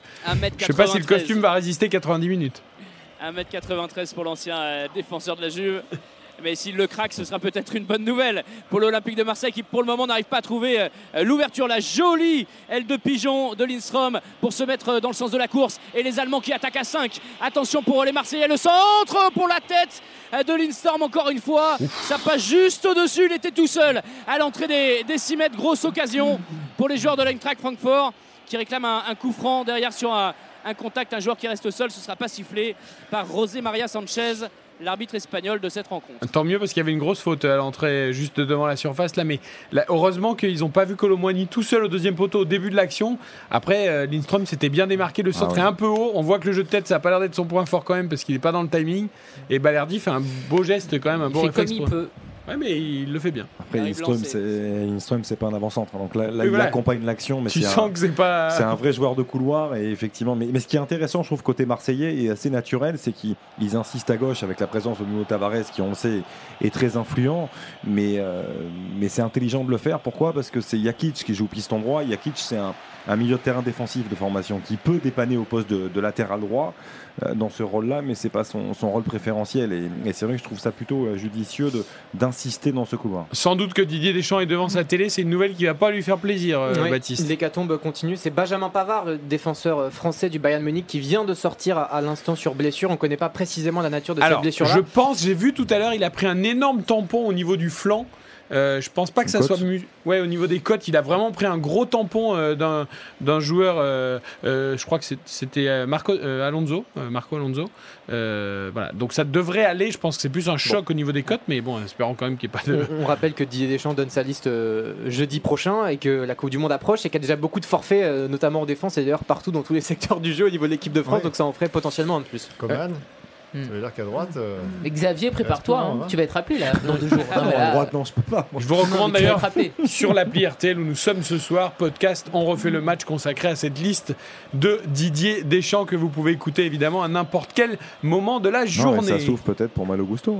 je sais pas si le costume va résister 90 minutes. 1m93 pour l'ancien défenseur de la Juve. Mais s'il le craque, ce sera peut-être une bonne nouvelle pour l'Olympique de Marseille, qui pour le moment n'arrive pas à trouver l'ouverture. La jolie aile de pigeon de Lindström pour se mettre dans le sens de la course, et les Allemands qui attaquent à 5. Attention pour les Marseillais, le centre pour la tête de Lindström encore une fois. Ça passe juste au-dessus, il était tout seul à l'entrée des 6 mètres. Grosse occasion pour les joueurs de l'Eintracht Francfort qui réclament un coup franc derrière sur un contact, un joueur qui reste seul. Ce ne sera pas sifflé par José María Sánchez, l'arbitre espagnol de cette rencontre. Tant mieux, parce qu'il y avait une grosse faute à l'entrée juste devant la surface là, mais là, heureusement qu'ils n'ont pas vu Kolo Muani tout seul au deuxième poteau au début de l'action. Après Lindström s'était bien démarqué, le centre est un peu haut. On voit que le jeu de tête, ça n'a pas l'air d'être son point fort quand même, parce qu'il n'est pas dans le timing, et Balerdi fait un beau geste quand même, un bon réflexe. Ouais, mais il le fait bien. Après, Lindström, c'est pas un avant-centre. Donc là, il accompagne l'action. Mais tu sens que c'est pas. C'est un vrai joueur de couloir, et effectivement. Mais ce qui est intéressant, je trouve, côté marseillais, et assez naturel, c'est qu'ils insistent à gauche avec la présence de Nuno Tavares, qui, on le sait, est très influent. Mais c'est intelligent de le faire. Pourquoi ? Parce que c'est Jakic qui joue piston droit. Jakic, c'est un milieu de terrain défensif de formation qui peut dépanner au poste de latéral droit dans ce rôle-là, mais c'est pas son rôle préférentiel. Et c'est vrai que je trouve ça plutôt judicieux d'insister dans ce couloir. Sans doute que Didier Deschamps est devant sa télé. C'est une nouvelle qui va pas lui faire plaisir, Baptiste. L'hécatombe continue. C'est Benjamin Pavard, le défenseur français du Bayern Munich, qui vient de sortir à l'instant sur blessure. On connaît pas précisément la nature de cette blessure-là. Je pense, j'ai vu tout à l'heure, il a pris un énorme tampon au niveau du flanc. Je pense pas que ça soit au niveau des côtes. Il a vraiment pris un gros tampon d'un joueur. Je crois que c'était Marco Alonso. Voilà. Donc ça devrait aller. Je pense que c'est plus un choc au niveau des côtes, mais bon, espérons quand même qu'il n'y ait pas de. On rappelle que Didier Deschamps donne sa liste jeudi prochain, et que la Coupe du Monde approche, et qu'il y a déjà beaucoup de forfaits, notamment en défense, et d'ailleurs partout dans tous les secteurs du jeu au niveau de l'équipe de France. Ouais. Donc ça en ferait potentiellement un de plus. Coman. Ça veut dire qu'à droite. Mais Xavier, prépare-toi, tu vas être rappelé là dans 2 jours. À droite, non, je peux pas. Je vous recommande d'ailleurs sur l'appli RTL où nous sommes ce soir, podcast On refait le match, consacré à cette liste de Didier Deschamps, que vous pouvez écouter évidemment à n'importe quel moment de la journée. Ça s'ouvre peut-être pour Malo Gusto.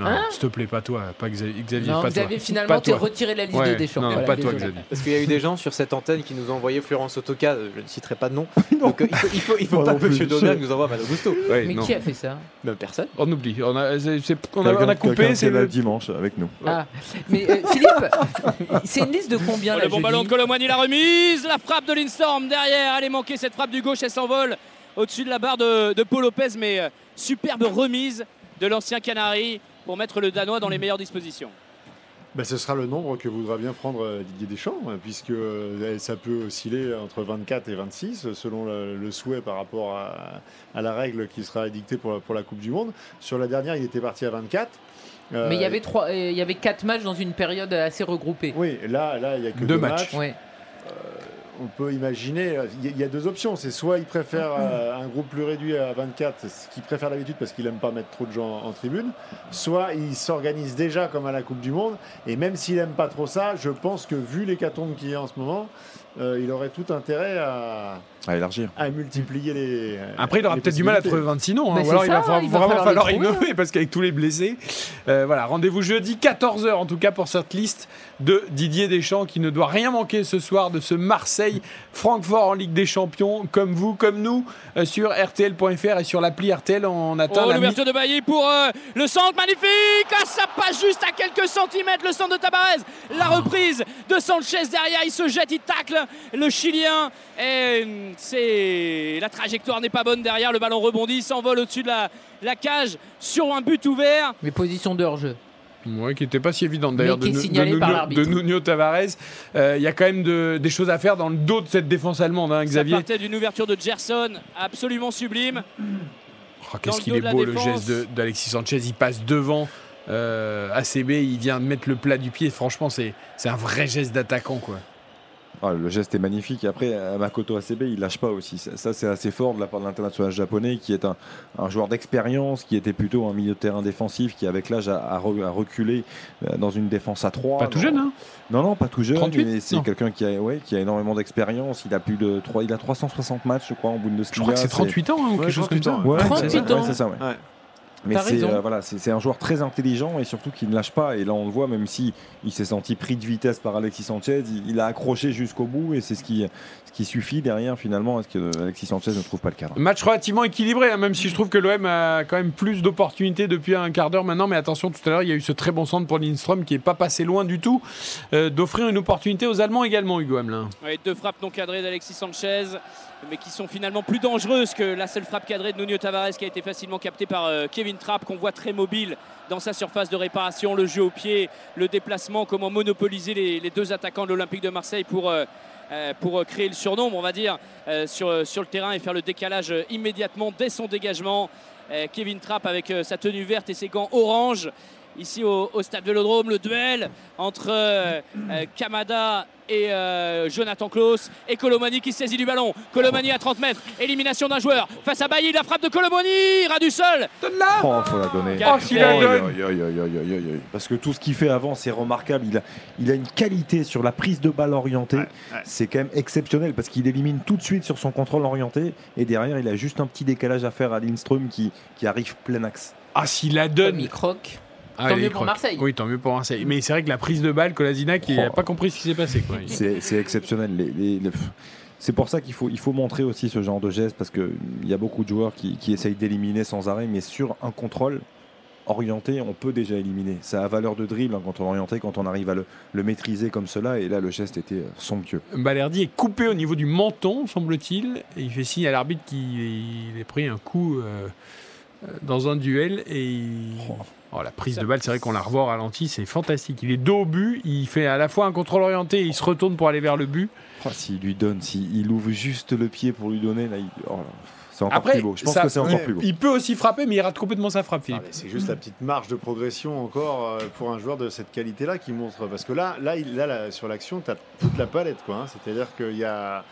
Non, s'il te plaît, pas toi, pas Xavier. Non, pas Xavier, toi. Finalement, t'es retiré la liste de Deschamps. Non, voilà, pas toi, Xavier. Parce qu'il y a eu des gens sur cette antenne qui nous ont envoyé Florence Otoka, je ne citerai pas de nom. Donc il faut pas que M. Donald nous envoie Malo Gusto. Ouais, mais qui a fait ça ? Personne. On oublie. On a coupé. C'est le dimanche avec nous. Ah. Mais Philippe, c'est une liste de combien là ? Le bon ballon de Kolo Muani, la remise, la frappe de Lindström derrière. Allez, manquer cette frappe du gauche, elle s'envole au-dessus de la barre de Paul Lopez, mais superbe remise de l'ancien Canari pour mettre le Danois dans les meilleures dispositions. Ben, ce sera le nombre que voudra bien prendre Didier Deschamps, puisque ça peut osciller entre 24 et 26, selon le souhait par rapport à la règle qui sera édictée pour la Coupe du Monde. Sur la dernière, il était parti à 24. Mais il y avait 4 matchs dans une période assez regroupée. Oui, là il n'y a que 2 matchs. Ouais. On peut imaginer, il y a 2 options, c'est soit il préfère un groupe plus réduit à 24, ce qu'il préfère d'habitude parce qu'il n'aime pas mettre trop de gens en tribune, soit il s'organise déjà comme à la Coupe du Monde, et même s'il n'aime pas trop ça, je pense que vu l'hécatombe qu'il y a en ce moment, il aurait tout intérêt à élargir, à multiplier les. Après, il aura peut-être du mal à trouver 26 noms, hein, ou alors il va vraiment falloir innover, parce qu'avec tous les blessés, voilà. Rendez-vous jeudi 14h en tout cas pour cette liste de Didier Deschamps qui ne doit rien manquer ce soir de ce Marseille-Francfort en Ligue des Champions, comme vous, comme nous, sur RTL.fr et sur l'appli RTL. On attend l'ouverture de Bailly pour le centre magnifique. Ah, ça passe juste à quelques centimètres, le centre de Tabarez, la reprise de Sanchez derrière, il se jette, il tacle le Chilien et la trajectoire n'est pas bonne derrière, le ballon rebondit, s'envole au-dessus de la cage sur un but ouvert. Mais position de hors-jeu. Ouais, qui n'était pas si évidente d'ailleurs de Nuno Tavares. Il y a quand même des choses à faire dans le dos de cette défense allemande, hein, Xavier. Ça partait d'une ouverture de Gerson absolument sublime. Qu'est-ce qu'il est beau le geste d'Alexis Sanchez, il passe devant ACB, il vient de mettre le plat du pied. Franchement, c'est un vrai geste d'attaquant, quoi. Ah, le geste est magnifique. Après, Makoto ACB, il lâche pas aussi. Ça, c'est assez fort de la part de l'international japonais, qui est un joueur d'expérience, qui était plutôt un milieu de terrain défensif, qui avec l'âge a reculé dans une défense à 3. Pas tout jeune, hein ? Non, pas tout jeune. 38, mais c'est quelqu'un qui a énormément d'expérience. Il a plus de 360 matchs, je crois, en Bundesliga. Je crois que c'est 38 ans, hein, ou quelque chose comme ça. 38 ans. Ouais, c'est ça, ouais. Ouais. Mais c'est un joueur très intelligent et surtout qui ne lâche pas. Et là, on le voit, même si il s'est senti pris de vitesse par Alexis Sanchez, il a accroché jusqu'au bout et c'est ce qui suffit derrière finalement. Est-ce que Alexis Sanchez ne trouve pas le cadre ? Match relativement équilibré, hein, même si je trouve que l'OM a quand même plus d'opportunités depuis un quart d'heure maintenant. Mais attention, tout à l'heure, il y a eu ce très bon centre pour Lindström qui n'est pas passé loin du tout d'offrir une opportunité aux Allemands également, Hugo Hamelin. Oui, 2 frappes non cadrées d'Alexis Sanchez, mais qui sont finalement plus dangereuses que la seule frappe cadrée de Nuno Tavares qui a été facilement captée par Kevin Trapp, qu'on voit très mobile dans sa surface de réparation, le jeu au pied, le déplacement, comment monopoliser les 2 attaquants de l'Olympique de Marseille pour créer le surnombre, on va dire, sur le terrain et faire le décalage immédiatement dès son dégagement. Kevin Trapp avec sa tenue verte et ses gants orange. Ici au stade Vélodrome, le duel entre Kamada et Jonathan Klaus, et Colomani qui saisit du ballon. Colomani à 30 mètres, élimination d'un joueur face à Bailly, la frappe de Colomani, ras du sol. Donne-la. Faut la donner. Parce que tout ce qu'il fait avant, c'est remarquable. Il a une qualité sur la prise de balle orientée. Ouais. C'est quand même exceptionnel parce qu'il élimine tout de suite sur son contrôle orienté, et derrière, il a juste un petit décalage à faire à Lindström qui arrive plein axe. Ah, s'il la donne. Il croque. Ah, tant mieux pour Marseille. Oui, tant mieux pour Marseille. Mais c'est vrai que la prise de balle, Kolasinac, il n'a pas compris ce qui s'est passé, quoi. C'est exceptionnel. C'est pour ça qu'il faut montrer aussi ce genre de geste, parce qu'il y a beaucoup de joueurs qui essayent d'éliminer sans arrêt, mais sur un contrôle orienté, on peut déjà éliminer. Ça a valeur de dribble, un contrôle orienté, quand on arrive à le maîtriser comme cela. Et là, le geste était somptueux. Balerdi est coupé au niveau du menton, semble-t-il. Et il fait signe à l'arbitre qu'il ait pris un coup dans un duel. La prise de balle, c'est vrai qu'on la revoit au ralenti, c'est fantastique. Il est dos au but, il fait à la fois un contrôle orienté et il se retourne pour aller vers le but. S'il ouvre juste le pied pour lui donner, là, c'est encore plus beau. Je pense que c'est encore plus beau. Il peut aussi frapper, mais il rate complètement sa frappe, Philippe. C'est juste la petite marge de progression encore pour un joueur de cette qualité-là qui montre. Parce que là, sur l'action, tu as toute la palette, quoi, hein. C'est-à-dire qu'il y a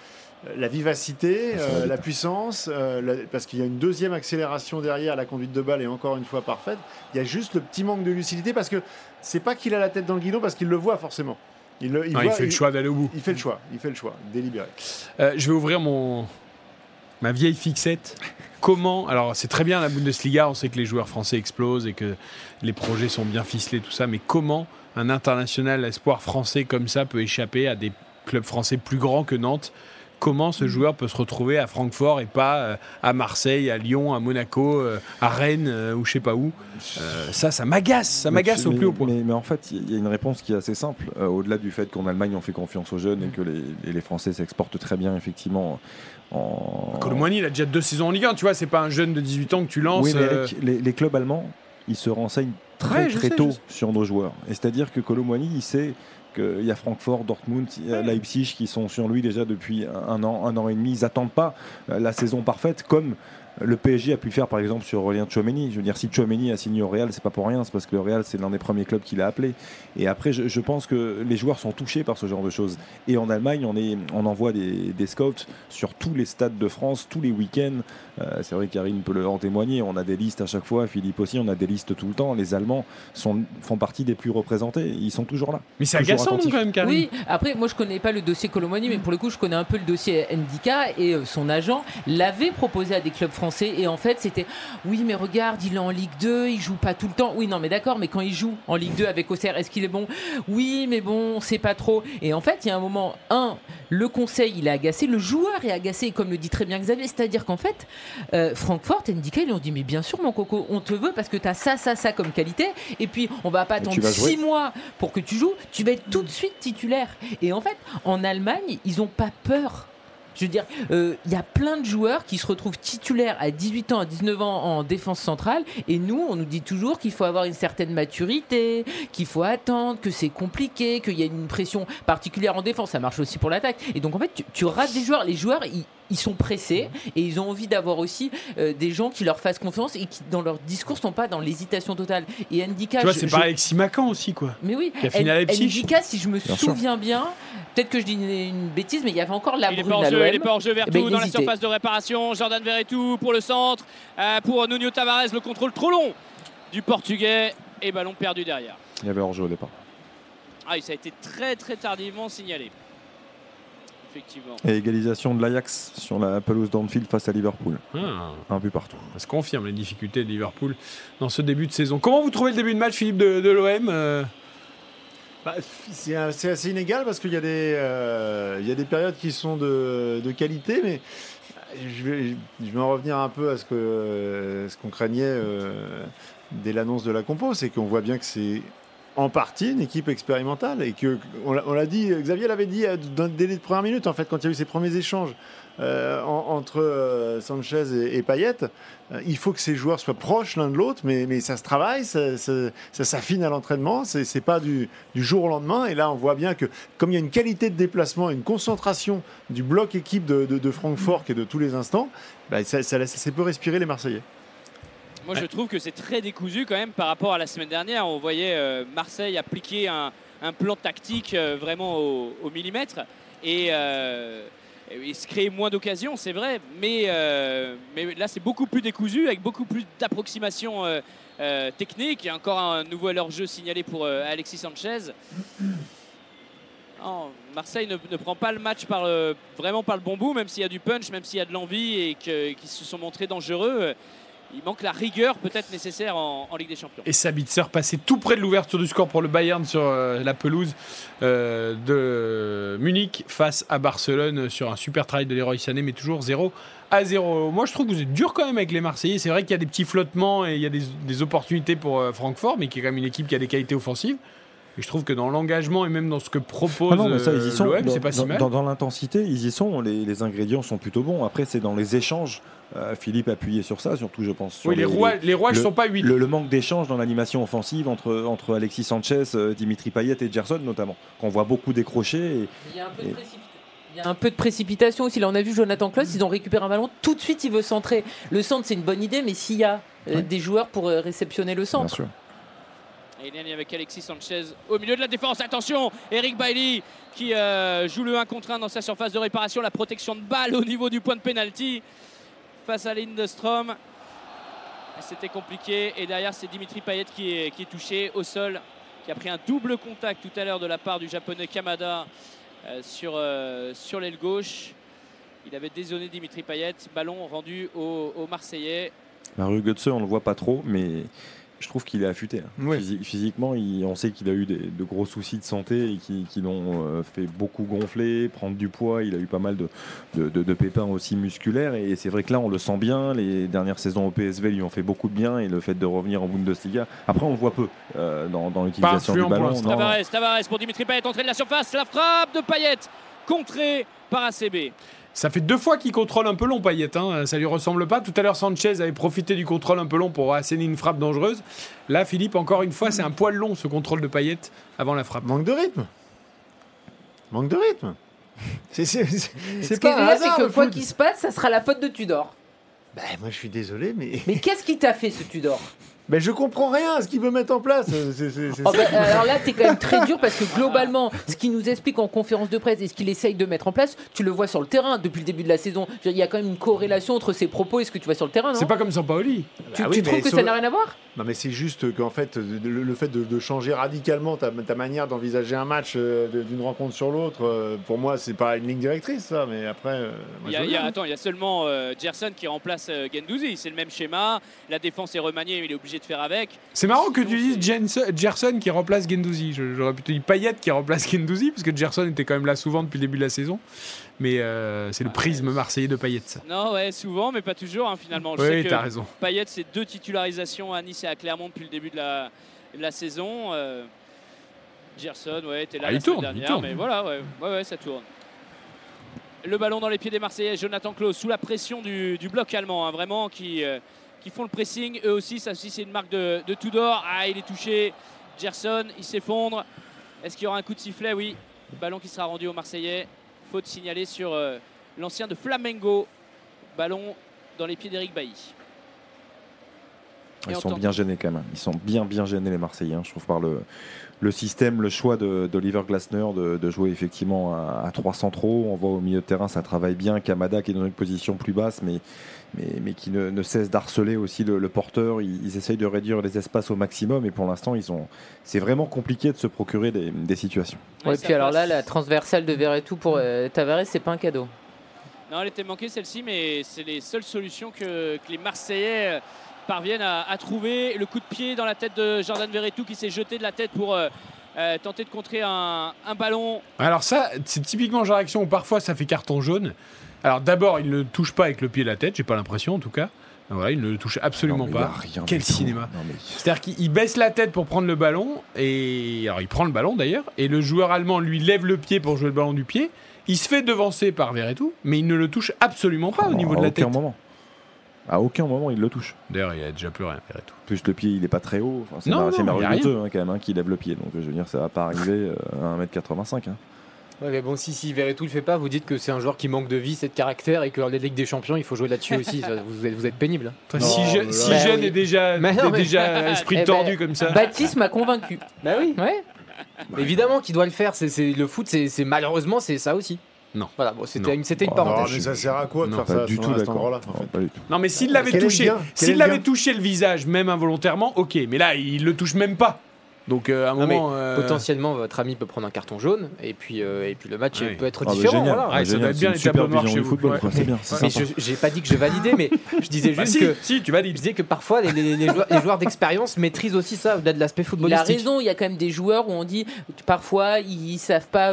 la vivacité, la puissance, parce qu'il y a une deuxième accélération derrière, la conduite de balle est encore une fois parfaite. Il y a juste le petit manque de lucidité, parce que c'est pas qu'il a la tête dans le guidon, parce qu'il le voit forcément. Il fait le choix d'aller au bout. Il fait le choix, délibéré. Je vais ouvrir ma vieille fixette. Alors c'est très bien la Bundesliga, on sait que les joueurs français explosent et que les projets sont bien ficelés, tout ça, mais comment un international espoir français comme ça peut échapper à des clubs français plus grands que Nantes ? Comment ce joueur peut se retrouver à Francfort et pas à Marseille, à Lyon, à Monaco, à Rennes ou je sais pas où. Ça m'agace au plus haut point. Mais en fait, il y a une réponse qui est assez simple. Au-delà du fait qu'en Allemagne, on fait confiance aux jeunes et que les Français s'exportent très bien, effectivement. Colomani, il a déjà 2 saisons en Ligue 1, tu vois. C'est pas un jeune de 18 ans que tu lances. Oui, mais les clubs allemands, ils se renseignent très tôt sur nos joueurs. Et c'est-à-dire que Kolo Muani, il sait qu'il y a Francfort, Dortmund, Leipzig qui sont sur lui déjà depuis un an et demi. Ils n'attendent pas la saison parfaite comme le PSG a pu faire par exemple sur Aurélien Tchouaméni. Je veux dire, si Tchouaméni a signé au Real, c'est pas pour rien, c'est parce que le Real c'est l'un des premiers clubs qu'il a appelé. Et après, je pense que les joueurs sont touchés par ce genre de choses. Et en Allemagne, on envoie des scouts sur tous les stades de France, tous les week-ends. C'est vrai, Karine peut en témoigner. On a des listes à chaque fois, Philippe aussi, on a des listes tout le temps. Les Allemands font partie des plus représentés. Ils sont toujours là. Mais c'est agaçant quand même, Karine. Oui. Après, moi je connais pas le dossier Kolo Muani, mais pour le coup, je connais un peu le dossier Ndika, et son agent l'avait proposé à des clubs français. Et en fait c'était oui mais regarde, il est en Ligue 2, il joue pas tout le temps. Oui non mais d'accord, mais quand il joue en Ligue 2 avec Auxerre, est-ce qu'il est bon? Oui mais bon, c'est pas trop. Et en fait il y a un moment, le conseil il est agacé, le joueur est agacé, comme le dit très bien Xavier, c'est-à-dire qu'en fait Francfort, Ndika, ils lui ont dit mais bien sûr mon coco, on te veut parce que t'as ça comme qualité, et puis on va pas attendre 6 mois pour que tu joues, tu vas être tout de suite titulaire. Et en fait en Allemagne ils ont pas peur. Je veux dire, il y a plein de joueurs qui se retrouvent titulaires à 18 ans, à 19 ans en défense centrale, et nous, on nous dit toujours qu'il faut avoir une certaine maturité, qu'il faut attendre, que c'est compliqué, qu'il y a une pression particulière en défense, ça marche aussi pour l'attaque. Et donc en fait, tu rates des joueurs, ils sont pressés et ils ont envie d'avoir aussi des gens qui leur fassent confiance et qui dans leur discours sont pas dans l'hésitation totale. Et Ndika, tu vois, c'est pareil avec Simakan aussi quoi. Mais oui, Ndika, si je me souviens bien, peut-être que je dis une bêtise, mais il y avait encore la brune à l'OM. Il est pas hors jeu, Vertou dans la surface de réparation, Jordan Verretou pour le centre, pour Nuno Tavares, le contrôle trop long du Portugais et ballon perdu derrière. Il y avait hors jeu au départ. Ah, ça a été très très tardivement signalé. Et égalisation de l'Ajax sur la pelouse d'Anfield face à Liverpool. Un but partout. Ça confirme les difficultés de Liverpool dans ce début de saison. Comment vous trouvez le début de match, Philippe, de l'OM? C'est assez inégal parce qu'il y a des périodes qui sont de qualité, mais je vais en revenir un peu à ce qu'on craignait dès l'annonce de la compo, c'est qu'on voit bien que c'est en partie une équipe expérimentale et que on l'a dit, Xavier l'avait dit dès les premières minutes en fait quand il y a eu ces premiers échanges entre Sanchez et Payet, il faut que ces joueurs soient proches l'un de l'autre, mais ça se travaille, ça s'affine à l'entraînement, c'est pas du jour au lendemain. Et là on voit bien que comme il y a une qualité de déplacement, une concentration du bloc équipe de Francfort et de tous les instants, bah, ça laisse assez peu respirer les Marseillais. Moi, je trouve que c'est très décousu quand même par rapport à la semaine dernière. On voyait Marseille appliquer un plan tactique vraiment au millimètre et se créer moins d'occasions, c'est vrai. Mais là, c'est beaucoup plus décousu avec beaucoup plus d'approximations techniques. Il y a encore un nouveau hors-jeu signalé pour Alexis Sanchez. Non, Marseille ne prend pas le match vraiment par le bon bout, même s'il y a du punch, même s'il y a de l'envie et qu'ils se sont montrés dangereux. Il manque la rigueur peut-être nécessaire en Ligue des Champions. Et Sabitzer passait tout près de l'ouverture du score pour le Bayern sur la pelouse de Munich face à Barcelone sur un super travail de Leroy Sané, mais toujours 0-0. Moi je trouve que vous êtes dur quand même avec les Marseillais. C'est vrai qu'il y a des petits flottements et il y a des opportunités pour Francfort, mais qui est quand même une équipe qui a des qualités offensives. Et je trouve que dans l'engagement et même dans ce que propose l'OM, c'est pas si mal. Dans l'intensité, ils y sont. Les ingrédients sont plutôt bons. Après, c'est dans les échanges. Philippe appuyait sur ça, surtout, je pense. Sur oui, les rouages ne sont pas huilés. Le manque d'échanges dans l'animation offensive entre Alexis Sanchez, Dimitri Payet et Gerson, notamment. Qu'on voit beaucoup décrocher. Il y a un peu de précipitation. Il y a un peu de précipitation aussi. Là, on a vu Jonathan Clauss, ils ont récupéré un ballon. Tout de suite, il veut centrer. Le centre, c'est une bonne idée, mais s'il y a des joueurs pour réceptionner le centre. Bien sûr. Et il y avec Alexis Sanchez au milieu de la défense. Attention, Eric Bailly qui joue le 1 contre 1 dans sa surface de réparation. La protection de balle au niveau du point de pénalty face à Lindström. C'était compliqué. Et derrière, c'est Dimitri Payet qui est touché au sol, qui a pris un double contact tout à l'heure de la part du japonais Kamada sur l'aile gauche. Il avait dézonné Dimitri Payet. Ballon rendu aux Marseillais. Mario Götze, on ne le voit pas trop, mais... Je trouve qu'il est affûté. Oui. Physiquement, on sait qu'il a eu de gros soucis de santé et qui l'ont fait beaucoup gonfler, prendre du poids. Il a eu pas mal de pépins aussi musculaires. Et c'est vrai que là, on le sent bien. Les dernières saisons au PSV lui ont fait beaucoup de bien. Et le fait de revenir en Bundesliga... Après, on le voit peu dans l'utilisation du ballon. Tavares pour Dimitri Payet, entrée de la surface. La frappe de Payet, contrée par ACB. Ça fait deux fois qu'il contrôle un peu long, Payet, hein. Ça lui ressemble pas. Tout à l'heure, Sanchez avait profité du contrôle un peu long pour asséner une frappe dangereuse. Là, Philippe, encore une fois, c'est un poil long, ce contrôle de Payet avant la frappe. Manque de rythme. Manque de rythme. C'est pas un hasard, c'est que quoi qu'il se passe, ça sera la faute de Tudor. Ben, moi, je suis désolé, mais... Mais qu'est-ce qui t'a fait, ce Tudor ? Ben, je comprends rien à ce qu'il veut mettre en place. Alors là, t'es quand même très dur parce que globalement, ce qu'il nous explique en conférence de presse et ce qu'il essaye de mettre en place, tu le vois sur le terrain depuis le début de la saison. Il y a quand même une corrélation entre ses propos et ce que tu vois sur le terrain, non ? C'est pas comme Sampaoli. Tu trouves que ça n'a rien à voir ? Non, mais c'est juste qu'en fait, le fait de changer radicalement ta manière d'envisager un match d'une rencontre sur l'autre, pour moi, c'est pas une ligne directrice, ça. Mais après, il y a seulement Gerson qui remplace Guendouzi. C'est le même schéma. La défense est remaniée, mais il est obligé de faire avec. C'est marrant que tu dises Gerson qui remplace Guendouzi. J'aurais plutôt dit Payet qui remplace Guendouzi, parce que Gerson était quand même là souvent depuis le début de la saison. Mais c'est le prisme marseillais de Payet, ça. Non, ouais, souvent, mais pas toujours, hein, finalement. Je sais que t'as raison. Payet, c'est 2 titularisations à Nice et à Clermont depuis le début de la saison. Gerson, ouais, était là la semaine dernière. Mais voilà, ouais, ça tourne. Le ballon dans les pieds des Marseillais. Jonathan Clauss, sous la pression du bloc allemand, hein, vraiment, qui font le pressing. Eux aussi, ça aussi, c'est une marque de Tudor. Ah, il est touché. Gerson, il s'effondre. Est-ce qu'il y aura un coup de sifflet ? Oui. Le ballon qui sera rendu aux Marseillais. Faute signalée sur l'ancien de Flamengo. Ballon dans les pieds d'Éric Bailly. Ils sont bien gênés quand même. Ils sont bien gênés, les Marseillais, hein, je trouve, par le système, le choix d'Oliver Glasner de jouer effectivement à 3 centraux. On voit au milieu de terrain, ça travaille bien. Kamada qui est dans une position plus basse, mais qui ne cesse d'harceler aussi le porteur. Ils essayent de réduire les espaces au maximum, et pour l'instant, c'est vraiment compliqué de se procurer des situations. Ouais, et puis alors là, la transversale de Verretou pour Tavares, c'est pas un cadeau. Non, elle était manquée celle-ci, mais c'est les seules solutions que les Marseillais parviennent à trouver. Le coup de pied dans la tête de Jordan Verretou qui s'est jeté de la tête pour tenter de contrer un ballon. Alors ça, c'est typiquement une réaction où parfois ça fait carton jaune. Alors d'abord, il ne le touche pas avec le pied et la tête, j'ai pas l'impression en tout cas. Voilà, il ne le touche absolument pas. Quel cinéma. Mais... C'est-à-dire qu'il baisse la tête pour prendre le ballon, et alors il prend le ballon d'ailleurs, et le joueur allemand lui lève le pied pour jouer le ballon du pied. Il se fait devancer par Verretou, mais il ne le touche absolument pas au niveau de la tête. À aucun moment il le touche. D'ailleurs, il a déjà plus rien fait et tout. Plus le pied, il est pas très haut. Enfin, c'est Mario quand même, hein, qui lève le pied. Donc je veux dire, ça va pas arriver à 1m85. Hein. Ouais, mais bon, si Verretou le fait pas, vous dites que c'est un joueur qui manque de vie, c'est de caractère, et que la Ligue des Champions, il faut jouer là-dessus aussi. Vous êtes pénible. Hein. Si jeune, déjà esprit tordu comme ça. Baptiste m'a convaincu. Bah oui. Ouais. Évidemment qu'il doit le faire. C'est le foot. C'est malheureusement c'est ça aussi. Non, voilà, bon, c'était une parenthèse. Mais ça sert à quoi de faire ça à cet endroit-là, en fait. Non, mais s'il l'avait touché le visage, même involontairement, ok. Mais là, il le touche même pas. Donc à un moment, potentiellement, votre ami peut prendre un carton jaune, et puis le match peut être différent. Génial. Voilà. Ça doit être bien les tableaux noirs chez vous. Ouais. C'est bien. C'est sympa. J'ai pas dit que je validais, mais je disais juste que parfois les joueurs d'expérience maîtrisent aussi ça au-delà de l'aspect footballistique. Il a raison. Il y a quand même des joueurs où on dit parfois ils savent pas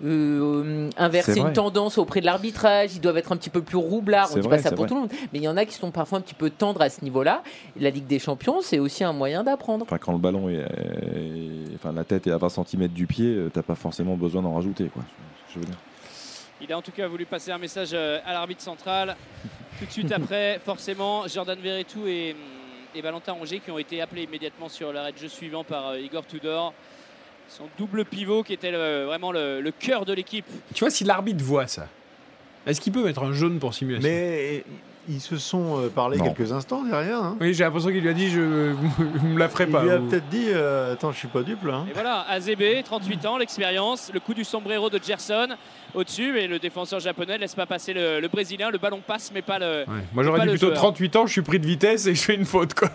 inverser une tendance auprès de l'arbitrage. Ils doivent être un petit peu plus roublards. On dit pas ça pour tout le monde, mais il y en a qui sont parfois un petit peu tendres à ce niveau-là. La Ligue des Champions, c'est aussi un moyen d'apprendre. Enfin, quand le ballon est la tête est à 20 cm du pied, t'as pas forcément besoin d'en rajouter, quoi. Je veux dire. Il a en tout cas voulu passer un message à l'arbitre central. Tout de suite après, forcément, Jordan Verretou et Valentin Rongier qui ont été appelés immédiatement sur l'arrêt de jeu suivant par Igor Tudor. Son double pivot qui était vraiment le cœur de l'équipe. Tu vois, si l'arbitre voit ça, est-ce qu'il peut mettre un jaune pour simulation ? Mais... ils se sont parlé quelques instants derrière. Hein. Oui, j'ai l'impression qu'il lui a dit je me la ferai pas. Il lui a peut-être dit attends, je suis pas dupe là. Hein. Et voilà, Azebe, 38 ans, l'expérience, le coup du sombrero de Gerson au-dessus, et le défenseur japonais laisse pas passer le Brésilien. Le ballon passe, mais pas le. Ouais. Moi j'aurais dit plutôt 38 ans, je suis pris de vitesse et je fais une faute, quoi.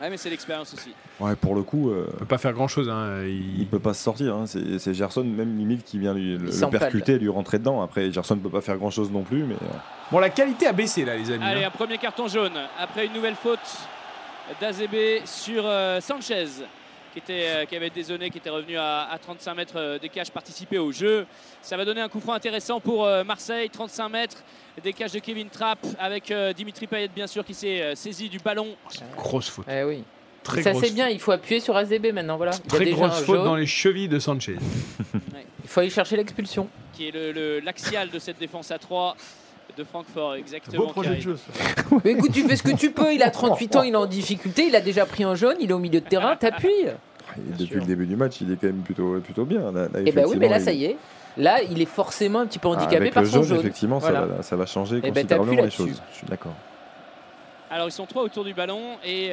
Ouais, mais c'est l'expérience aussi. Ouais, pour le coup, il peut pas faire grand-chose. Hein. Il peut pas se sortir. Hein. C'est Gerson, même limite, qui vient le percuter, lui rentrer dedans. Après, Gerson peut pas faire grand-chose non plus. Mais bon, la qualité a baissé là, les amis. Allez, hein. Un premier carton jaune après une nouvelle faute d'Azebe sur Sanchez, qui avait dézonné, qui était revenu à 35 mètres des cages, participer au jeu. Ça va donner un coup franc intéressant pour Marseille. 35 mètres des cages de Kevin Trapp, avec Dimitri Payet bien sûr qui s'est saisi du ballon. C'est une grosse faute. Oui. Très grosse faute. Il faut appuyer sur Azebe maintenant. Voilà. Très grosse faute dans les chevilles de Sanchez. Ouais. Il faut aller chercher l'expulsion. Qui est l'axial de cette défense à 3 de Francfort, exactement. Beau projet de jeu, ça. Mais écoute, tu fais ce que tu peux. Il a 38 ans, il est en difficulté, il a déjà pris un jaune, il est au milieu de terrain, t'appuies. Depuis le début du match, il est quand même plutôt bien. Eh bien oui, mais là, ça y est. Là, il est forcément un petit peu handicapé par son jaune. Effectivement, voilà. ça va changer considérablement les choses. Je suis d'accord. Alors, ils sont trois autour du ballon et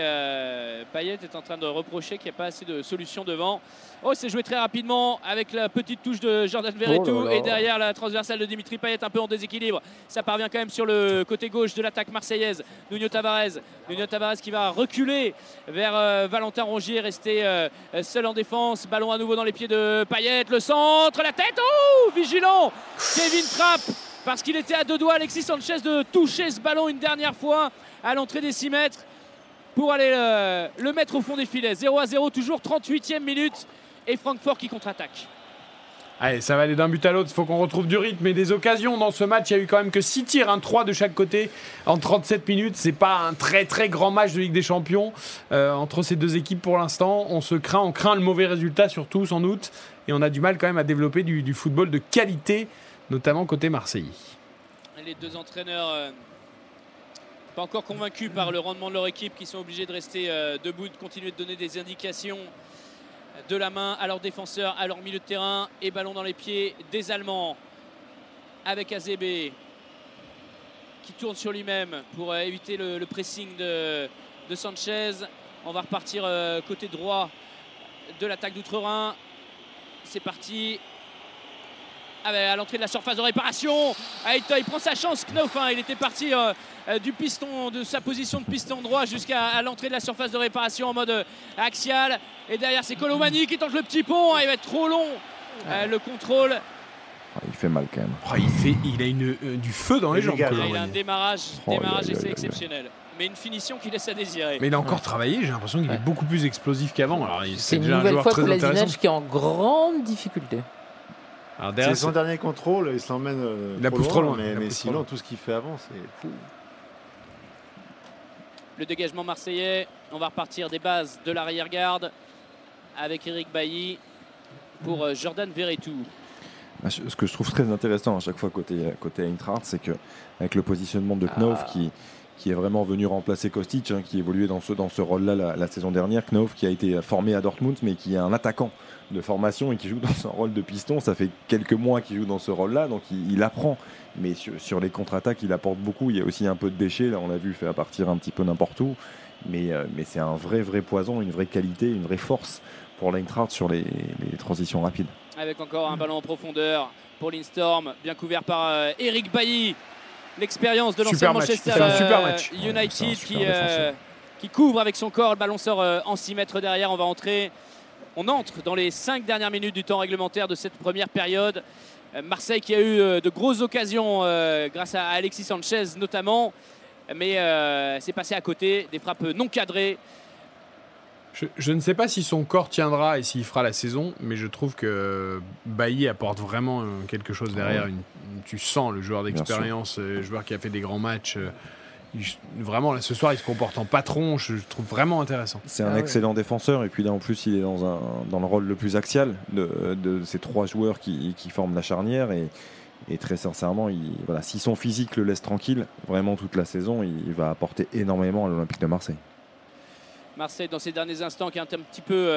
Payet est en train de reprocher qu'il n'y a pas assez de solutions devant. Oh, c'est joué très rapidement avec la petite touche de Jordan Verretou et derrière la transversale de Dimitri Payet, un peu en déséquilibre. Ça parvient quand même sur le côté gauche de l'attaque marseillaise. Nuno Tavares. Nuno Tavares qui va reculer vers Valentin Rongier, resté seul en défense. Ballon à nouveau dans les pieds de Payet. Le centre, la tête. Oh, vigilant Kevin Trapp, parce qu'il était à deux doigts, Alexis Sanchez, de toucher ce ballon une dernière fois à l'entrée des 6 mètres pour aller le mettre au fond des filets. 0-0, toujours 38e minute et Francfort qui contre-attaque. Allez, ça va aller d'un but à l'autre, il faut qu'on retrouve du rythme et des occasions dans ce match. Il n'y a eu quand même que 6 tirs, 3 de chaque côté en 37 minutes. C'est pas un très très grand match de Ligue des Champions entre ces deux équipes pour l'instant. On craint le mauvais résultat surtout sans doute et on a du mal quand même à développer du football de qualité, notamment côté marseillais. Les deux entraîneurs pas encore convaincus par le rendement de leur équipe, qui sont obligés de rester debout, de continuer de donner des indications de la main à leurs défenseurs, à leur milieu de terrain, et ballon dans les pieds des Allemands avec Azebe qui tourne sur lui-même pour éviter le pressing de Sanchez. On va repartir côté droit de l'attaque d'Outre-Rhin. C'est parti. À l'entrée de la surface de réparation, il prend sa chance, Knoff, il était parti du piston, de sa position de piston droit jusqu'à l'entrée de la surface de réparation en mode axial. Et derrière, c'est Colomani qui tente le petit pont, il va être trop long, le contrôle. Il fait mal quand même. Il a du feu dans les jambes. Il a un démarrage et c'est exceptionnel. Mais une finition qui laisse à désirer. Mais il a encore travaillé, j'ai l'impression qu'il est beaucoup plus explosif qu'avant. Alors, c'est une déjà nouvelle un fois pour Kolasinac qui est en grande difficulté. C'est son dernier contrôle, il s'emmène trop loin, mais sinon tout ce qu'il fait avant, c'est fou. Le dégagement marseillais, on va repartir des bases de l'arrière-garde avec Eric Bailly pour Jordan Verretou. Ce que je trouve très intéressant à chaque fois côté Eintracht, c'est qu'avec le positionnement de Knoff qui est vraiment venu remplacer Kostic, qui évoluait dans ce rôle-là la saison dernière. Knoff, qui a été formé à Dortmund, mais qui est un attaquant de formation et qui joue dans un rôle de piston. Ça fait quelques mois qu'il joue dans ce rôle-là, donc il apprend. Mais sur les contre-attaques, il apporte beaucoup. Il y a aussi un peu de déchets, là on l'a vu, fait à partir un petit peu n'importe où. Mais c'est un vrai poison, une vraie qualité, une vraie force pour l'Eintracht sur les transitions rapides. Avec encore un ballon en profondeur pour Lindstorm, bien couvert par Eric Bailly. L'expérience de l'ancien Manchester United qui couvre avec son corps. Le ballon sort en 6 mètres derrière. On entre dans les 5 dernières minutes du temps réglementaire de cette première période. Marseille qui a eu de grosses occasions grâce à Alexis Sanchez notamment. Mais c'est passé à côté des frappes non cadrées. Je ne sais pas si son corps tiendra et s'il fera la saison, mais je trouve que Bailly apporte vraiment quelque chose derrière. Tu sens le joueur d'expérience, le joueur qui a fait des grands matchs. Vraiment, là, ce soir, il se comporte en patron. Je le trouve vraiment intéressant. C'est un excellent défenseur. Et puis là, en plus, il est dans le rôle le plus axial de ces trois joueurs qui forment la charnière. Et très sincèrement, si son physique le laisse tranquille, vraiment toute la saison, il va apporter énormément à l'Olympique de Marseille. Marseille dans ces derniers instants qui est un petit peu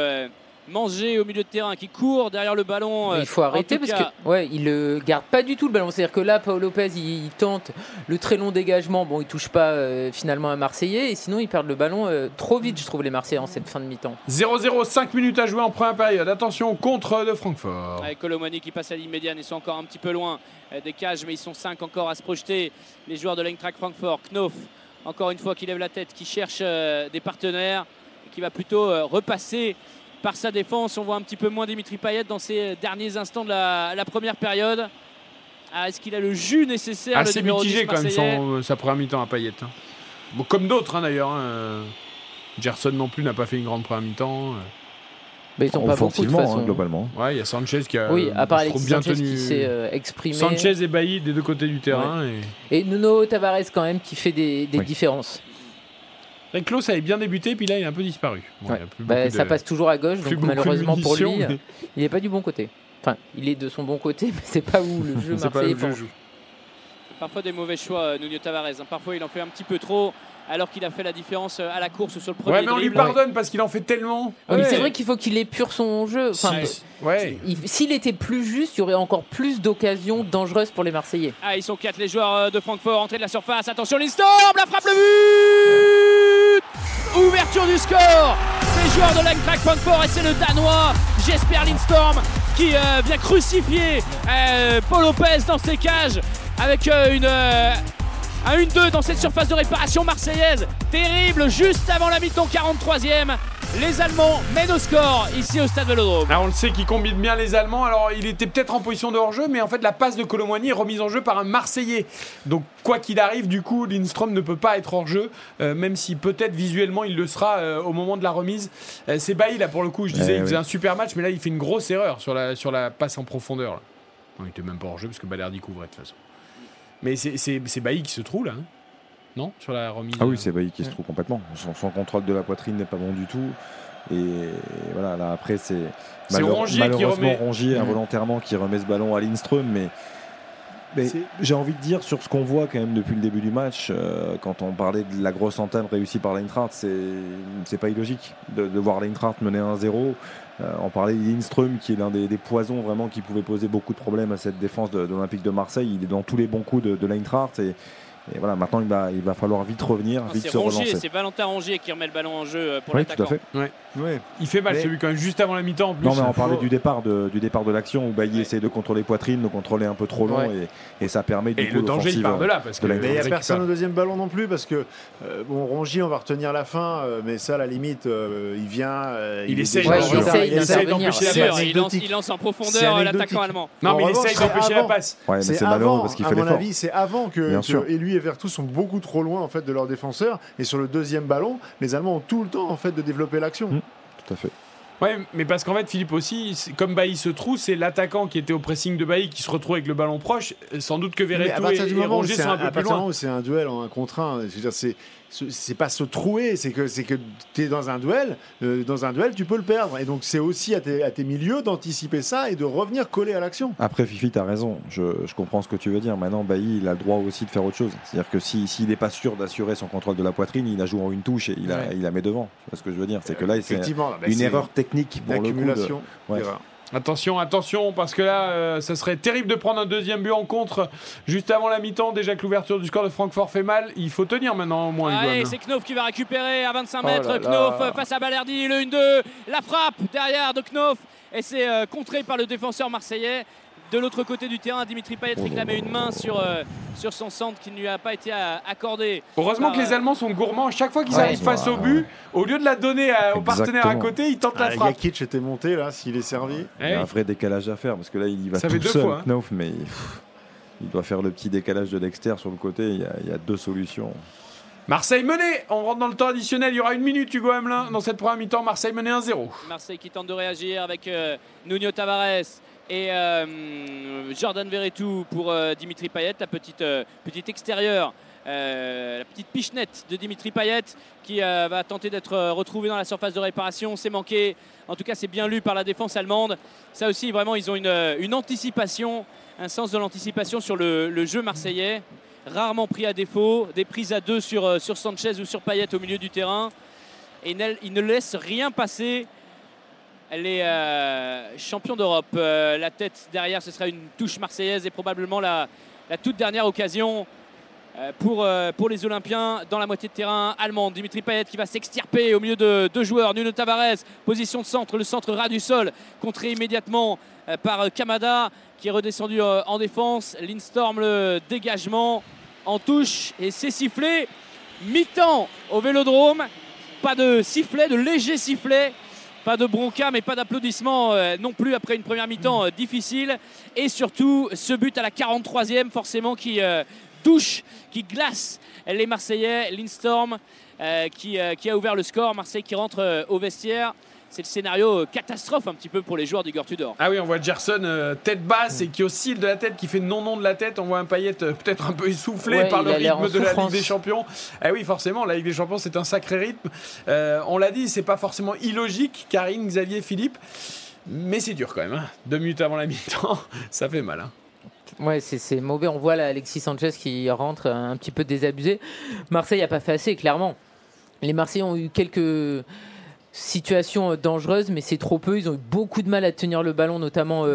mangé au milieu de terrain, qui court derrière le ballon. Il faut arrêter parce que il ne garde pas du tout le ballon. C'est-à-dire que là, Paolo Lopez, il tente le très long dégagement. Bon, il ne touche pas finalement un Marseillais. Et sinon, ils perdent le ballon trop vite, je trouve, les Marseillais en cette fin de mi-temps. 0-0, 5 minutes à jouer en première période. Attention, contre de Francfort. Avec Colomani qui passe à la ligne médiane. Ils sont encore un petit peu loin des cages, mais ils sont 5 encore à se projeter. Les joueurs de l'Eintracht Francfort, Knoff, encore une fois, qui lève la tête, qui cherche des partenaires, qui va plutôt repasser par sa défense. On voit un petit peu moins Dimitri Payet dans ces derniers instants de la première période. Est-ce qu'il a le jus nécessaire? Assez le numéro mitigé 10 quand même sa première mi-temps à Payet. Bon, comme d'autres d'ailleurs. Gerson non plus n'a pas fait une grande première mi-temps. Mais ils n'ont pas beaucoup de façon. Globalement. Il y a Sanchez qui a à part Alexis bien Sanchez tenu. Qui s'est exprimé. Sanchez et Bailly des deux côtés du terrain. Ouais. Et Nuno Tavares quand même qui fait des différences. Reclos avait bien débuté, puis là il a un peu disparu. Ça passe toujours à gauche, donc malheureusement pour lui, il n'est pas du bon côté. Enfin, il est de son bon côté, mais c'est pas où le jeu marseillais joue. Parfois des mauvais choix, Nuno Tavares. Parfois, il en fait un petit peu trop, alors qu'il a fait la différence à la course sur le premier. Ouais, mais on lui pardonne parce qu'il en fait tellement. Ouais. Mais c'est vrai qu'il faut qu'il épure son jeu. Enfin, s'il était plus juste, il y aurait encore plus d'occasions dangereuses pour les Marseillais. Ah, ils sont quatre, les joueurs de Francfort. Entrée de la surface. Attention, Lindström, la frappe, le but. Ouverture du score. Les joueurs de l'Eintracht Francfort et c'est le Danois Jesper Lindström qui vient crucifier Paul Lopez dans ses cages avec un 1-2 dans cette surface de réparation marseillaise. Terrible, juste avant la mi-temps, 43e. Les Allemands mènent au score ici au Stade Vélodrome. Alors on le sait qu'ils combinent bien les Allemands. Alors il était peut-être en position de hors-jeu, mais en fait la passe de Colomboigny est remise en jeu par un Marseillais. Donc quoi qu'il arrive, du coup Lindström ne peut pas être hors-jeu, même si peut-être visuellement il le sera au moment de la remise. C'est Bailly là pour le coup, je disais il faisait un super match, mais là il fait une grosse erreur sur la passe en profondeur. Là. Non, il était même pas hors-jeu parce que Balerdi couvrait de toute façon. Mais c'est Bailly qui se trouve là. Hein. Non, sur la remise. Ah oui, c'est Bailly qui se trouve complètement. Son contrôle de la poitrine n'est pas bon du tout. Et voilà, là après, c'est malheureusement Rongier involontairement qui remet ce ballon à Lindström. Mais j'ai envie de dire, sur ce qu'on voit quand même depuis le début du match, quand on parlait de la grosse entame réussie par l'Eintracht, c'est pas illogique de voir l'Eintracht mener 1-0. On parlait de Lindström qui est l'un des poisons vraiment qui pouvait poser beaucoup de problèmes à cette défense de l'Olympique de Marseille. Il est dans tous les bons coups de l'Eintracht. Et voilà, maintenant il va falloir vite revenir, vite se relancer. C'est Valentin Rongier qui remet le ballon en jeu pour l'attaquant. Il fait mal celui quand même juste avant la mi-temps en plus. Non mais on parlait du départ de l'action où Bailly essaie de contrôler poitrine, de contrôler un peu trop long et ça permet du coup le danger il part de là parce que il n'y a personne au deuxième ballon non plus parce que Rongier on va retenir la fin mais ça à la limite il vient il essaie d'empêcher la passe, il lance en profondeur l'attaquant allemand. Non mais il essaie d'empêcher la passe. C'est malheureux parce qu'il fait l'effort. À mon avis, c'est avant que lui et Vertu sont beaucoup trop loin en fait de leurs défenseurs et sur le deuxième ballon les Allemands ont tout le temps en fait de développer l'action. Tout à fait. Ouais, mais parce qu'en fait Philippe aussi, comme Bailly se trouve, c'est l'attaquant qui était au pressing de Bailly qui se retrouve avec le ballon proche. Sans doute que Verretou et Rongier sont un peu plus loin. C'est un duel en 1 contre 1. C'est-à-dire c'est pas se trouer, c'est que t'es dans un duel. Dans un duel, tu peux le perdre. Et donc c'est aussi à tes milieux d'anticiper ça et de revenir coller à l'action. Après Fifi, t'as raison. Je comprends ce que tu veux dire. Maintenant Bailly, il a le droit aussi de faire autre chose. C'est-à-dire que s'il n'est pas sûr d'assurer son contrôle de la poitrine, il la joue en une touche et il la met devant. Tu vois ce que je veux dire. C'est que là, c'est une erreur technique pour l'accumulation. Attention, parce que là, ça serait terrible de prendre un deuxième but en contre juste avant la mi-temps. Déjà que l'ouverture du score de Francfort fait mal, il faut tenir maintenant au moins. Allez, c'est Knof qui va récupérer à 25 mètres. Knof face à Balerdi, le 1-2, la frappe derrière de Knof et c'est contré par le défenseur marseillais. De l'autre côté du terrain, Dimitri Payet réclamait une main sur son centre qui ne lui a pas été accordée. Heureusement que les Allemands sont gourmands. Chaque fois qu'ils arrivent face au but, au lieu de la donner au partenaire à côté, ils tentent la frappe. Jakic était monté là, s'il est servi. Il y a un vrai décalage à faire parce que là, il y va tout seul, fois, hein. Knof, mais il doit faire le petit décalage de Dexter sur le côté. Il y a deux solutions. Marseille mené, on rentre dans le temps additionnel, il y aura 1 minute Hugo Hamelin dans cette première mi-temps, Marseille mené 1-0. Marseille qui tente de réagir avec Nuno Tavares et Jordan Verretou pour Dimitri Payet, la petite extérieure, la petite pichenette de Dimitri Payet qui va tenter d'être retrouvé dans la surface de réparation, c'est manqué, en tout cas c'est bien lu par la défense allemande, ça aussi vraiment ils ont une anticipation, un sens de l'anticipation sur le jeu marseillais. Rarement pris à défaut, des prises à deux sur Sanchez ou sur Payet au milieu du terrain. Et ils ne laissent rien passer. Les champions d'Europe, la tête derrière, ce sera une touche marseillaise et probablement la toute dernière occasion pour les Olympiens dans la moitié de terrain allemande. Dimitri Payet qui va s'extirper au milieu de deux joueurs. Nuno Tavares, position de centre, le centre ras du sol, contré immédiatement par Kamada qui est redescendu en défense. Lindström, le dégagement en touche et c'est sifflé. Mi-temps au Vélodrome, pas de sifflet, de léger sifflet, pas de bronca mais pas d'applaudissements non plus après une première mi-temps difficile et surtout ce but à la 43e forcément qui touche, qui glace les Marseillais. Lindström qui a ouvert le score, Marseille qui rentre au vestiaire. C'est le scénario catastrophe un petit peu pour les joueurs du Gortudor. Ah oui, on voit Gerson tête basse et qui oscille de la tête, qui fait non-non de la tête. On voit un Payet peut-être un peu essoufflé par le rythme de la Ligue des Champions. Ah oui, forcément, la Ligue des Champions, c'est un sacré rythme. On l'a dit, c'est pas forcément illogique, Karine, Xavier, Philippe. Mais c'est dur quand même, hein. 2 minutes avant la mi-temps, ça fait mal. Hein. Ouais, c'est mauvais. On voit là Alexis Sanchez qui rentre un petit peu désabusé. Marseille n'a pas fait assez, clairement. Les Marseillais ont eu quelques situations dangereuses, mais c'est trop peu. Ils ont eu beaucoup de mal à tenir le ballon, notamment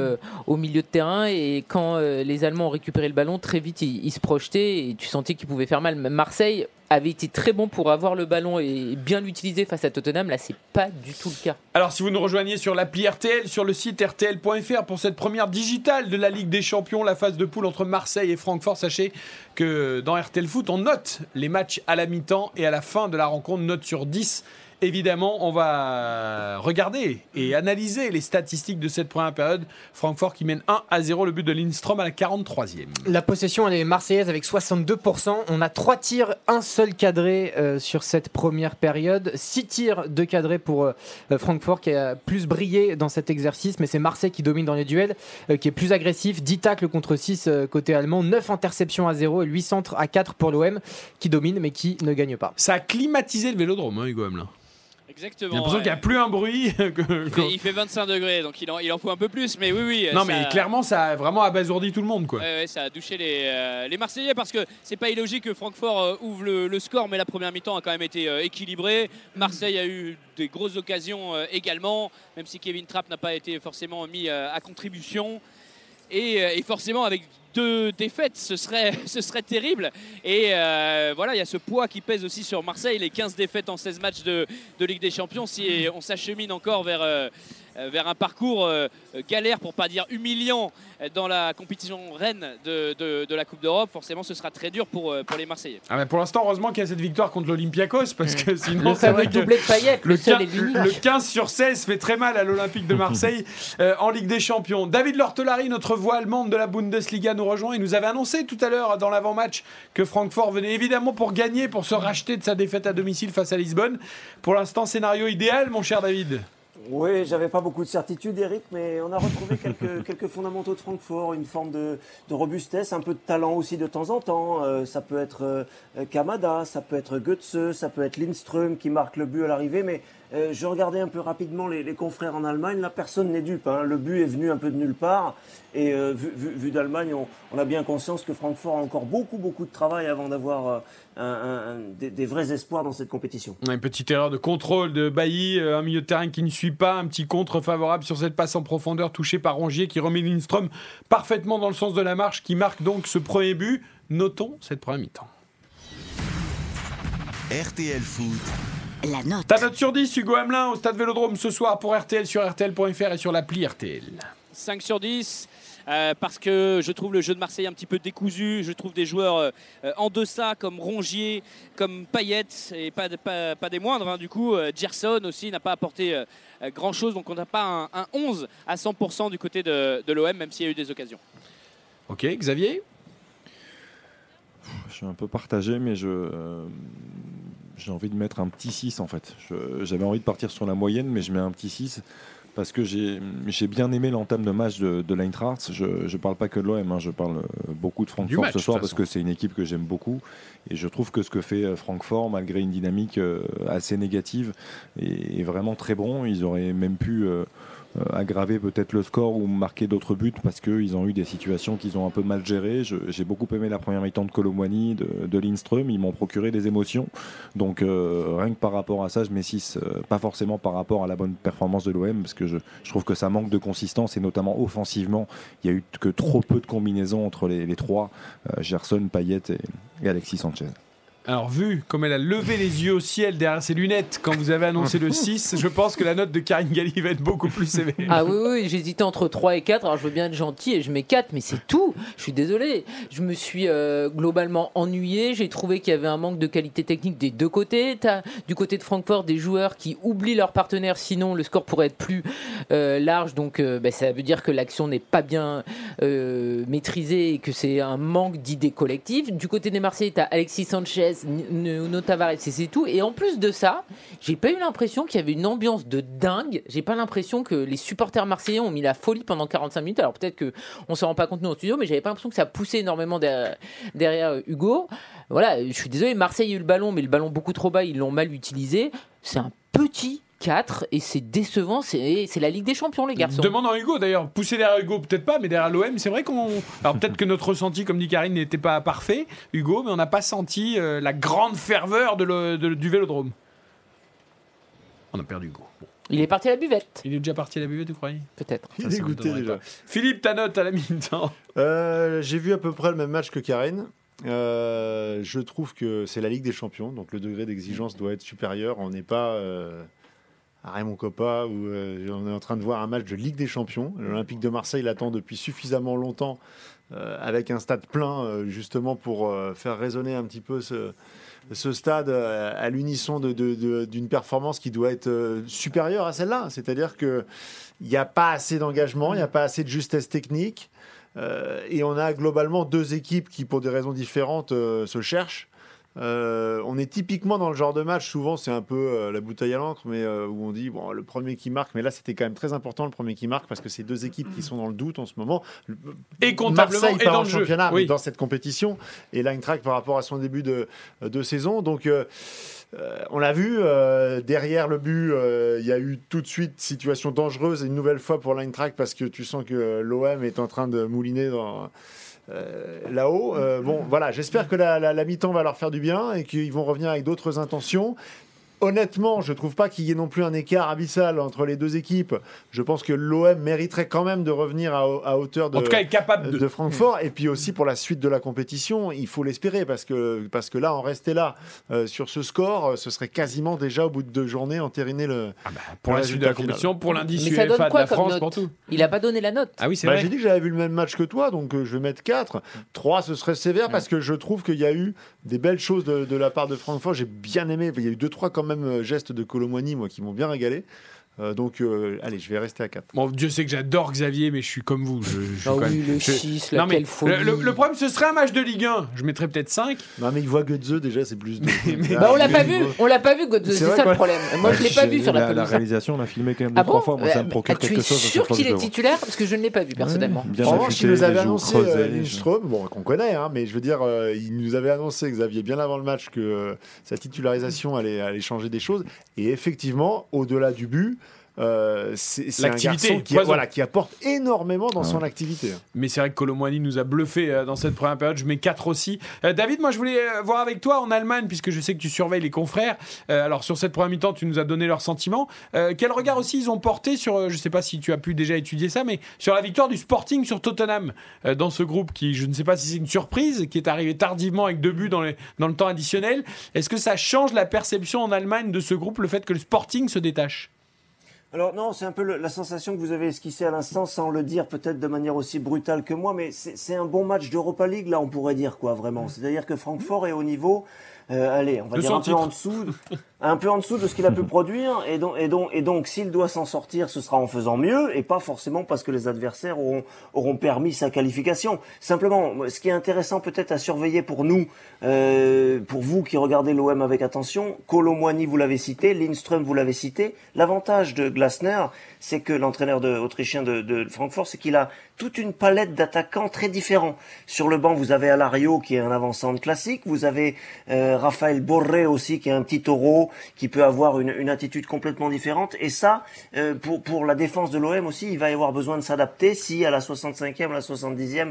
au milieu de terrain. Et quand les Allemands ont récupéré le ballon, très vite, ils se projetaient et tu sentais qu'ils pouvaient faire mal. Marseille avait été très bon pour avoir le ballon et bien l'utiliser face à Tottenham. Là, c'est pas du tout le cas. Alors, si vous nous rejoignez sur l'appli RTL, sur le site rtl.fr pour cette première digitale de la Ligue des Champions, la phase de poule entre Marseille et Francfort, sachez que dans RTL Foot, on note les matchs à la mi-temps et à la fin de la rencontre, note sur 10. Évidemment, on va regarder et analyser les statistiques de cette première période. Francfort qui mène 1-0, le but de Lindström à la 43e. La possession, elle est marseillaise avec 62%. On a 3 tirs, un seul cadré sur cette première période. 6 tirs de cadré pour Francfort qui a plus brillé dans cet exercice. Mais c'est Marseille qui domine dans les duels, qui est plus agressif. 10 tacles contre 6 côté allemand. 9 interceptions à 0 et 8 centres à 4 pour l'OM qui domine mais qui ne gagne pas. Ça a climatisé le Vélodrome, hein, Hugo Hamelin. Exactement. J'ai l'impression qu'il n'y a plus un bruit. Il fait 25 degrés, donc il en faut un peu plus. Mais oui. Non, ça... mais clairement, ça a vraiment abasourdi tout le monde, quoi. Ouais, ça a douché les Marseillais parce que c'est pas illogique que Francfort ouvre le score, mais la première mi-temps a quand même été équilibrée. Marseille a eu des grosses occasions également, même si Kevin Trapp n'a pas été forcément mis à contribution. Et forcément, avec 2 défaites, ce serait terrible. Et voilà, il y a ce poids qui pèse aussi sur Marseille. Les 15 défaites en 16 matchs de Ligue des Champions. Si on s'achemine encore vers un parcours galère, pour pas dire humiliant, dans la compétition reine de la Coupe d'Europe, forcément, ce sera très dur pour les Marseillais. Ah ben pour l'instant, heureusement qu'il y a cette victoire contre l'Olympiakos, parce que sinon, c'est vrai que le 15 sur 16 fait très mal à l'Olympique de Marseille en Ligue des Champions. David Lortolari, notre voix allemande de la Bundesliga, nous rejoint. Il nous avait annoncé tout à l'heure dans l'avant-match que Francfort venait évidemment pour gagner, pour se racheter de sa défaite à domicile face à Lisbonne. Pour l'instant, scénario idéal, mon cher David. Oui, j'avais pas beaucoup de certitude, Eric, mais on a retrouvé quelques fondamentaux de Francfort, une forme de robustesse, un peu de talent aussi de temps en temps. Ça peut être Kamada, ça peut être Götze, ça peut être Lindström qui marque le but à l'arrivée, mais je regardais un peu rapidement les confrères en Allemagne, là personne n'est dupe, hein. Le but est venu un peu de nulle part, et vu d'Allemagne, on a bien conscience que Francfort a encore beaucoup de travail avant d'avoir... des vrais espoirs dans cette compétition. Une petite erreur de contrôle de Bailly, un milieu de terrain qui ne suit pas, un petit contre favorable sur cette passe en profondeur touchée par Rongier qui remet Lindström parfaitement dans le sens de la marche, qui marque donc ce premier but. Notons cette première mi-temps. RTL Foot, la note. Ta note sur 10, Hugo Hamelin, au Stade Vélodrome ce soir pour RTL, sur RTL.fr et sur l'appli RTL. 5 sur 10. Parce que je trouve le jeu de Marseille un petit peu décousu, je trouve des joueurs en deçà comme Rongier, comme Payet, et pas des moindres, hein, du coup. Gerson aussi n'a pas apporté grand chose, donc on n'a pas un 11 à 100% du côté de l'OM, même s'il y a eu des occasions. Ok, Xavier ? Je suis un peu partagé, mais j'ai envie de mettre un petit 6 en fait. J'avais envie de partir sur la moyenne, mais je mets un petit 6. Parce que j'ai bien aimé l'entame de match de l'Eintracht. Je ne parle pas que de l'OM, hein, je parle beaucoup de Francfort match, ce soir, parce que c'est une équipe que j'aime beaucoup. Et je trouve que ce que fait Francfort, malgré une dynamique assez négative, est vraiment très bon. Ils auraient même pu aggraver peut-être le score ou marquer d'autres buts, parce qu'ils ont eu des situations qu'ils ont un peu mal gérées. J'ai beaucoup aimé la première mi-temps de Colomboigny, de Lindström. Ils m'ont procuré des émotions. Donc rien que par rapport à ça, je mets 6. Pas forcément par rapport à la bonne performance de l'OM, parce que je trouve que ça manque de consistance, et notamment offensivement, il n'y a eu que trop peu de combinaisons entre les trois, Gerson, Payet et Alexis Sanchez. Alors vu comme elle a levé les yeux au ciel derrière ses lunettes quand vous avez annoncé le 6, je pense que la note de Karine Galli va être beaucoup plus sévère. Ah oui, j'hésitais entre 3 et 4, alors je veux bien être gentil et je mets 4, mais c'est tout, je suis désolé. Je me suis globalement ennuyé, j'ai trouvé qu'il y avait un manque de qualité technique des deux côtés. T'as du côté de Francfort des joueurs qui oublient leurs partenaires, sinon le score pourrait être plus large, donc ça veut dire que l'action n'est pas bien maîtrisée et que c'est un manque d'idées collectives. Du côté des Marseillais, t'as Alexis Sanchez, Nuno Tavares, c'est tout. Et en plus de ça, j'ai pas eu l'impression qu'il y avait une ambiance de dingue. J'ai pas l'impression que les supporters marseillais ont mis la folie pendant 45 minutes. Alors peut-être qu'on s'en rend pas compte nous en studio, mais j'avais pas l'impression que ça poussait énormément derrière Hugo. Voilà, je suis désolé, Marseille a eu le ballon, mais le ballon beaucoup trop bas, ils l'ont mal utilisé. C'est un petit 4 et c'est décevant, c'est la Ligue des Champions les garçons. Demande à Hugo d'ailleurs, pousser derrière Hugo peut-être pas, mais derrière l'OM c'est vrai qu'on... Alors peut-être que notre ressenti, comme dit Karine, n'était pas parfait, Hugo, mais on n'a pas senti la grande ferveur du Vélodrome. On a perdu Hugo. Bon. Il est parti à la buvette. Il est déjà parti à la buvette, vous croyez ? Peut-être. Il est goûté déjà. Pas. Philippe, ta note à la mi-temps ? J'ai vu à peu près le même match que Karine. Je trouve que c'est la Ligue des Champions, donc le degré d'exigence doit être supérieur. On n'est pas à Raymond Coppa où on est en train de voir un match de Ligue des Champions. L'Olympique de Marseille l'attend depuis suffisamment longtemps avec un stade plein justement pour faire résonner un petit peu ce stade à l'unisson d'une performance qui doit être supérieure à celle-là. C'est-à-dire qu'il n'y a pas assez d'engagement, il n'y a pas assez de justesse technique. Et on a globalement deux équipes qui, pour des raisons différentes, se cherchent. On est typiquement dans le genre de match, souvent c'est un peu la bouteille à l'encre, mais où on dit bon, le premier qui marque, mais là c'était quand même très important le premier qui marque parce que c'est deux équipes qui sont dans le doute en ce moment. Et comptablement, Marseille part en championnat, oui. Dans cette compétition, et l'Eintracht par rapport à son début de saison. Donc on l'a vu, derrière le but, y a eu tout de suite situation dangereuse une nouvelle fois pour l'Eintracht parce que tu sens que l'OM est en train de mouliner dans. Là-haut, bon, voilà, j'espère que la mi-temps va leur faire du bien et qu'ils vont revenir avec d'autres intentions. Honnêtement, je ne trouve pas qu'il y ait non plus un écart abyssal entre les deux équipes. Je pense que l'OM mériterait quand même de revenir à hauteur de, en tout cas, est capable de Francfort. Et puis aussi pour la suite de la compétition, il faut l'espérer parce que là, en rester là sur ce score, ce serait quasiment déjà au bout de 2 journées entériner le. Ah bah, pour la suite de la compétition, pour lundi, mais ça donne quoi, de la France pour tout. Il n'a pas donné la note. Ah oui, c'est vrai. J'ai dit que j'avais vu le même match que toi, donc je vais mettre 4. 3, ce serait sévère parce que je trouve qu'il y a eu des belles choses de la part de Francfort. J'ai bien aimé. Il y a eu 2-3 comme même geste de Colomboigny, moi, qui m'ont bien régalé. Donc, allez, je vais rester à 4. Bon, Dieu sait que j'adore Xavier, mais je suis comme vous. Je quand oui, même, le 6, la quelle folie. Le problème, ce serait un match de Ligue 1. Je mettrais peut-être 5. Non, mais il voit Götze, déjà, c'est plus... De... Bah, on l'a pas vu, Götze, c'est ça le problème. Moi, je l'ai pas vu sur la pelouse. La réalisation, on l'a filmé quand même 2-3 fois. Moi, ça me procure quelque chose. Tu es sûr qu'il est titulaire ? Parce que je ne l'ai pas vu, personnellement. En revanche, il nous avait annoncé Lindström, bon, qu'on connaît, mais je veux dire, il nous avait annoncé, Xavier, bien avant le match, que sa titularisation allait changer des choses. Et effectivement, au-delà du but... c'est un garçon qui apporte énormément dans son activité. Mais c'est vrai que Colomboigny nous a bluffé dans cette première période. Je mets 4 aussi. David, moi je voulais voir avec toi en Allemagne, puisque je sais que tu surveilles les confrères. Alors sur cette première mi-temps, tu nous as donné leurs sentiments. Quel regard aussi ils ont porté sur, je ne sais pas si tu as pu déjà étudier ça, mais sur la victoire du Sporting sur Tottenham dans ce groupe qui, je ne sais pas si c'est une surprise, qui est arrivé tardivement avec 2 buts dans le temps additionnel. Est-ce que ça change la perception en Allemagne de ce groupe, le fait que le Sporting se détache ? Alors non, c'est un peu la sensation que vous avez esquissée à l'instant, sans le dire peut-être de manière aussi brutale que moi, mais c'est un bon match d'Europa League, là on pourrait dire quoi, vraiment. C'est-à-dire que Francfort est au niveau, allez, on va dire un peu en dessous de ce qu'il a pu produire, et donc s'il doit s'en sortir, ce sera en faisant mieux, et pas forcément parce que les adversaires auront permis sa qualification. Simplement, ce qui est intéressant peut-être à surveiller pour nous, pour vous qui regardez l'OM avec attention, Colomboigny vous l'avez cité, Lindström vous l'avez cité, l'avantage de Glasner, c'est que l'entraîneur autrichien de Francfort, c'est qu'il a toute une palette d'attaquants très différents. Sur le banc, vous avez Alario qui est un avant-centre classique, vous avez Raphaël Borré aussi qui est un petit taureau qui peut avoir une attitude complètement différente. Et ça, pour la défense de l'OM aussi, il va y avoir besoin de s'adapter si à la 65e, à la 70e,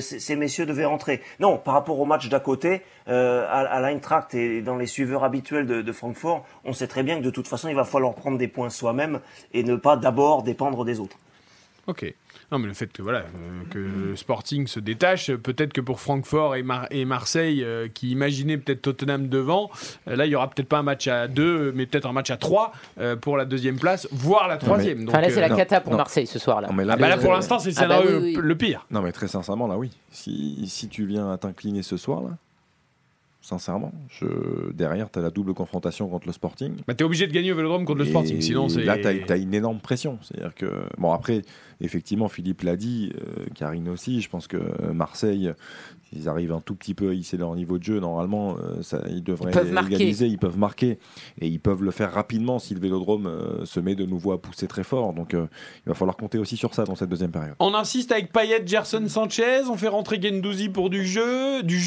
ces messieurs devaient rentrer. Non, par rapport au match d'à côté, à l'Eintracht et dans les suiveurs habituels de Francfort, on sait très bien que de toute façon, il va falloir prendre des points soi-même et ne pas d'abord dépendre des autres. Ok. Non, mais le fait que le Sporting se détache, peut-être que pour Francfort et Marseille, qui imaginaient peut-être Tottenham devant, là, il n'y aura peut-être pas un match à 2, mais peut-être un match à 3 pour la 2e place, voire la 3e. Enfin, là, c'est la cata pour Marseille ce soir. Là, non, mais là, là pour l'instant, c'est oui. Le pire. Non, mais très sincèrement, là, oui. Si tu viens à t'incliner ce soir, là, sincèrement, derrière, tu as la double confrontation contre le Sporting. Bah, tu es obligé de gagner au Vélodrome contre le Sporting. Sinon, c'est... Là, tu as une énorme pression. C'est-à-dire que... Bon, après, effectivement, Philippe l'a dit, Karine aussi, je pense que Marseille, ils arrivent un tout petit peu à hisser leur niveau de jeu. Normalement, ils devraient égaliser, ils peuvent marquer. Et ils peuvent le faire rapidement si le Vélodrome se met de nouveau à pousser très fort. Donc, il va falloir compter aussi sur ça dans cette deuxième période. On insiste avec Payet, Gerson, Sanchez. On fait rentrer Guendouzi pour du jus et du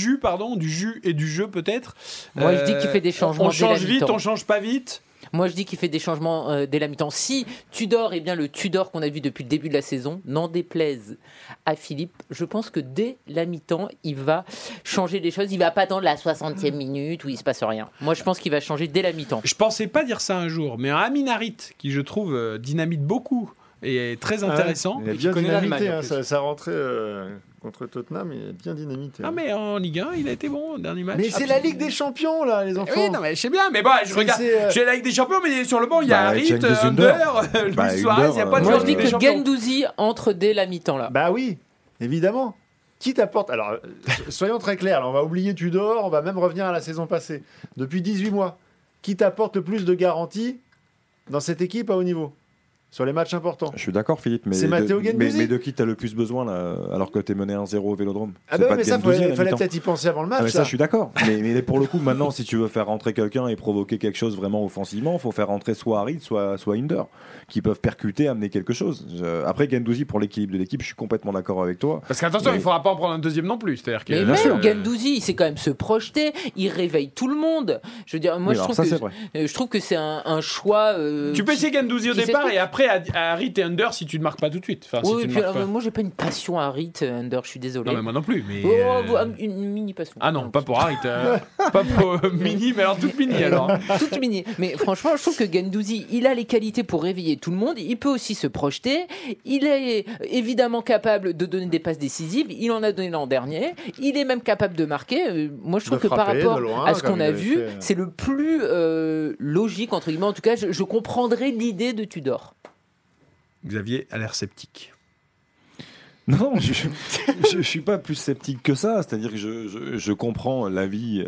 jeu peut-être. Moi, je dis qu'il fait des changements. On change vite, on change pas vite. Moi, je dis qu'il fait des changements dès la mi-temps. Si Tudor, eh bien, le Tudor qu'on a vu depuis le début de la saison, n'en déplaise à Philippe, je pense que dès la mi-temps, il va changer les choses. Il ne va pas attendre la 60e minute où il ne se passe rien. Moi, je pense qu'il va changer dès la mi-temps. Je ne pensais pas dire ça un jour, mais un Amin Harit, qui je trouve dynamite beaucoup et est très intéressant. Il a bien dynamité, sa rentrée... contre Tottenham, il est bien dynamité. Ah, mais en Ligue 1, il a été bon, dernier match. Mais c'est la Ligue des Champions, là, les enfants. Oui, non, mais je sais bien, mais bon, je regarde. J'ai la Ligue des Champions, mais sur le banc, il y a Harit, Under, Luis Suarez, il n'y a pas de Moi, je dis que Guendouzi entre dès la mi-temps, là. Bah oui, évidemment. Qui t'apporte. Alors, soyons très clairs, là, on va oublier Tudor, on va même revenir à la saison passée. Depuis 18 mois, qui t'apporte le plus de garanties dans cette équipe à haut niveau ? Sur les matchs importants. Je suis d'accord, Philippe, mais c'est Matteo Guendouzi. Mais de qui t'as le plus besoin là, alors que t'es mené 1-0 au Vélodrome ? Ah bah oui, mais ça, il fallait peut-être y penser avant le match. Ah mais ça, je suis d'accord. mais pour le coup, maintenant, si tu veux faire rentrer quelqu'un et provoquer quelque chose vraiment offensivement, il faut faire rentrer soit Harit, soit Hinder, qui peuvent percuter, amener quelque chose. Après, Guendouzi, pour l'équilibre de l'équipe, je suis complètement d'accord avec toi. Parce qu'attention, il ne faudra pas en prendre un deuxième non plus. C'est-à-dire que mais même Guendouzi, il sait quand même se projeter, il réveille tout le monde. Je veux dire, moi, je trouve que c'est un choix. Tu peux essayer Guendouzi au départ et après. À Harit et Under, si tu ne marques pas tout de suite. Enfin, oui, si tu puis, pas. Moi, j'ai pas une passion à Harit, Under, je suis désolé. Non, mais moi non plus. Mais une mini passion. Ah non, pas pour Harit. Pas pour mini, mais alors toute mini alors. Toute mini. Mais franchement, je trouve que Guendouzi, il a les qualités pour réveiller tout le monde. Il peut aussi se projeter. Il est évidemment capable de donner des passes décisives. Il en a donné l'an dernier. Il est même capable de marquer. Moi, je trouve que par rapport loin, à ce qu'on a vu, c'est le plus logique, entre guillemets. En tout cas, je comprendrais l'idée de Tudor. Xavier a l'air sceptique. Non, je ne suis pas plus sceptique que ça. C'est-à-dire que je comprends l'avis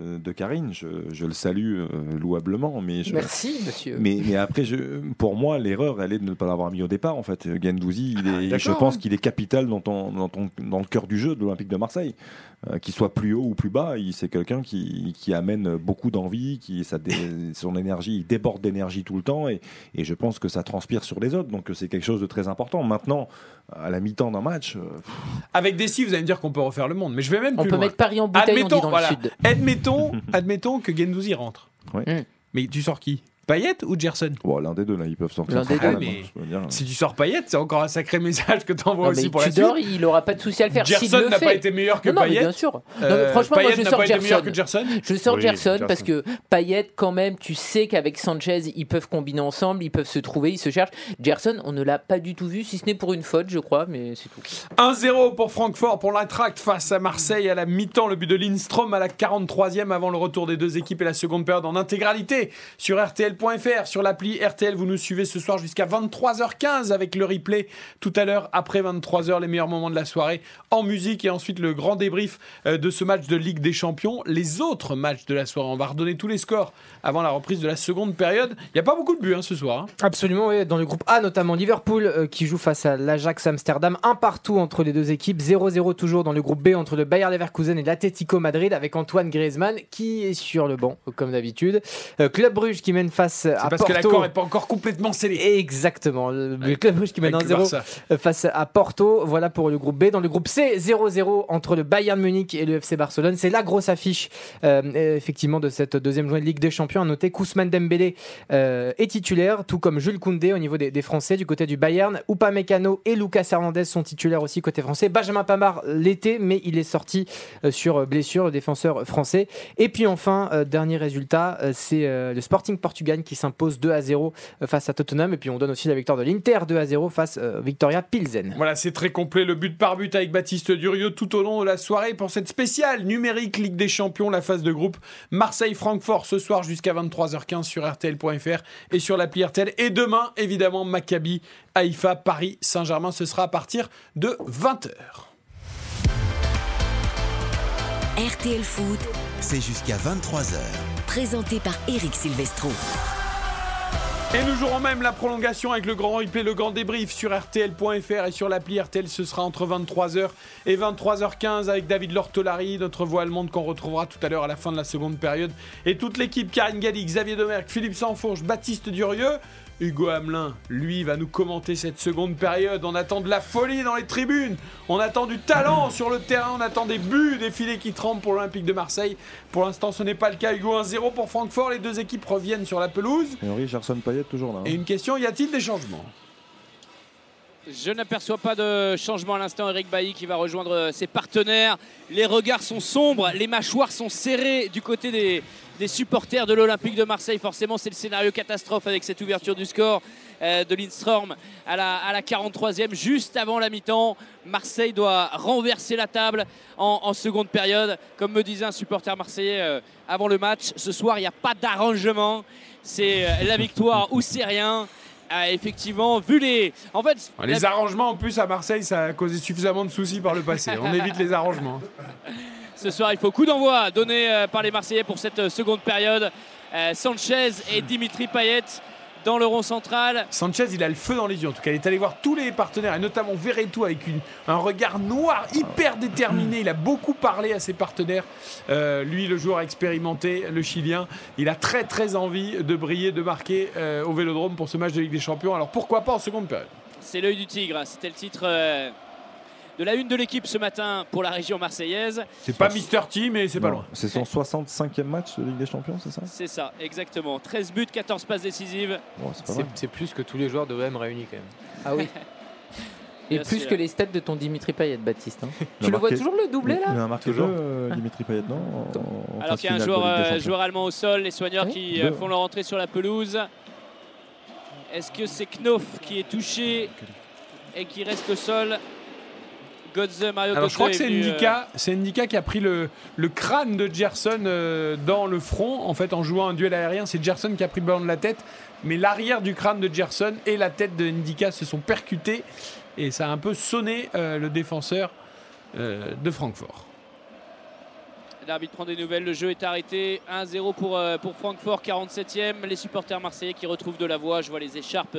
de Karine. Je le salue louablement. Mais merci, monsieur. Mais après, pour moi, l'erreur, elle est de ne pas l'avoir mis au départ. En fait, Guendouzi, je pense qu'il est capital dans le cœur du jeu de l'Olympique de Marseille. Qu'il soit plus haut ou plus bas, c'est quelqu'un qui amène beaucoup d'envie, son énergie, il déborde d'énergie tout le temps et je pense que ça transpire sur les autres, donc c'est quelque chose de très important. Maintenant, à la mi-temps d'un match... Avec des si, vous allez me dire qu'on peut refaire le monde, mais je vais même plus loin. On peut mettre Paris en bouteille, admettons, on dit dans le sud. Admettons que Guendouzi rentre. Oui. Mais tu sors qui ? Payet ou Gerson ? Bon, l'un des deux, là, ils peuvent sortir. Si tu sors Payet, c'est encore un sacré message que t'envoies aussi pour Tudor, la suite. Il n'aura pas de souci à le faire. Gerson n'a pas été meilleur que Payet. Bien sûr. Franchement, Payet moi, je sors Gerson. Je sors Gerson parce que Payet, quand même, tu sais qu'avec Sanchez, ils peuvent combiner ensemble, ils peuvent se trouver, ils se cherchent. Gerson, on ne l'a pas du tout vu, si ce n'est pour une faute, je crois, mais c'est tout. 1-0 pour Francfort pour l'Eintracht face à Marseille à la mi-temps. Le but de Lindström à la 43e avant le retour des deux équipes et la seconde période en intégralité sur RTL.fr. Sur l'appli RTL, vous nous suivez ce soir jusqu'à 23h15 avec le replay tout à l'heure après 23h, les meilleurs moments de la soirée en musique et ensuite le grand débrief de ce match de Ligue des Champions, les autres matchs de la soirée. On va redonner tous les scores avant la reprise de la seconde période. Il n'y a pas beaucoup de buts ce soir. Absolument, oui. Dans le groupe A, notamment Liverpool qui joue face à l'Ajax Amsterdam, 1-1 entre les deux équipes, 0-0 toujours dans le groupe B entre le Bayer Leverkusen et l'Atlético Madrid avec Antoine Griezmann qui est sur le banc comme d'habitude. Club Brugge qui mène face à Porto. C'est parce que l'accord n'est pas encore complètement scellé. Exactement. Le Club Brugge qui mène 1-0 face à Porto. Voilà pour le groupe B. Dans le groupe C, 0-0 entre le Bayern Munich et le FC Barcelone. C'est la grosse affiche effectivement de cette deuxième journée de Ligue des Champions. À noter qu'Ousmane Dembélé est titulaire, tout comme Jules Koundé au niveau des Français du côté du Bayern. Upamecano et Lucas Hernandez sont titulaires aussi côté français. Benjamin Pavard l'était, mais il est sorti sur blessure, le défenseur français. Et puis enfin, dernier résultat, c'est le Sporting Portugal qui s'impose 2-0 face à Tottenham et puis on donne aussi la victoire de l'Inter 2-0 face Victoria Pilsen. Voilà, c'est très complet, le but par but avec Baptiste Durieux tout au long de la soirée pour cette spéciale numérique Ligue des Champions, la phase de groupe Marseille-Francfort ce soir jusqu'à 23h15 sur RTL.fr et sur l'appli RTL et demain évidemment Maccabi, Haïfa, Paris, Saint-Germain, ce sera à partir de 20h. RTL Foot, c'est jusqu'à 23h. Présenté par Eric Silvestro. Et nous jouerons même la prolongation avec le grand replay, le grand débrief sur RTL.fr et sur l'appli RTL. Ce sera entre 23h et 23h15 avec David Lortolari, notre voix allemande qu'on retrouvera tout à l'heure à la fin de la seconde période. Et toute l'équipe, Karine Galli, Xavier Domergue, Philippe Sanfourche, Baptiste Durieux. Hugo Hamelin, lui, va nous commenter cette seconde période. On attend de la folie dans les tribunes, on attend du talent sur le terrain, on attend des buts, des filets qui tremblent pour l'Olympique de Marseille. Pour l'instant, ce n'est pas le cas. Hugo, 1-0 pour Francfort, les deux équipes reviennent sur la pelouse. Et Richarlison, Payet toujours là. Et une question, y a-t-il des changements ? Je n'aperçois pas de changement à l'instant. Eric Bailly qui va rejoindre ses partenaires. Les regards sont sombres, les mâchoires sont serrées du côté des supporters de l'Olympique de Marseille. Forcément, c'est le scénario catastrophe avec cette ouverture du score de Lindstrom à la 43e, juste avant la mi-temps. Marseille doit renverser la table en seconde période. Comme me disait un supporter marseillais avant le match, ce soir, il n'y a pas d'arrangement. C'est la victoire ou c'est rien. Effectivement, vu les... En fait, les arrangements, en plus, à Marseille, ça a causé suffisamment de soucis par le passé. On évite les arrangements. Ce soir, il faut coup d'envoi donné par les Marseillais pour cette seconde période. Sanchez et Dimitri Payet dans le rond central. Sanchez, il a le feu dans les yeux. En tout cas, il est allé voir tous les partenaires, et notamment Verretou, avec un regard noir hyper déterminé. Il a beaucoup parlé à ses partenaires. Lui, le joueur expérimenté, le Chilien, il a très très envie de briller, de marquer au Vélodrome pour ce match de Ligue des Champions. Alors pourquoi pas en seconde période ? C'est l'œil du tigre, c'était le titre de la une de l'équipe ce matin pour la région marseillaise. C'est pas Mister T, mais c'est pas loin. C'est son 65e match de Ligue des Champions, c'est ça ? C'est ça, exactement. 13 buts, 14 passes décisives. Bon, c'est plus que tous les joueurs de l'OM réunis quand même. Ah oui. Et bien plus sûr que les stats de ton Dimitri Payet, Baptiste. Hein. Tu le vois toujours le doublé là ? Il a marqué toujours Dimitri Payet, non ? Alors qu'il y a un joueur allemand au sol, les soigneurs qui font leur entrée sur la pelouse. Est-ce que c'est Knoff qui est touché et qui reste au sol ? Alors, je crois que c'est Ndika qui a pris le crâne de Gerson dans le front. En fait, en jouant un duel aérien, c'est Gerson qui a pris le ballon de la tête. Mais l'arrière du crâne de Gerson et la tête de Ndika se sont percutés. Et ça a un peu sonné le défenseur de Francfort. L'arbitre prend des nouvelles. Le jeu est arrêté. 1-0 pour Francfort, 47e. Les supporters marseillais qui retrouvent de la voix. Je vois les écharpes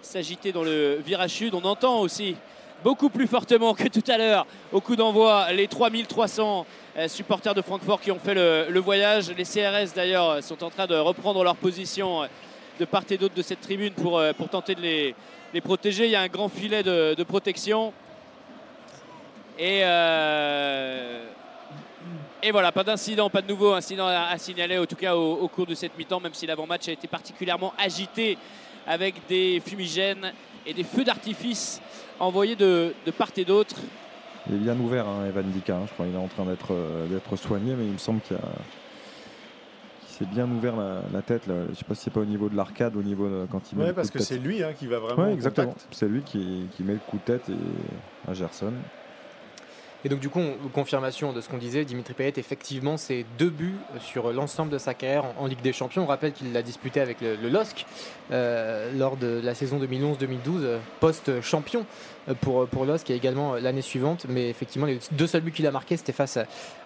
s'agiter dans le virage sud. On entend aussi beaucoup plus fortement que tout à l'heure au coup d'envoi les 3300 supporters de Francfort qui ont fait le voyage. Les CRS d'ailleurs sont en train de reprendre leur position de part et d'autre de cette tribune pour tenter de les protéger. Il y a un grand filet de protection et voilà, pas d'incident, pas de nouveau incident à signaler, en tout cas au cours de cette mi-temps, même si l'avant-match a été particulièrement agité avec des fumigènes et des feux d'artifice envoyés de part et d'autre. Il est bien ouvert, Evan Ndika. Je crois qu'il est en train d'être soigné, mais il me semble qu'il s'est bien ouvert la tête. Là. Je ne sais pas si c'est pas au niveau de l'arcade, au niveau de quand il met. Oui, parce que c'est lui qui va vraiment. Oui, exactement. C'est lui qui met le coup de tête à Gerson. Et donc du coup, confirmation de ce qu'on disait, Dimitri Payet, effectivement, c'est 2 buts sur l'ensemble de sa carrière en Ligue des Champions. On rappelle qu'il l'a disputé avec le LOSC lors de la saison 2011-2012, post-champion pour l'OSC, et également l'année suivante. Mais effectivement, les 2 seuls buts qu'il a marqués, c'était face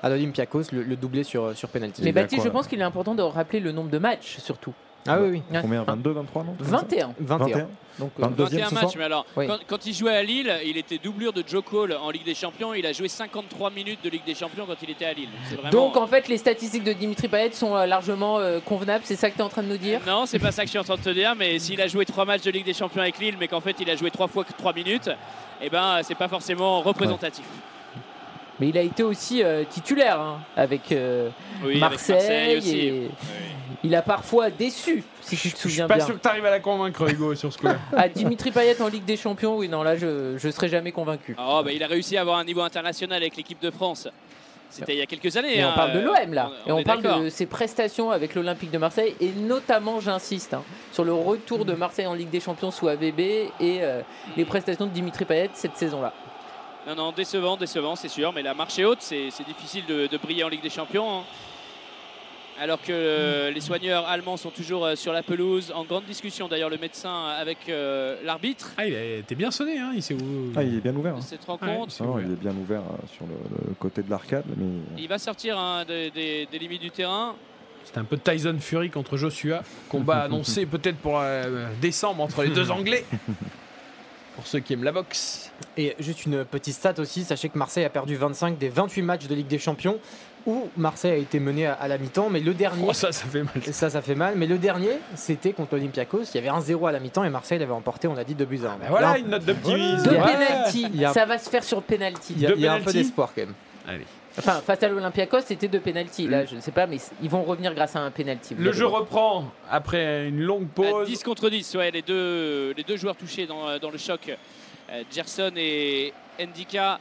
à l'Olympiakos, le doublé sur penalty. Mais Baptiste, je pense qu'il est important de rappeler le nombre de matchs, surtout. Ah oui, oui. Combien ? 22, 23, non ? 21. 21. Donc, 21 matchs, mais alors, oui. quand il jouait à Lille, il était doublure de Joe Cole en Ligue des Champions. Il a joué 53 minutes de Ligue des Champions quand il était à Lille. C'est vraiment... Donc en fait, les statistiques de Dimitri Payet sont largement convenables, c'est ça que tu es en train de nous dire ? Non, c'est pas ça que je suis en train de te dire, mais s'il a joué 3 matchs de Ligue des Champions avec Lille, mais qu'en fait il a joué 3 fois 3 minutes, eh ben c'est pas forcément représentatif. Ouais. Mais il a été aussi titulaire avec Marseille. Avec Marseille aussi. Et... Oui. Il a parfois déçu, si tu te souviens bien. Je suis pas sûr que tu arrives à la convaincre, Hugo, sur ce coup-là. Ah, Dimitri Payet en Ligue des Champions, oui, non, là, je serai jamais convaincu. Oh, bah, il a réussi à avoir un niveau international avec l'équipe de France. C'était il y a quelques années. Et on parle de l'OM, là. Et on parle d'accord de ses prestations avec l'Olympique de Marseille. Et notamment, j'insiste, sur le retour de Marseille en Ligue des Champions sous AVB et les prestations de Dimitri Payet cette saison-là. Non, décevant, c'est sûr. Mais la marche est haute, c'est difficile de briller en Ligue des Champions. Alors que les soigneurs allemands sont toujours sur la pelouse, en grande discussion d'ailleurs le médecin avec l'arbitre. Ah, il a été bien sonné, il s'est où... Ah, il est bien ouvert. Cette rencontre. Ah, il est bien ouvert sur le côté de l'arcade. Mais... Il va sortir des limites du terrain. C'est un peu Tyson Fury contre Joshua, combat annoncé peut-être pour décembre entre les deux Anglais. Pour ceux qui aiment la boxe. Et juste une petite stat aussi, sachez que Marseille a perdu 25 des 28 matchs de Ligue des Champions. où Marseille a été mené à la mi-temps, mais le dernier... Oh, ça fait mal. Ça fait mal, mais le dernier, c'était contre l'Olympiakos, il y avait 1-0 à la mi-temps et Marseille l'avait emporté, on a dit 2-1. Ben voilà, une note d'optimisme. Deux pénalty, ça va se faire sur pénalty. Il y a un peu d'espoir quand même. Allez. Enfin, face à l'Olympiakos, c'était 2 pénaltys. Là, je ne sais pas, mais ils vont revenir grâce à un pénalty. Le jeu reprend après une longue pause. 10 contre 10, ouais, les deux joueurs touchés dans le choc. Gerson et Ndika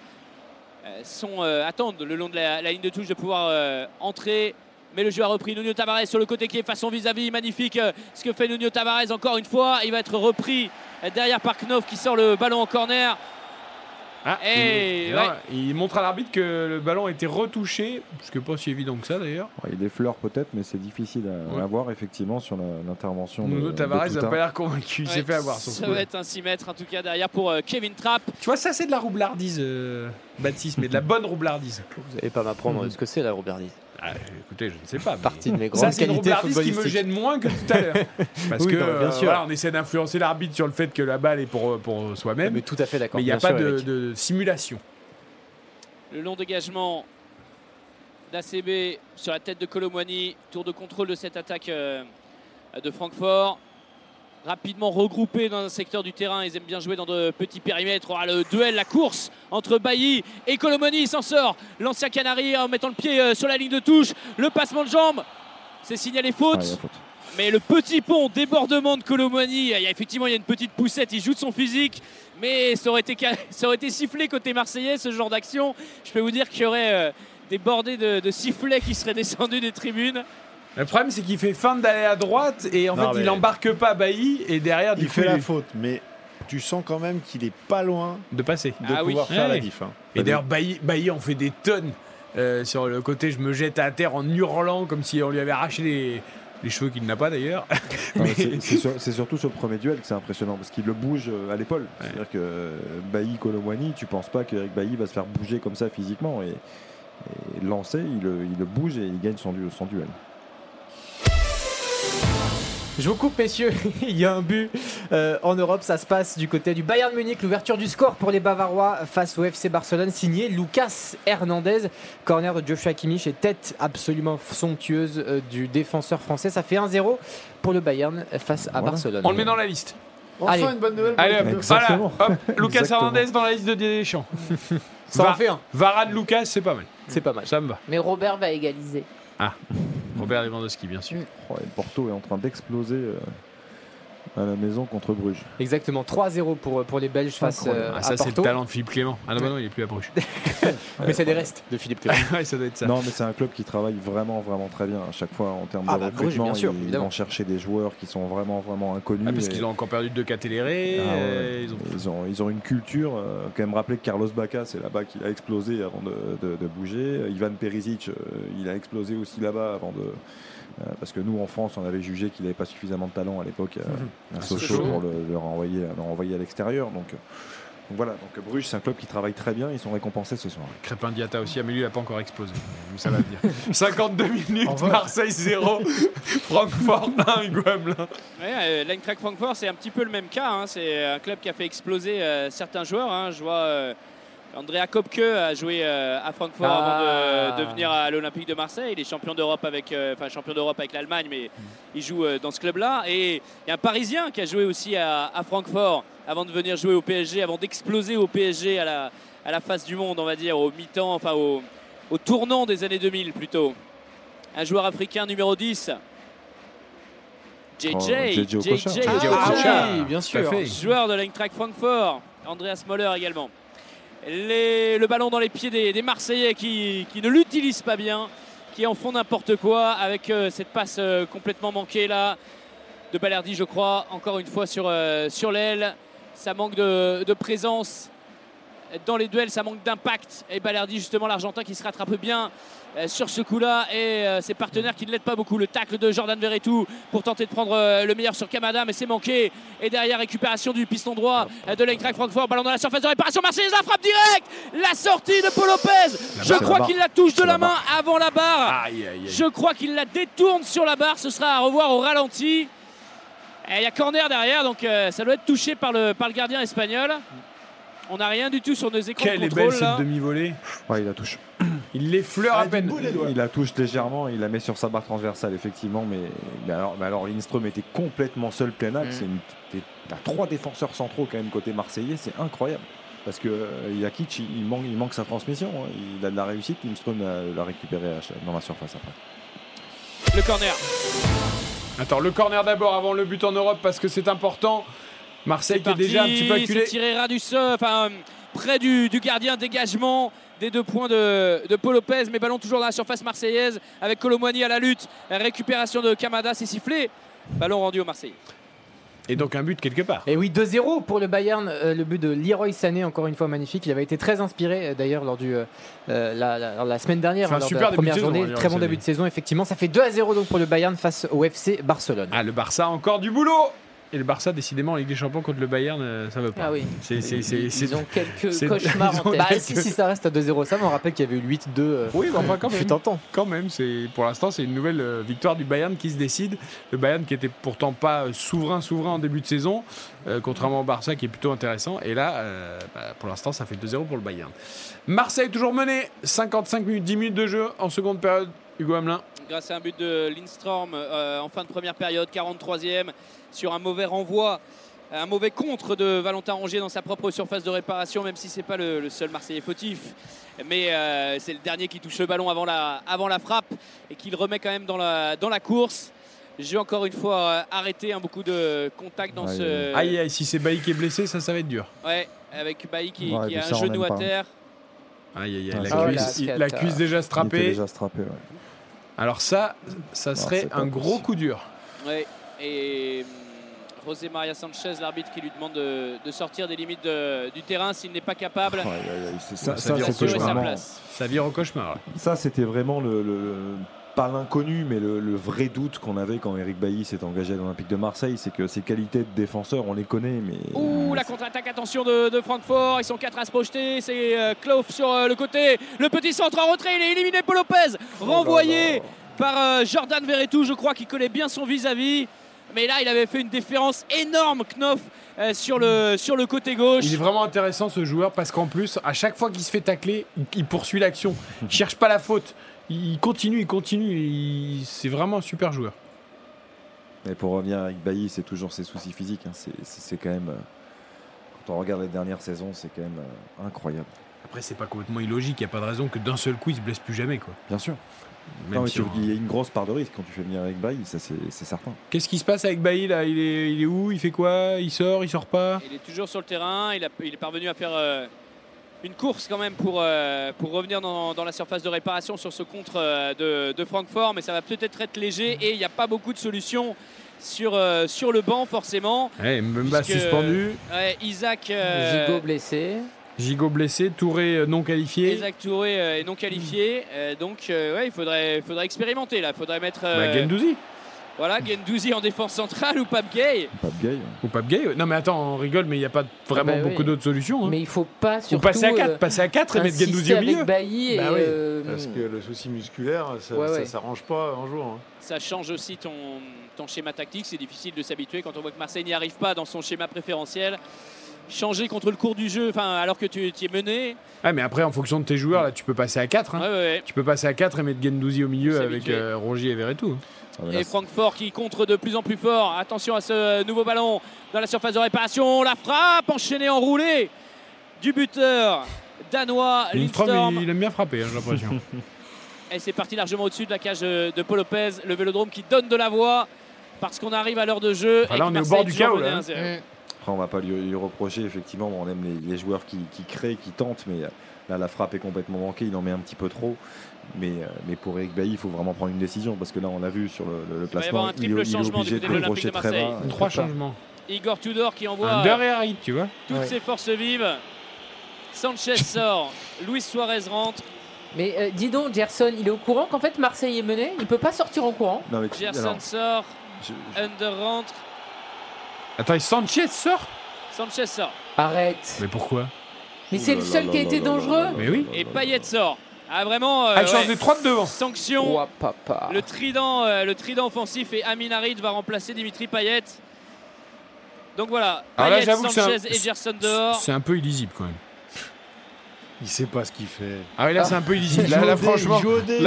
attendent le long de la ligne de touche de pouvoir entrer. Mais le jeu a repris. Nuno Tavares sur le côté qui est façon vis-à-vis. Magnifique ce que fait Nuno Tavares encore une fois. Il va être repris derrière par Knof qui sort le ballon en corner. Il montre à l'arbitre que le ballon a été retouché, ce qui n'est pas si évident que ça d'ailleurs. Il y a des fleurs peut-être, mais c'est difficile à voir effectivement sur l'intervention. Nuno Tavares n'a pas l'air convaincu, il s'est fait avoir. Ça va être un 6 mètres en tout cas derrière pour Kevin Trapp. Tu vois, ça c'est de la roublardise, Baptiste, mais de la bonne roublardise. Vous n'allez pas m'apprendre ce que c'est la roublardise. Ah, écoutez, je ne sais pas. Partie de mes grandes qualités footballistiques qui me gêne moins que tout à l'heure. Parce que on essaie d'influencer l'arbitre sur le fait que la balle est pour soi-même. Mais tout à fait d'accord. Mais il n'y a pas de simulation. Le long dégagement d'ACB sur la tête de Colomwani. Tour de contrôle de cette attaque de Francfort. Rapidement regroupés dans un secteur du terrain, ils aiment bien jouer dans de petits périmètres. Le duel, la course entre Bailly et Colomoni, il s'en sort. L'ancien Canari en mettant le pied sur la ligne de touche, le passement de jambe, c'est signalé faute. Mais le petit pont, débordement de Colomoni, effectivement il y a une petite poussette, il joue de son physique, mais ça aurait été sifflé côté marseillais ce genre d'action. Je peux vous dire qu'il y aurait des bordées de sifflets qui seraient descendus des tribunes. Le problème, c'est qu'il fait fin d'aller à droite et en fait, il n'embarque pas Bailly et derrière, il fait la faute. Mais tu sens quand même qu'il est pas loin de passer, de pouvoir faire la diff. Hein. Et d'ailleurs, Bailly en fait des tonnes sur le côté. Je me jette à terre en hurlant comme si on lui avait arraché les cheveux qu'il n'a pas d'ailleurs. Non, mais c'est surtout sur le premier duel que c'est impressionnant parce qu'il le bouge à l'épaule. Ouais. C'est-à-dire que Bailly, Colomwani, tu penses pas qu'Eric Bailly va se faire bouger comme ça physiquement et lancer, il le bouge et il gagne son duel. Je vous coupe, messieurs, il y a un but en Europe, ça se passe du côté du Bayern Munich. L'ouverture du score pour les Bavarois face au FC Barcelone, signé Lucas Hernandez. Corner de Joshua Kimmich et tête absolument somptueuse du défenseur français. Ça fait 1-0 pour le Bayern face à Barcelone. On le met dans la liste. Enfin, allez. Une bonne nouvelle. Allez, hop, Lucas Hernandez dans la liste de Deschamps. Ça en fait un. Varane, Lucas, c'est pas mal. C'est pas mal. Ça me va. Mais Robert va égaliser. Ah, Robert Lewandowski, bien sûr. Et Porto est en train d'exploser à la maison contre Bruges. Exactement, 3-0 pour les Belges face à Porto. Ça, c'est le talent de Philippe Clément. Ah non, il est plus à Bruges. Mais c'est des restes de Philippe Clément. Ouais, ça doit être ça. Non, mais c'est un club qui travaille vraiment, vraiment très bien à chaque fois en termes de recrutement. Bruges, sûr, ils vont chercher des joueurs qui sont vraiment, vraiment inconnus. Ah, parce qu'ils ont encore perdu 2 Catelléré. Ils ont une culture. Quand même rappeler que Carlos Bacca, c'est là-bas qu'il a explosé avant de bouger. Ivan Perisic, il a explosé aussi là-bas avant de... Parce que nous en France on avait jugé qu'il n'avait pas suffisamment de talent à l'époque à Sochaux pour le renvoyer à l'extérieur donc voilà, donc Bruges c'est un club qui travaille très bien, ils sont récompensés ce soir. Crépin Diatta aussi, Amélie n'a pas encore explosé mais ça va venir. 52 minutes, Marseille 0 Francfort 1 et Guamelin. L'Eintracht Francfort c'est un petit peu le même cas hein. C'est un club qui a fait exploser certains joueurs hein. Je vois Andrea Köpke a joué à Francfort avant de venir à l'Olympique de Marseille. Il est champion d'Europe avec l'Allemagne, mais il joue dans ce club-là. Et il y a un Parisien qui a joué aussi à Francfort avant de venir jouer au PSG, avant d'exploser au PSG à la face du monde, on va dire, au mi-temps, enfin au tournant des années 2000 plutôt. Un joueur africain numéro 10. JJ Okocha. Oui, bien sûr. Joueur de l'Eintracht Francfort. Andreas Möller également. Le ballon dans les pieds des Marseillais qui ne l'utilisent pas bien, qui en font n'importe quoi avec cette passe complètement manquée là de Balerdi, je crois, encore une fois sur l'aile. Ça manque de présence dans les duels, ça manque d'impact et Balerdi justement, l'Argentin, qui se rattrape bien sur ce coup-là et ses partenaires qui ne l'aident pas beaucoup. Le tacle de Jordan Verretou pour tenter de prendre le meilleur sur Kamada, mais c'est manqué. Et derrière, récupération du piston droit de l'Eintracht Francfort. Ballon dans la surface de réparation marseillaise, la frappe directe, la sortie de Paul Lopez. Je crois qu'il la touche de la main avant la barre. Aïe, aïe, aïe. Je crois qu'il la détourne sur la barre. Ce sera à revoir au ralenti. Il y a corner derrière, donc ça doit être touché par le gardien espagnol. On n'a rien du tout sur nos écrans de contrôle. Quelle est belle cette demi-volée. Ouais, il la touche. Il l'effleure à peine. Il la touche légèrement, il la met sur sa barre transversale, effectivement. Mais alors Lindström était complètement seul plein axe. T'as trois défenseurs centraux quand même côté marseillais, c'est incroyable. Parce que Jakic, il manque sa transmission. Hein. Il a de la réussite, Lindström l'a récupéré dans la surface après. Le corner. Attends, le corner d'abord avant le but en Europe parce que c'est important. Marseille qui est déjà un petit peu acculé. C'est tiré près du gardien, dégagement des 2 points de Paul Lopez, mais ballon toujours dans la surface marseillaise avec Colomboigny à la lutte, récupération de Kamada, c'est sifflé, ballon rendu au Marseillais. Et donc un but quelque part. Et oui, 2-0 pour le Bayern, le but de Leroy Sané, encore une fois magnifique. Il avait été très inspiré d'ailleurs lors de la semaine dernière, lors de la première journée. Très bon début de saison, effectivement. Ça fait 2-0 donc pour le Bayern face au FC Barcelone. Ah, le Barça a encore du boulot. Et le Barça, décidément, en Ligue des Champions contre le Bayern, ça ne veut pas. Ah oui. Ils ont quelques cauchemars en tête. Si ça reste à 2-0, ça me rappelle qu'il y avait eu 8-2. Oui, enfin, quand même. Pour l'instant, c'est une nouvelle victoire du Bayern qui se décide. Le Bayern qui n'était pourtant pas souverain en début de saison, contrairement au Barça qui est plutôt intéressant. Et là, pour l'instant, ça fait 2-0 pour le Bayern. Marseille toujours mené. 55 minutes, 10 minutes de jeu en seconde période. Hugo Hamelin. Grâce à un but de Lindström en fin de première période, 43e, sur un mauvais renvoi, un mauvais contre de Valentin Rongier dans sa propre surface de réparation, même si ce n'est pas le seul Marseillais fautif. Mais c'est le dernier qui touche le ballon avant la frappe et qui le remet quand même dans la course. J'ai encore une fois arrêté beaucoup de contacts dans ce... Aïe, si c'est Bailly qui est blessé, ça va être dur. Ouais, avec Bailly qui a un genou à terre. La cuisse déjà strappée. Alors ça serait un gros coup dur. Ouais. Et José Maria Sanchez, l'arbitre qui lui demande de sortir des limites du terrain s'il n'est pas capable. Ça vire au cauchemar. Ça, c'était vraiment pas l'inconnu, mais le vrai doute qu'on avait quand Eric Bailly s'est engagé à l'Olympique de Marseille, c'est que ses qualités de défenseur, on les connaît. Mais... la contre-attaque, attention de Francfort. Ils sont 4 à se projeter. C'est Klauf sur le côté. Le petit centre en retrait, il est éliminé. Paul Lopez, renvoyé par Jordan Verretou, je crois qu'il connaît bien son vis-à-vis. Mais là, il avait fait une différence énorme, Knoff, sur le côté gauche. Il est vraiment intéressant, ce joueur, parce qu'en plus, à chaque fois qu'il se fait tacler, il poursuit l'action. Il ne cherche pas la faute. Il continue. C'est vraiment un super joueur. Et pour revenir avec Bailly, c'est toujours ses soucis physiques. Hein. C'est quand même... quand on regarde les dernières saisons, c'est quand même incroyable. Après, c'est pas complètement illogique. Il n'y a pas de raison que d'un seul coup, il ne se blesse plus jamais, quoi. Bien sûr. Non, si il y a une grosse part de risque quand tu fais venir avec Bailly, ça c'est certain. Qu'est-ce qui se passe avec Bailly là ? Il est où ? Il fait quoi ? Il sort pas ? Il est toujours sur le terrain, il est parvenu à faire une course quand même pour revenir dans la surface de réparation sur ce contre de Francfort, mais ça va peut-être être léger et il n'y a pas beaucoup de solutions sur le banc forcément. Mbemba suspendu. Isaac. Zigo blessé. Gigot blessé, Touré non qualifié. Isaac Touré est non qualifié. Donc, il faudrait expérimenter là. Il faudrait mettre Guendouzi. Voilà, Guendouzi en défense centrale ou Pape Gueye. Pape Gueye. Non mais attends, on rigole, mais il n'y a pas vraiment beaucoup d'autres solutions. Hein. Mais il faut pas surtout. Ou passer à 4, et mettre Guendouzi au milieu. Avec Bailly parce que le souci musculaire, ça s'arrange pas un jour. Hein. Ça change aussi ton schéma tactique. C'est difficile de s'habituer quand on voit que Marseille n'y arrive pas dans son schéma préférentiel. Changer contre le cours du jeu, alors que tu es mené. Ah, mais après, en fonction de tes joueurs, là, tu peux passer à 4. Hein. Ouais. Tu peux passer à 4 et mettre Guendouzi au milieu avec Rongier et Verretou. Et Francfort qui contre de plus en plus fort. Attention à ce nouveau ballon dans la surface de réparation. La frappe enchaînée, enroulée du buteur danois Lindström. Il aime bien frapper, j'ai l'impression. Et c'est parti largement au-dessus de la cage de Paul Lopez. Le Vélodrome qui donne de la voix parce qu'on arrive à l'heure de jeu. Là, on est au bord du chaos. Là. Après, on ne va pas lui reprocher, effectivement, on aime les joueurs qui créent, qui tentent, mais là, la frappe est complètement manquée, il en met un petit peu trop. Mais pour Eric Bailly, il faut vraiment prendre une décision, parce que là, on l'a vu sur le placement, il est obligé de décrocher très bas. 3 changements. Igor Tudor qui envoie ses forces vives. Sanchez sort, Luis Suarez rentre. Mais dis donc, Gerson, il est au courant qu'en fait, Marseille est mené, il ne peut pas sortir en courant. Non, mais sort, Under rentre. Attends, Sanchez sort. Arrête. Mais pourquoi ? Mais c'est le seul qui a été dangereux. Mais oui. Et Payet sort. Ah vraiment. Il change des 3 de devant. Sanction. Oh, papa. Le trident offensif et Amin Harit va remplacer Dimitri Payet. Donc voilà. Payet, Sanchez et Gerson dehors. C'est un peu illisible quand même. Il sait pas ce qu'il fait. Ah oui, là c'est un peu illisible. Là,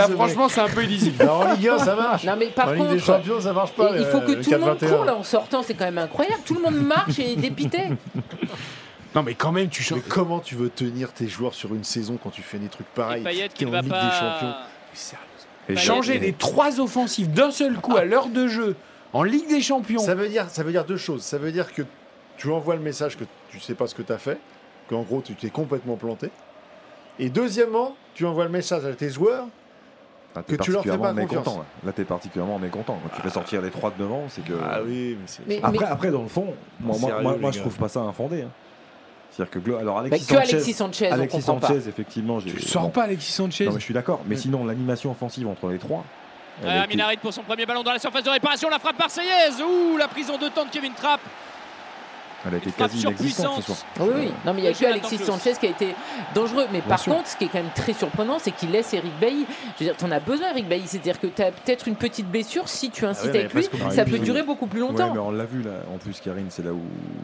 franchement, c'est un peu illisible. En Ligue 1 ça marche. Non mais par contre, Ligue des Champions ça marche pas. Il faut que tout le monde court là en sortant, c'est quand même incroyable. Tout le monde marche et est dépité. Non mais quand même tu changes. Mais comment tu veux tenir tes joueurs sur une saison quand tu fais des trucs pareils qui en Ligue des Champions? Et changer les trois offensives d'un seul coup à l'heure de jeu en Ligue des Champions. Ça veut dire deux choses. Ça veut dire que tu envoies le message que tu sais pas ce que tu as fait, qu'en gros tu t'es complètement planté. Et deuxièmement, tu envoies le message à tes joueurs que tu leur fais pas mécontent, confiance. Là, t'es particulièrement mécontent. Quand tu fais sortir les trois de devant, c'est que... Ah oui, mais c'est... Après, dans le fond, moi je trouve pas ça infondé. Hein. C'est-à-dire que... Alors, Alexis Sanchez, effectivement... Tu sors pas Alexis Sanchez. Non, mais je suis d'accord. Mais sinon, l'animation offensive entre les trois... Minarit pour son premier ballon dans la surface de réparation. La frappe marseillaise. Ouh, la prise en deux temps de Kevin Trapp. Elle a été quasi inexistante ce soir. Oui. Non, mais il n'y a que Alexis Sanchez qui a été dangereux. Mais par contre, ce qui est quand même très surprenant, c'est qu'il laisse Eric Bailly. Je veux dire, tu en as besoin, Eric Bailly. C'est-à-dire que tu as peut-être une petite blessure. Si tu incites avec lui, ça peut durer beaucoup plus longtemps. Ouais, mais on l'a vu, là. En plus, Karine, c'est là où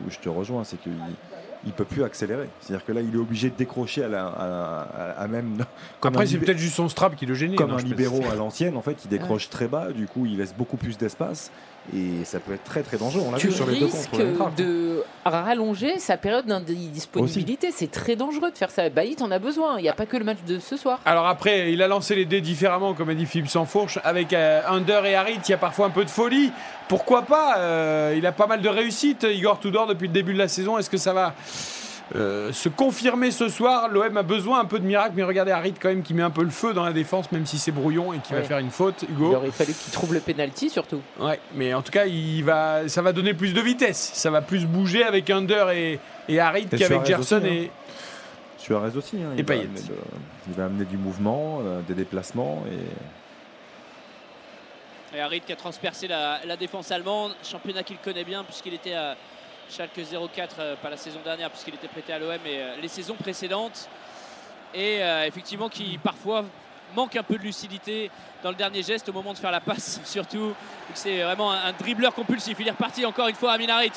je te rejoins. C'est qu'il ne peut plus accélérer. C'est-à-dire que là, il est obligé de décrocher à même. Après, c'est peut-être juste son strap qui le gêne. Comme un libéraux à l'ancienne, en fait, il décroche très bas. Du coup, il laisse beaucoup plus d'espace. Et ça peut être très très dangereux. On l'a vu sur les deux contre. Tu risques de rallonger sa période d'indisponibilité. C'est très dangereux de faire ça. Bailly, t'en as besoin. Il n'y a pas que le match de ce soir. Alors après, il a lancé les dés différemment, comme a dit Philippe Sansfourche. Avec Under et Harit, il y a parfois un peu de folie. Pourquoi pas il a pas mal de réussite, Igor Tudor, depuis le début de la saison. Est-ce que ça va se confirmer ce soir? L'OM a besoin un peu de miracle, mais regardez Harit quand même qui met un peu le feu dans la défense, même si c'est brouillon et qui va faire une faute. Hugo, il aurait fallu qu'il trouve le penalty surtout. Ouais, mais en tout cas, ça va donner plus de vitesse, ça va plus bouger avec Under et Harit qu'avec Gerson et Suarez aussi. Hein, et Payet. Il va amener du mouvement, des déplacements et Harit qui a transpercé la défense allemande, championnat qu'il connaît bien puisqu'il était à Schalke 04, pas la saison dernière puisqu'il était prêté à l'OM, mais les saisons précédentes, et effectivement qui parfois manque un peu de lucidité dans le dernier geste au moment de faire la passe, surtout c'est vraiment un dribbleur compulsif. Il est reparti encore une fois à Minarit,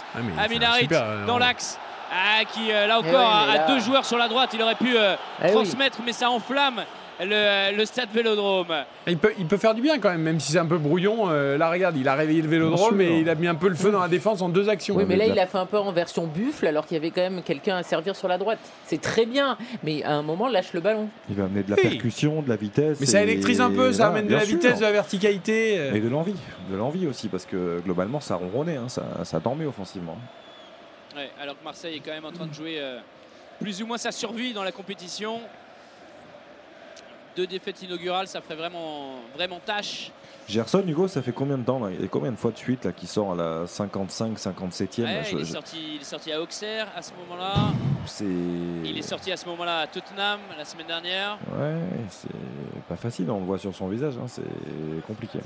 dans l'axe, qui là encore a deux joueurs sur la droite. Il aurait pu transmettre, mais ça enflamme le stade Vélodrome. Il peut faire du bien quand même si c'est un peu brouillon. Là regarde, il a réveillé le Vélodrome et il a mis un peu le feu dans la défense en deux actions. Oui, mais là il a fait un peu en version buffle, alors qu'il y avait quand même quelqu'un à servir sur la droite. C'est très bien, mais à un moment lâche le ballon. Il va amener de la percussion, de la vitesse. Mais ça électrise un peu, ça amène de la vitesse, de la verticalité. Et de l'envie aussi, parce que globalement ça ronronnait, ça dormait offensivement. Ouais, alors que Marseille est quand même en train de jouer plus ou moins sa survie dans la compétition. Deux défaites inaugurales, ça ferait vraiment tâche. Gerson, Hugo, ça fait combien de temps là, et combien de fois de suite là, qu'il sort à la 55, 57e? Il est sorti à Auxerre à ce moment-là. Il est sorti à ce moment-là à Tottenham la semaine dernière. Ouais, c'est pas facile, on le voit sur son visage, c'est compliqué.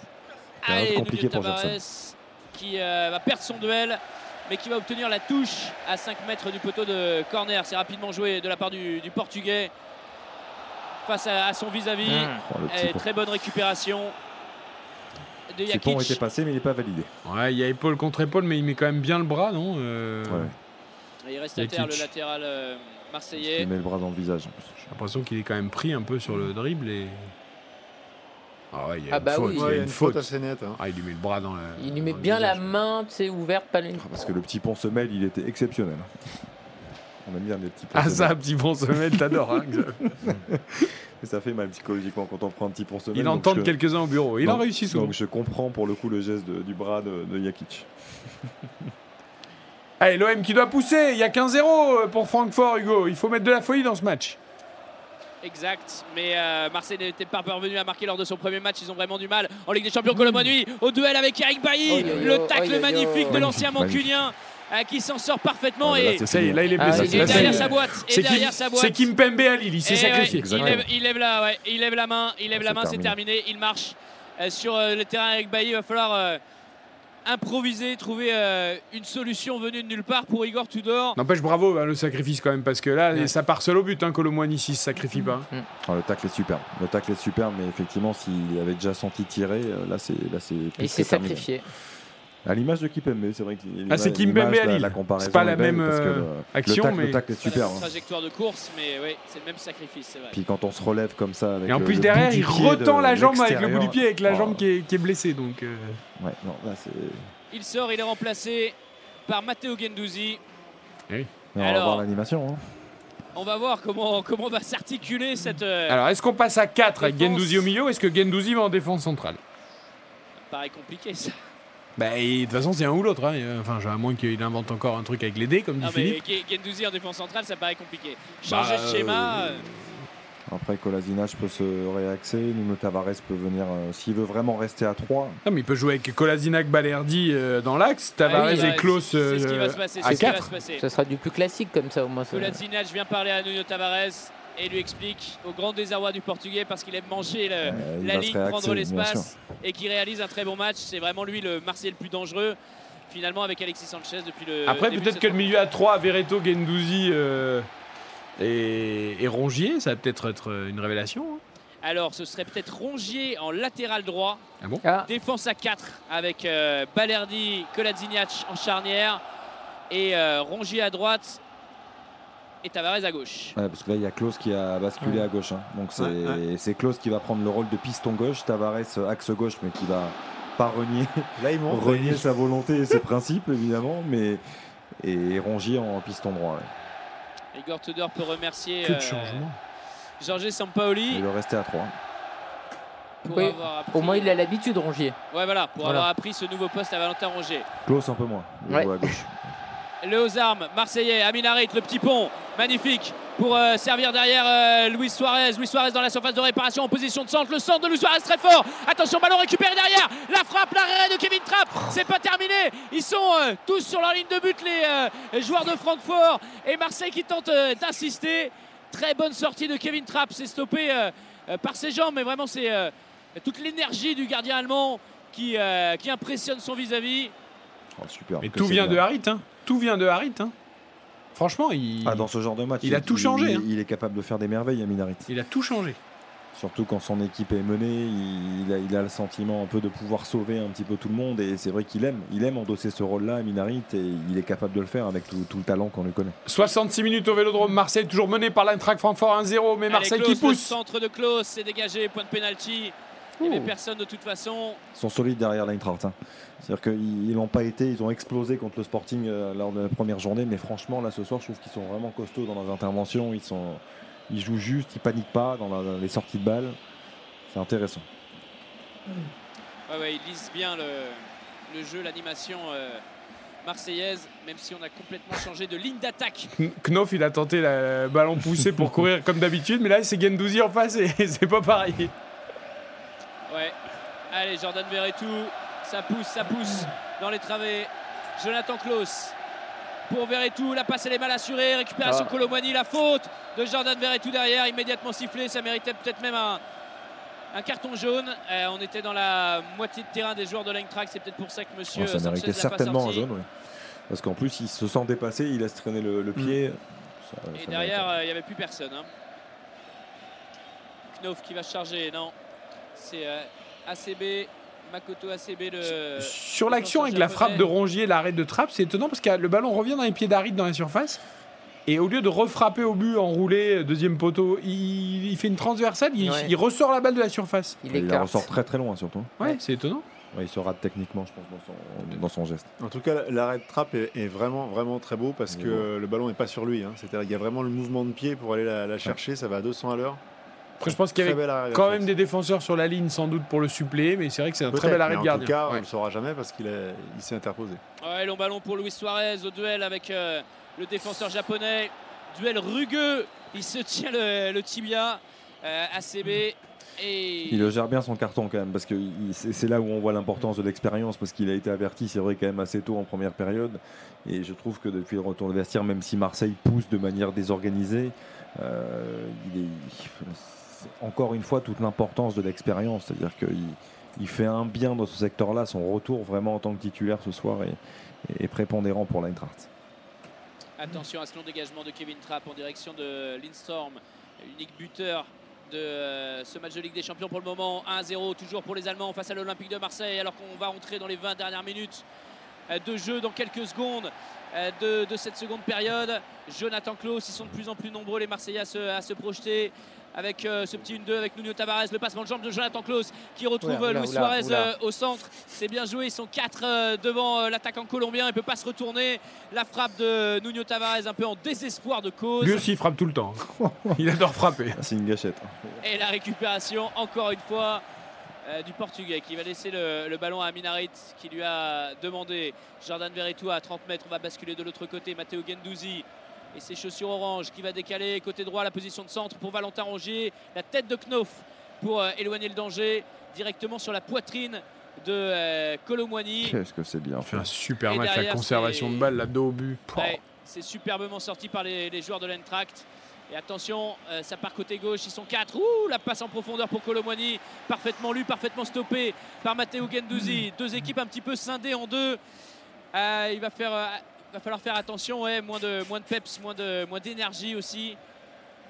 Allez, compliqué pour Gerson. Qui va perdre son duel, mais qui va obtenir la touche à 5 mètres du poteau de corner. C'est rapidement joué de la part du Portugais. Face à son vis-à-vis, très bonne récupération de Yakic. Le pont était passé, mais il n'est pas validé. Ouais, il y a épaule contre épaule, mais il met quand même bien le bras, non ouais. Il reste Yakic à terre, le latéral marseillais. Il met le bras dans le visage en plus. J'ai l'impression qu'il est quand même pris un peu sur le dribble et... il y a une faute assez nette. Hein. Ah, il lui met le bras dans la... Il lui met bien la main, ouverte, pas l'une. Parce que le petit pont se mêle, il était exceptionnel. On a mis un des petits ponts. Ah ça, petit pont semelle, t'adores. Mais ça fait mal psychologiquement quand on prend un petit pont semelle. Il en tente quelques-uns au bureau. Il en réussit souvent. Donc je comprends pour le coup le geste du bras de Yakic. Allez, l'OM qui doit pousser. Il y a 15-0 pour Francfort, Hugo. Il faut mettre de la folie dans ce match. Exact, mais Marseille n'était pas parvenu à marquer lors de son premier match. Ils ont vraiment du mal en Ligue des Champions. Colomoni au duel avec Eric Bailly. Le tacle magnifique de l'ancien mancunien. Qui s'en sort parfaitement là il est blessé. Et derrière sa boîte. C'est Kimpembe à Lille, il s'est sacrifié. Il lève la main, c'est terminé. Il marche sur le terrain avec Bailly. Il va falloir improviser, trouver une solution venue de nulle part pour Igor Tudor. N'empêche, bravo le sacrifice quand même, parce que là ça part seul au but. Colomboigny ici se sacrifie pas. Le tacle est superbe. Mais effectivement s'il avait déjà senti tirer, là c'est terminé. Il s'est sacrifié. À l'image de Kimpembe, c'est vrai que c'est Kimpembe à Lille. C'est pas la même action, le tacle, mais le tacle est super. C'est trajectoire de course, mais oui, c'est le même sacrifice, c'est vrai. Puis quand on se relève comme ça, avec et en plus derrière, il retend la jambe avec le bout du pied, avec la jambe qui est blessée, donc. Ouais, non, là c'est. Il sort, il est remplacé par Matteo Guendouzi. Oui. Alors, on va voir l'animation. Hein. On va voir comment va s'articuler cette. Alors, est-ce qu'on passe à 4 avec Guendouzi au milieu, ou est-ce que Guendouzi va en défense centrale? Ça paraît compliqué, ça. Bah, de toute façon, c'est un ou l'autre. Hein. Enfin, à moins qu'il invente encore un truc avec les dés, comme dit Philippe. Guendouzi en défense centrale, ça paraît compliqué. Changer de schéma. Après, Kolasinac peut se réaxer. Nuno Tavares peut venir, s'il veut vraiment rester à 3. Non, mais il peut jouer avec Kolasinac, Balerdi dans l'axe, Tavares et Klose à 4. Ce sera du plus classique comme ça, au moins. Kolasinac vient parler à Nuno Tavares et lui explique au grand désarroi du Portugais, parce qu'il aime manger la ligne, prendre l'espace, et qui réalise un très bon match. C'est vraiment lui le Marseillais le plus dangereux, finalement, avec Alexis Sanchez depuis le. Après, peut-être que le milieu à 3, Veretout, Guendouzi et Rongier, ça va peut-être être une révélation. Hein. Alors, ce serait peut-être Rongier en latéral droit. Ah bon ? Défense à 4 avec Balerdi, Kolasinac en charnière et Rongier à droite. Et Tavares à gauche. Ouais, parce que là, il y a Klose qui a basculé à gauche. Hein. Donc, c'est Klose qui va prendre le rôle de piston gauche. Tavares, axe gauche, mais qui va pas renier, là, il renier sa volonté et ses principes, évidemment. Mais... Et Rongier en piston droit. Ouais. Igor Tudor peut remercier Jorge Sampaoli. Il va rester à 3. Au moins, il a l'habitude, Rongier. Ouais, voilà, avoir appris ce nouveau poste à Valentin Rongier. Klose un peu moins. Ouais. À gauche. Le aux armes marseillais, Amin Harit, le petit pont, magnifique pour servir derrière Luis Suarez. Luis Suarez dans la surface de réparation en position de centre. Le centre de Luis Suarez très fort. Attention, ballon récupéré derrière. La frappe, l'arrêt de Kevin Trapp. C'est pas terminé. Ils sont tous sur leur ligne de but, les joueurs de Francfort. Et Marseille qui tente d'insister. Très bonne sortie de Kevin Trapp. C'est stoppé par ses jambes, mais vraiment c'est toute l'énergie du gardien allemand qui impressionne son vis-à-vis. Oh, super. Mais tout vient de Harit, hein. Tout vient de Harit, hein. Franchement, dans ce genre de match, il a tout changé. Hein. Il est capable de faire des merveilles, Amin Harit. Il a tout changé. Surtout quand son équipe est menée, il a le sentiment un peu de pouvoir sauver un petit peu tout le monde. Et c'est vrai qu'il aime. Il aime endosser ce rôle-là, Amin Harit, et il est capable de le faire avec tout le talent qu'on lui connaît. 66 minutes au Vélodrome. Marseille toujours menée par l'Eintracht Francfort 1-0. Mais Marseille qui pousse. Le centre de Klose, c'est dégagé. Point de pénalty. Il n'y avait personne de toute façon. Ils sont solides derrière l'Eintracht. Hein. C'est-à-dire qu'ils n'ont pas été, ils ont explosé contre le Sporting lors de la première journée. Mais franchement, là ce soir, je trouve qu'ils sont vraiment costauds dans leurs interventions. Ils jouent juste, ils paniquent pas dans les sorties de balles. C'est intéressant. Ouais, ils lisent bien le jeu, l'animation marseillaise, même si on a complètement changé de ligne d'attaque. Knoff, il a tenté le ballon poussé pour courir comme d'habitude, mais là c'est Guendouzi en face et c'est pas pareil. Ouais. Allez, Jordan Veretout, ça pousse dans les travées. Jonathan Klose pour Veretout, la passe elle est mal assurée, récupération Colomboigny, la faute de Jordan Veretout derrière, immédiatement sifflé, ça méritait peut-être même un carton jaune. On était dans la moitié de terrain des joueurs de l'Eintracht, c'est peut-être pour ça que monsieur ça méritait certainement un jaune, oui. Parce qu'en plus il se sent dépassé, il laisse traîner le pied. Et derrière, il n'y avait plus personne. Hein. Knoff qui va charger, non. C'est ACB, Makoto ACB. Sur l'action avec la frappe de Rongier, l'arrêt de Trapp, c'est étonnant parce que le ballon revient dans les pieds d'Harit dans la surface. Et au lieu de refrapper au but, enroulé, deuxième poteau, il fait une transversale, il ressort la balle de la surface. Il la ressort très très loin surtout. Ouais. C'est étonnant. Ouais, il se rate techniquement, je pense, dans son geste. En tout cas, l'arrêt de Trapp est vraiment, vraiment très beau parce que le ballon n'est pas sur lui. Hein. C'est-à-dire qu'il y a vraiment le mouvement de pied pour aller la chercher, ça va à 200 à l'heure. Après, je pense qu'il y avait quand même des défenseurs sur la ligne sans doute pour le suppléer, mais c'est vrai que c'est un très bel arrêt de gardien. En tout cas, on ne le saura jamais parce qu'il s'est interposé. Ouais, long ballon pour Luis Suarez au duel avec le défenseur japonais. Duel rugueux, il se tient le tibia ACB. Et... Il gère bien son carton quand même parce que c'est là où on voit l'importance de l'expérience, parce qu'il a été averti, c'est vrai, quand même assez tôt en première période, et je trouve que depuis le retour de vestiaire, même si Marseille pousse de manière désorganisée, encore une fois toute l'importance de l'expérience, c'est-à-dire qu'il fait un bien dans ce secteur-là, son retour vraiment en tant que titulaire ce soir est prépondérant pour l'Eintracht. Attention à ce long dégagement de Kevin Trapp en direction de Lindstorm, unique buteur de ce match de Ligue des Champions pour le moment. 1-0 toujours pour les Allemands face à l'Olympique de Marseille, alors qu'on va rentrer dans les 20 dernières minutes de jeu dans quelques secondes de cette seconde période. Jonathan Clauss, ils sont de plus en plus nombreux les Marseillais à se projeter avec ce petit 1-2 avec Nuno Tavares, le passement de jambe de Jonathan Clauss qui retrouve Luis Suarez au centre. C'est bien joué, ils sont 4 devant l'attaquant colombien, il ne peut pas se retourner. La frappe de Nuno Tavares un peu en désespoir de cause. Lui aussi il frappe tout le temps, il adore frapper. C'est une gâchette. Et la récupération encore une fois du Portugais qui va laisser le ballon à Aminarit qui lui a demandé. Jordan Veretout à 30 mètres, on va basculer de l'autre côté, Matteo Guendouzi. Et ses chaussures orange qui va décaler côté droit, la position de centre pour Valentin Rongier. La tête de Knoff pour éloigner le danger directement sur la poitrine de Colomouani. Qu'est-ce que c'est bien. On fait un super et match, la conservation de balle, la dos au but. Ouais, c'est superbement sorti par les joueurs de l'Eintracht. Et attention, ça part côté gauche, ils sont 4. Ouh, la passe en profondeur pour Colomouani. Parfaitement lu, parfaitement stoppé par Matteo Guendouzi. Deux équipes un petit peu scindées en deux. Il va falloir faire attention, ouais, moins de peps, moins d'énergie aussi.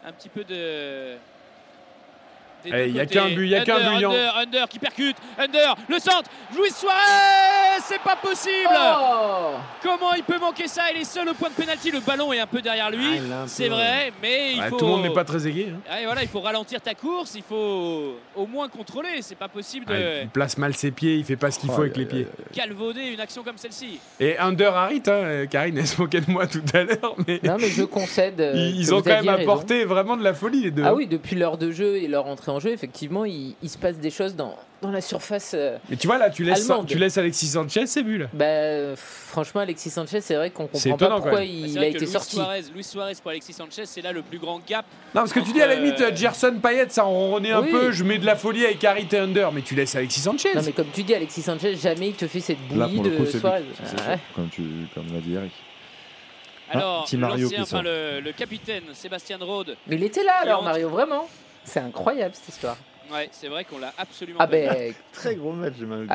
Un petit peu de... Il n'y a qu'un but, il n'y a qu'un but. Under qui percute, Under, le centre, Luis Suarez, c'est pas possible. Comment il peut manquer ça? Il est seul au point de pénalty, le ballon est un peu derrière lui, c'est vrai, mais il faut... Tout le monde n'est pas très aigué. Hein. Ouais, voilà, il faut ralentir ta course, il faut au moins contrôler, c'est pas possible de... il place mal ses pieds, il fait pas ce qu'il faut avec les pieds. Calvauder une action comme celle-ci. Et Under Harit, hein, Karine, elle se moquait de moi tout à l'heure, mais... Non, mais je concède... Ils ont quand même apporté vraiment de la folie, les deux. Ah oui, depuis l'heure de jeu et leur entrée en jeu, effectivement, il se passe des choses dans la surface mais tu vois, là, tu laisses Alexis Sanchez, c'est bulle. Bah, franchement, Alexis Sanchez, c'est vrai qu'on comprend pas pourquoi il a été sorti. Luis Suarez pour Alexis Sanchez, c'est là le plus grand gap. Non, parce que tu dis, à la limite, Gerson Payet, ça ronronnait un peu, je mets de la folie avec Harit et Under, mais tu laisses Alexis Sanchez. Non, mais comme tu dis, Alexis Sanchez, jamais il te fait cette bouillie là, de Suarez. Comme l'a dit Eric. Alors, le capitaine, Sébastien Rode. Mais il était là, alors, Mario, vraiment. C'est incroyable cette histoire. Ouais, c'est vrai qu'on l'a absolument pas vu. Très gros match, j'ai mal vu.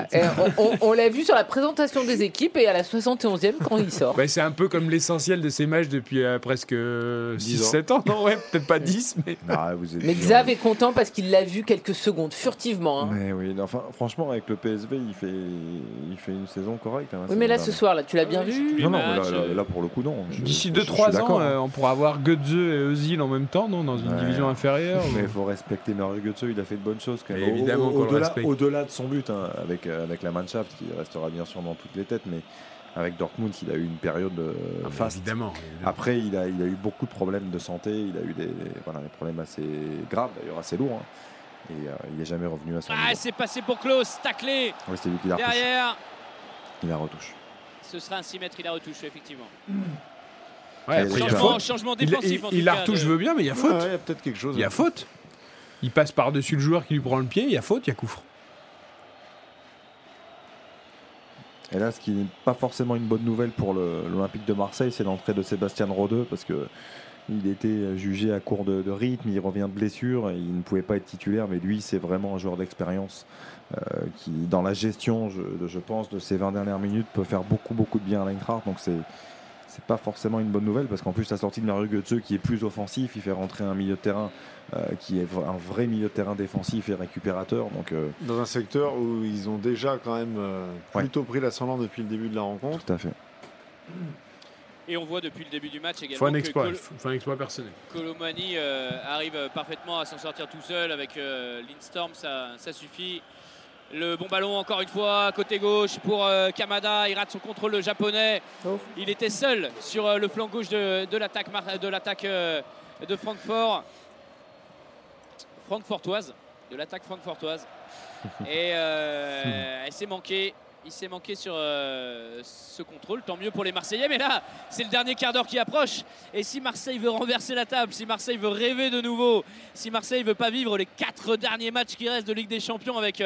On l'a vu sur la présentation des équipes et à la 71e quand il sort. C'est un peu comme l'essentiel de ces matchs depuis presque 6-7 ans. Non, ouais, peut-être pas 10, mais. Non, mais Xav est content parce qu'il l'a vu quelques secondes, furtivement. Hein. Mais oui, non, franchement, avec le PSV, il fait une saison correcte. Hein, oui, mais là, ce soir, là, tu l'as bien vu. Non, là, pour le coup, non. D'ici 2-3 ans, on pourra avoir Götze et Özil en même temps, non, dans une division inférieure. Mais il faut respecter Mario Götze, il a fait de bonnes choses quand même. Au-delà de son but, hein, avec la Mannschaft qui restera bien sûr dans toutes les têtes, mais avec Dortmund il a eu une période faste. Évidemment. Après il a eu beaucoup de problèmes de santé, il a eu des problèmes assez graves, d'ailleurs assez lourds, hein, et il n'est jamais revenu à son niveau. C'est passé pour Klaus, taclé c'était lui qui l'a derrière. Il la retouche, ce sera un 6 mètres, il la retouche effectivement. Ouais, après, changement défensif, il la retouche, je veux bien, mais il y a faute. Il y a peut-être quelque chose, il y a faute. Il passe par-dessus le joueur qui lui prend le pied, il y a faute, il y a coup franc. Et là, ce qui n'est pas forcément une bonne nouvelle pour l'Olympique de Marseille, c'est l'entrée de Sébastien Rodeux, parce qu'il était jugé à court de rythme, il revient de blessure, et il ne pouvait pas être titulaire, mais lui, c'est vraiment un joueur d'expérience qui, dans la gestion, je pense, de ces 20 dernières minutes, peut faire beaucoup, beaucoup de bien à l'Eintracht, donc c'est pas forcément une bonne nouvelle, parce qu'en plus la sortie de Mario Götze qui est plus offensif, il fait rentrer un milieu de terrain qui est un vrai milieu de terrain défensif et récupérateur, donc dans un secteur où ils ont déjà quand même plutôt pris l'ascendant depuis le début de la rencontre. Tout à fait. Et on voit depuis le début du match également un exploit personnel. Colomouani arrive parfaitement à s'en sortir tout seul avec Lindstorm, ça suffit. Le bon ballon encore une fois côté gauche pour Kamada, il rate son contrôle, le japonais. Il était seul sur le flanc gauche de l'attaque de Francfort. Francfortoise, de l'attaque francfortoise. Et il s'est manqué sur ce contrôle, tant mieux pour les Marseillais, mais là c'est le dernier quart d'heure qui approche, et si Marseille veut renverser la table, si Marseille veut rêver de nouveau, si Marseille veut pas vivre les 4 derniers matchs qui restent de Ligue des Champions avec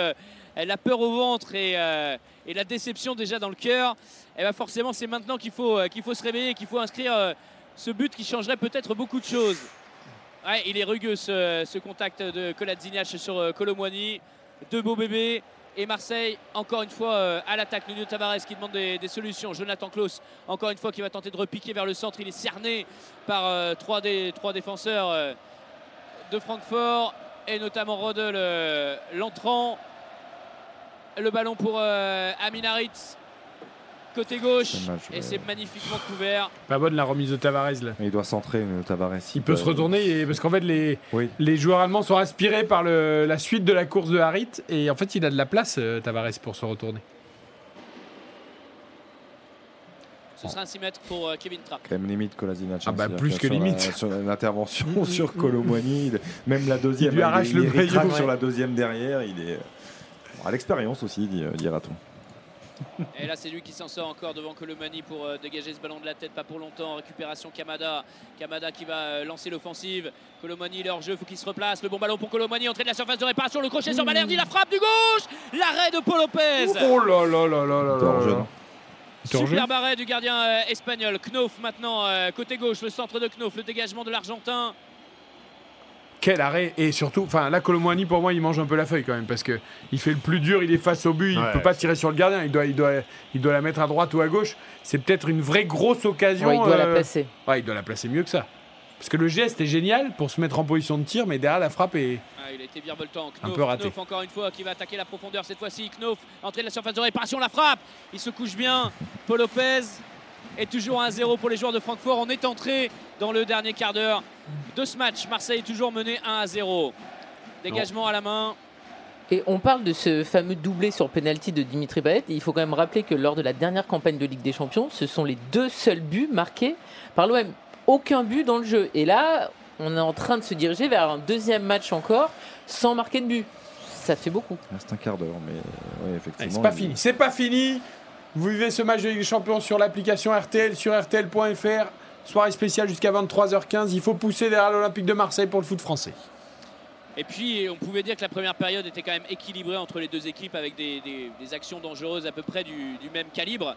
la peur au ventre et la déception déjà dans le cœur, et bien forcément c'est maintenant qu'il faut se réveiller, qu'il faut inscrire ce but qui changerait peut-être beaucoup de choses. Ouais, il est rugueux ce contact de Kolasinac sur Colomouani, deux beaux bébés. Et Marseille, encore une fois, à l'attaque. Nuno Tavares qui demande des solutions. Jonathan Clauss, encore une fois, qui va tenter de repiquer vers le centre. Il est cerné par trois défenseurs de Francfort, et notamment Rode, l'entrant. Le ballon pour Aminarit. côté gauche. Et c'est magnifiquement couvert. Pas bonne la remise de Tavares là. Il doit centrer Tavares. Il peut se retourner parce qu'en fait les joueurs allemands sont inspirés par la suite de la course de Harit. Et en fait il a de la place Tavares pour se retourner. Ce sera un 6 mètres pour Kevin Trapp. Quand même limite Kolasinac. Ah bah plus que limite. Sur l'intervention sur Colomboigny, même la deuxième. Il lui arrache le maillot sur la deuxième derrière. Il est à l'expérience aussi, dira-t-on. Et là, c'est lui qui s'en sort encore devant Colomani pour dégager ce ballon de la tête, pas pour longtemps. Récupération Kamada. Kamada qui va lancer l'offensive. Colomani, leur jeu, il faut qu'il se replace. Le bon ballon pour Colomani, entrée de la surface de réparation. Le crochet sur Balerdi, la frappe du gauche. L'arrêt de Paul Lopez. Oh là là là là là là là. Superbe arrêt du gardien espagnol. Knof maintenant, côté gauche, le centre de Knof, le dégagement de l'Argentin. Quel arrêt. Et surtout, là, Colomboigny, pour moi, il mange un peu la feuille quand même, parce qu'il fait le plus dur, il est face au but, il ne peut pas tirer sur le gardien, il doit la mettre à droite ou à gauche. C'est peut-être une vraie grosse occasion. Ouais, il doit la placer. Ouais, il doit la placer mieux que ça. Parce que le geste est génial pour se mettre en position de tir, mais derrière la frappe est. Il a été virevoltant. Knof, un peu raté. Knof, encore une fois, qui va attaquer la profondeur cette fois-ci. Knof, entrée de la surface de réparation, la frappe. Il se couche bien. Paul Lopez. Et toujours 1-0 pour les joueurs de Francfort. On est entré dans le dernier quart d'heure de ce match. Marseille est toujours mené 1-0. Dégagement à la main. Et on parle de ce fameux doublé sur penalty de Dimitri Payet. Il faut quand même rappeler que lors de la dernière campagne de Ligue des Champions, ce sont les deux seuls buts marqués par l'OM. Aucun but dans le jeu. Et là, on est en train de se diriger vers un deuxième match encore sans marquer de but. Ça fait beaucoup. C'est un quart d'heure, mais ouais, effectivement. C'est pas fini. C'est pas fini. Vous vivez ce match de Ligue des Champions sur l'application RTL, sur RTL.fr. Soirée spéciale jusqu'à 23h15. Il faut pousser derrière l'Olympique de Marseille pour le foot français. Et puis, on pouvait dire que la première période était quand même équilibrée entre les deux équipes avec des actions dangereuses à peu près du même calibre.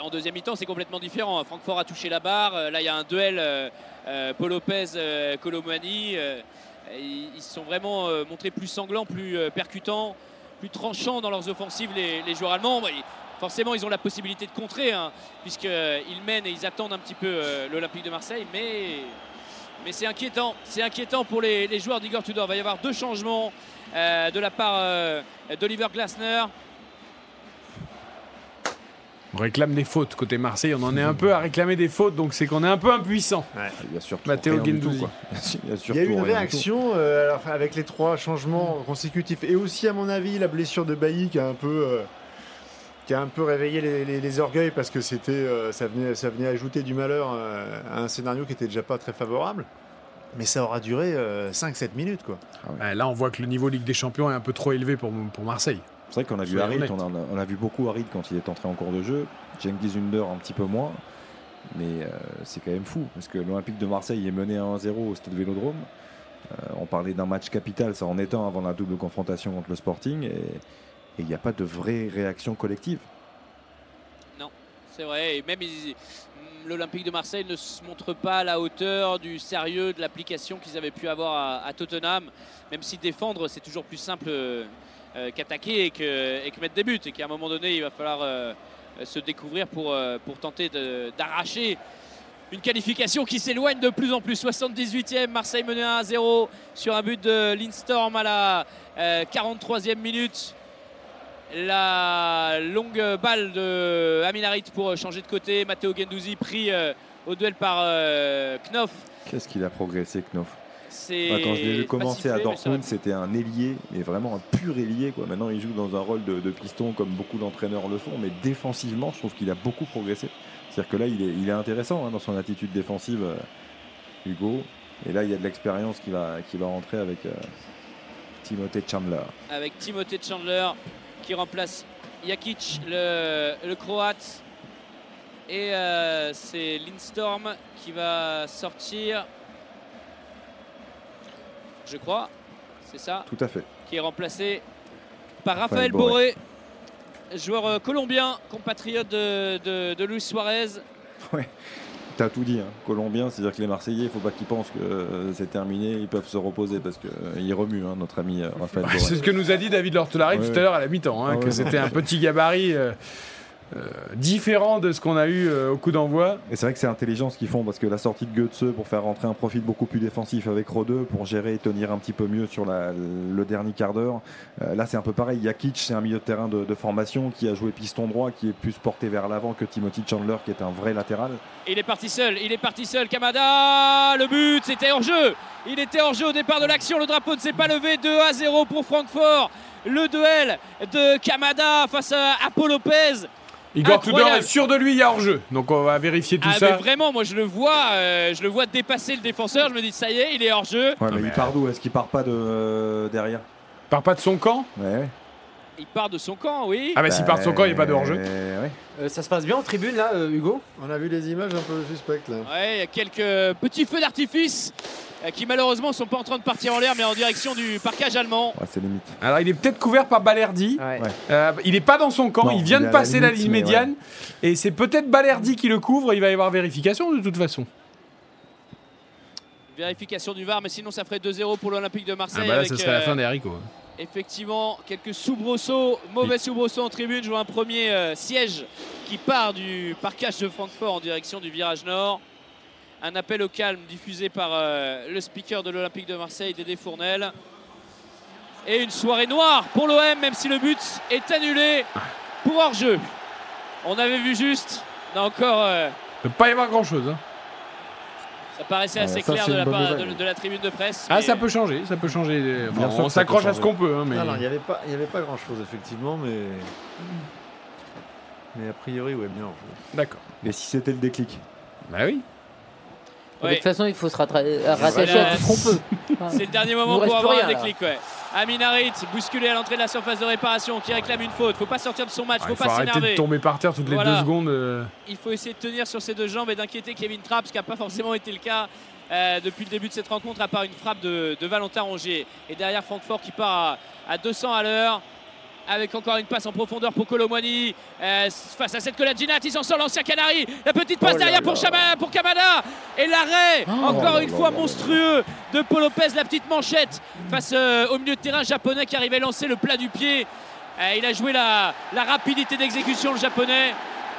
En deuxième mi-temps, c'est complètement différent. Francfort a touché la barre. Là, il y a un duel Paul Lopez-Colomani. Ils se sont vraiment montrés plus sanglants, plus percutants, plus tranchants dans leurs offensives, les joueurs allemands. Forcément, ils ont la possibilité de contrer, puisqu'ils mènent et ils attendent un petit peu l'Olympique de Marseille. Mais c'est inquiétant. C'est inquiétant pour les joueurs d'Igor Tudor. Il va y avoir deux changements de la part d'Oliver Glasner. On réclame des fautes côté Marseille. On en est un peu à réclamer des fautes, donc c'est qu'on est un peu impuissant. Ouais. Matteo Guendouzi. Il y a eu une réaction avec les trois changements consécutifs. Et aussi, à mon avis, la blessure de Bailly qui a un peu... réveillé les orgueils, parce que c'était, ça venait ajouter du malheur à un scénario qui était déjà pas très favorable. Mais ça aura duré 5-7 minutes. Quoi. Ah oui. Là, on voit que le niveau Ligue des Champions est un peu trop élevé pour Marseille. C'est vrai qu'on a vu Harit, on a vu beaucoup Harit quand il est entré en cours de jeu. Cengiz Under un petit peu moins. Mais c'est quand même fou, parce que l'Olympique de Marseille est mené à 1-0 au Stade Vélodrome. On parlait d'un match capital, ça en est un, avant la double confrontation contre le Sporting. Et il n'y a pas de vraie réaction collective. Non, c'est vrai. Et même l'Olympique de Marseille ne se montre pas à la hauteur du sérieux, de l'application qu'ils avaient pu avoir à Tottenham. Même si défendre, c'est toujours plus simple qu'attaquer et que mettre des buts. Et qu'à un moment donné, il va falloir se découvrir pour tenter d'arracher une qualification qui s'éloigne de plus en plus. 78e, Marseille menée 1-0 sur un but de Lindstorm à la 43e minute. La longue balle de Amin Harit pour changer de côté. Matteo Guendouzi pris au duel par Knof. Qu'est-ce qu'il a progressé, Knof? Quand je l'ai vu commencer à Dortmund, c'était un ailier, mais vraiment un pur ailier. Maintenant, il joue dans un rôle de piston, comme beaucoup d'entraîneurs le font. Mais défensivement, je trouve qu'il a beaucoup progressé. C'est-à-dire que là, il est intéressant dans son attitude défensive, Hugo. Et là, il y a de l'expérience qui va rentrer avec Timothée Chandler. Avec Timothée Chandler, qui remplace Jakic, le Croate. Et c'est Lindstorm qui va sortir, je crois, c'est ça? Tout à fait. Qui est remplacé par Raphaël Borré, joueur colombien, compatriote de Luis Suarez. Ouais. T'as tout dit, Colombien, c'est-à-dire que les Marseillais, il ne faut pas qu'ils pensent que c'est terminé, ils peuvent se reposer parce qu'il remue, notre ami Raphaël Borré. C'est ce que nous a dit David Lortolari tout à l'heure à la mi-temps, que c'était un petit gabarit différent de ce qu'on a eu au coup d'envoi. Et c'est vrai que c'est intelligent ce qu'ils font, parce que la sortie de Götze pour faire rentrer un profil beaucoup plus défensif avec Rodeux pour gérer et tenir un petit peu mieux sur le dernier quart d'heure, là c'est un peu pareil. Jakic, c'est un milieu de terrain de formation qui a joué piston droit, qui est plus porté vers l'avant que Timothy Chandler qui est un vrai latéral. Il est parti seul, Kamada, le but, c'était hors jeu. Il était hors jeu au départ de l'action, le drapeau ne s'est pas levé, 2-0 pour Francfort. Le duel de Kamada face à Pau Lopez. Igor Tudor est sûr de lui, il y a hors-jeu. Donc on va vérifier tout ça. Mais vraiment, moi je le vois dépasser le défenseur. Je me dis, ça y est, il est hors-jeu. Ouais, mais il part d'où ? Est-ce qu'il part pas derrière ? Il part pas de son camp ? Ouais. Il part de son camp, oui. Ah, mais s'il part de son camp, il n'y a pas de hors-jeu. Ouais. Ça se passe bien en tribune, là, Hugo ? On a vu les images un peu suspectes, là. Ouais, il y a quelques petits feux d'artifice qui malheureusement ne sont pas en train de partir en l'air, mais en direction du parkage allemand. Ouais, c'est limite. Alors il est peut-être couvert par Balerdi. Ouais. Il n'est pas dans son camp, non, il vient de passer la ligne médiane. Ouais. Et c'est peut-être Balerdi qui le couvre. Il va y avoir vérification de toute façon. Vérification du VAR, mais sinon ça ferait 2-0 pour l'Olympique de Marseille. Ah bah là, ça serait la fin des haricots. Effectivement, quelques soubresauts, mauvais soubresauts en tribune. Je vois un premier siège qui part du parkage de Francfort en direction du virage nord. Un appel au calme diffusé par le speaker de l'Olympique de Marseille, Dédé Fournel. Et une soirée noire pour l'OM, même si le but est annulé pour hors-jeu. On avait vu juste, là encore... Il ne peut pas y avoir grand-chose. Hein. Ça paraissait assez clair de la part de la tribune de presse. Ah, ça peut changer, ça peut changer. Enfin, on s'accroche à ce qu'on peut. Hein, mais... Non, il n'y avait pas grand-chose, effectivement, mais a priori, ouais, bien hors-jeu. D'accord. Mais si c'était le déclic ? Bah oui. Ouais. De toute façon, il faut se rattacher à tout ce qu'on peut. C'est le dernier moment pour avoir un déclic. Ouais. Amin Harit, bousculé à l'entrée de la surface de réparation, qui réclame une faute. Il ne faut pas sortir de son match, il ne faut pas s'énerver. Il faut arrêter de tomber par terre toutes les 2 secondes. Il faut essayer de tenir sur ses deux jambes et d'inquiéter Kevin Trapp, ce qui n'a pas forcément été le cas depuis le début de cette rencontre, à part une frappe de Valentin Rongier. Et derrière, Francfort qui part à 200 à l'heure. Avec encore une passe en profondeur pour Kolo Muani. Face à cette collade Ginat, il s'en sort l'ancien Canari. La petite passe derrière pour Kamada. Et l'arrêt, encore une fois, monstrueux de Pau Lopez. La petite manchette face au milieu de terrain japonais qui arrivait à lancer le plat du pied. Il a joué la rapidité d'exécution, le japonais.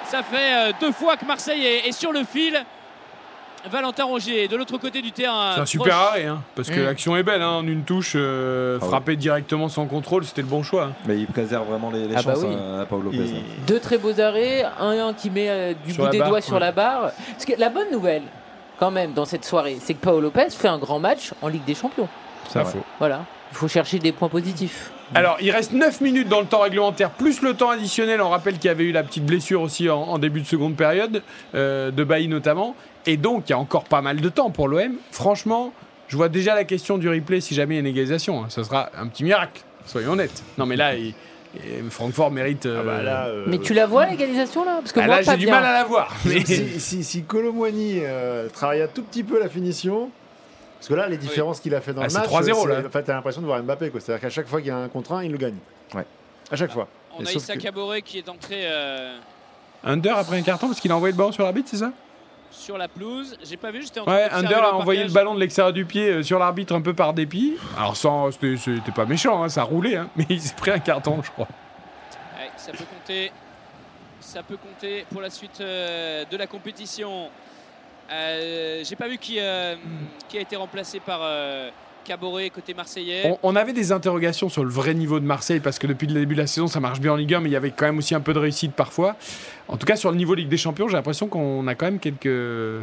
Ça fait 2 fois que Marseille est sur le fil. Valentin Rongier de l'autre côté du terrain. C'est un super arrêt, hein, parce que l'action est belle. Hein, en une touche, frappée directement sans contrôle, c'était le bon choix. Hein. Mais il préserve vraiment les chances à Pau Lopez. Hein. 2 très beaux arrêts, un qui met du bout des doigts sur la barre. Parce que la bonne nouvelle, quand même, dans cette soirée, c'est que Pau Lopez fait un grand match en Ligue des Champions. Ça faut. Voilà, il faut chercher des points positifs. Alors, il reste 9 minutes dans le temps réglementaire, plus le temps additionnel. On rappelle qu'il y avait eu la petite blessure aussi en début de seconde période, de Bailly notamment. Et donc, il y a encore pas mal de temps pour l'OM. Franchement, je vois déjà la question du replay si jamais il y a une égalisation. Hein. Ça sera un petit miracle, soyons honnêtes. Non, mais là, Francfort mérite... Mais tu la vois, l'égalisation, là ? Parce que moi, là, j'ai du mal à la voir. Mais... Si Kolo Muani travaille un tout petit peu la finition... Parce que là, les différences qu'il a fait dans le match, c'est 3-0, là. En fait, t'as l'impression de voir Mbappé, quoi. C'est-à-dire qu'à chaque fois qu'il y a un contre 1, il le gagne. Ouais. À chaque fois. On a Issa Caboret qui est entré... Under après un carton, parce qu'il a envoyé le ballon sur l'arbitre, c'est ça ? Sur la pelouse, j'ai pas vu, j'étais en train de Under a envoyé le ballon de l'extérieur du pied sur l'arbitre un peu par dépit. Alors c'était pas méchant, hein, ça roulait, hein, mais il s'est pris un carton, je crois. Ouais, ça peut compter pour la suite de la compétition. J'ai pas vu qui a été remplacé par Caboret côté marseillais. On avait des interrogations sur le vrai niveau de Marseille, parce que depuis le début de la saison ça marche bien en Ligue 1, mais il y avait quand même aussi un peu de réussite parfois. En tout cas sur le niveau Ligue des Champions, j'ai l'impression qu'on a quand même quelques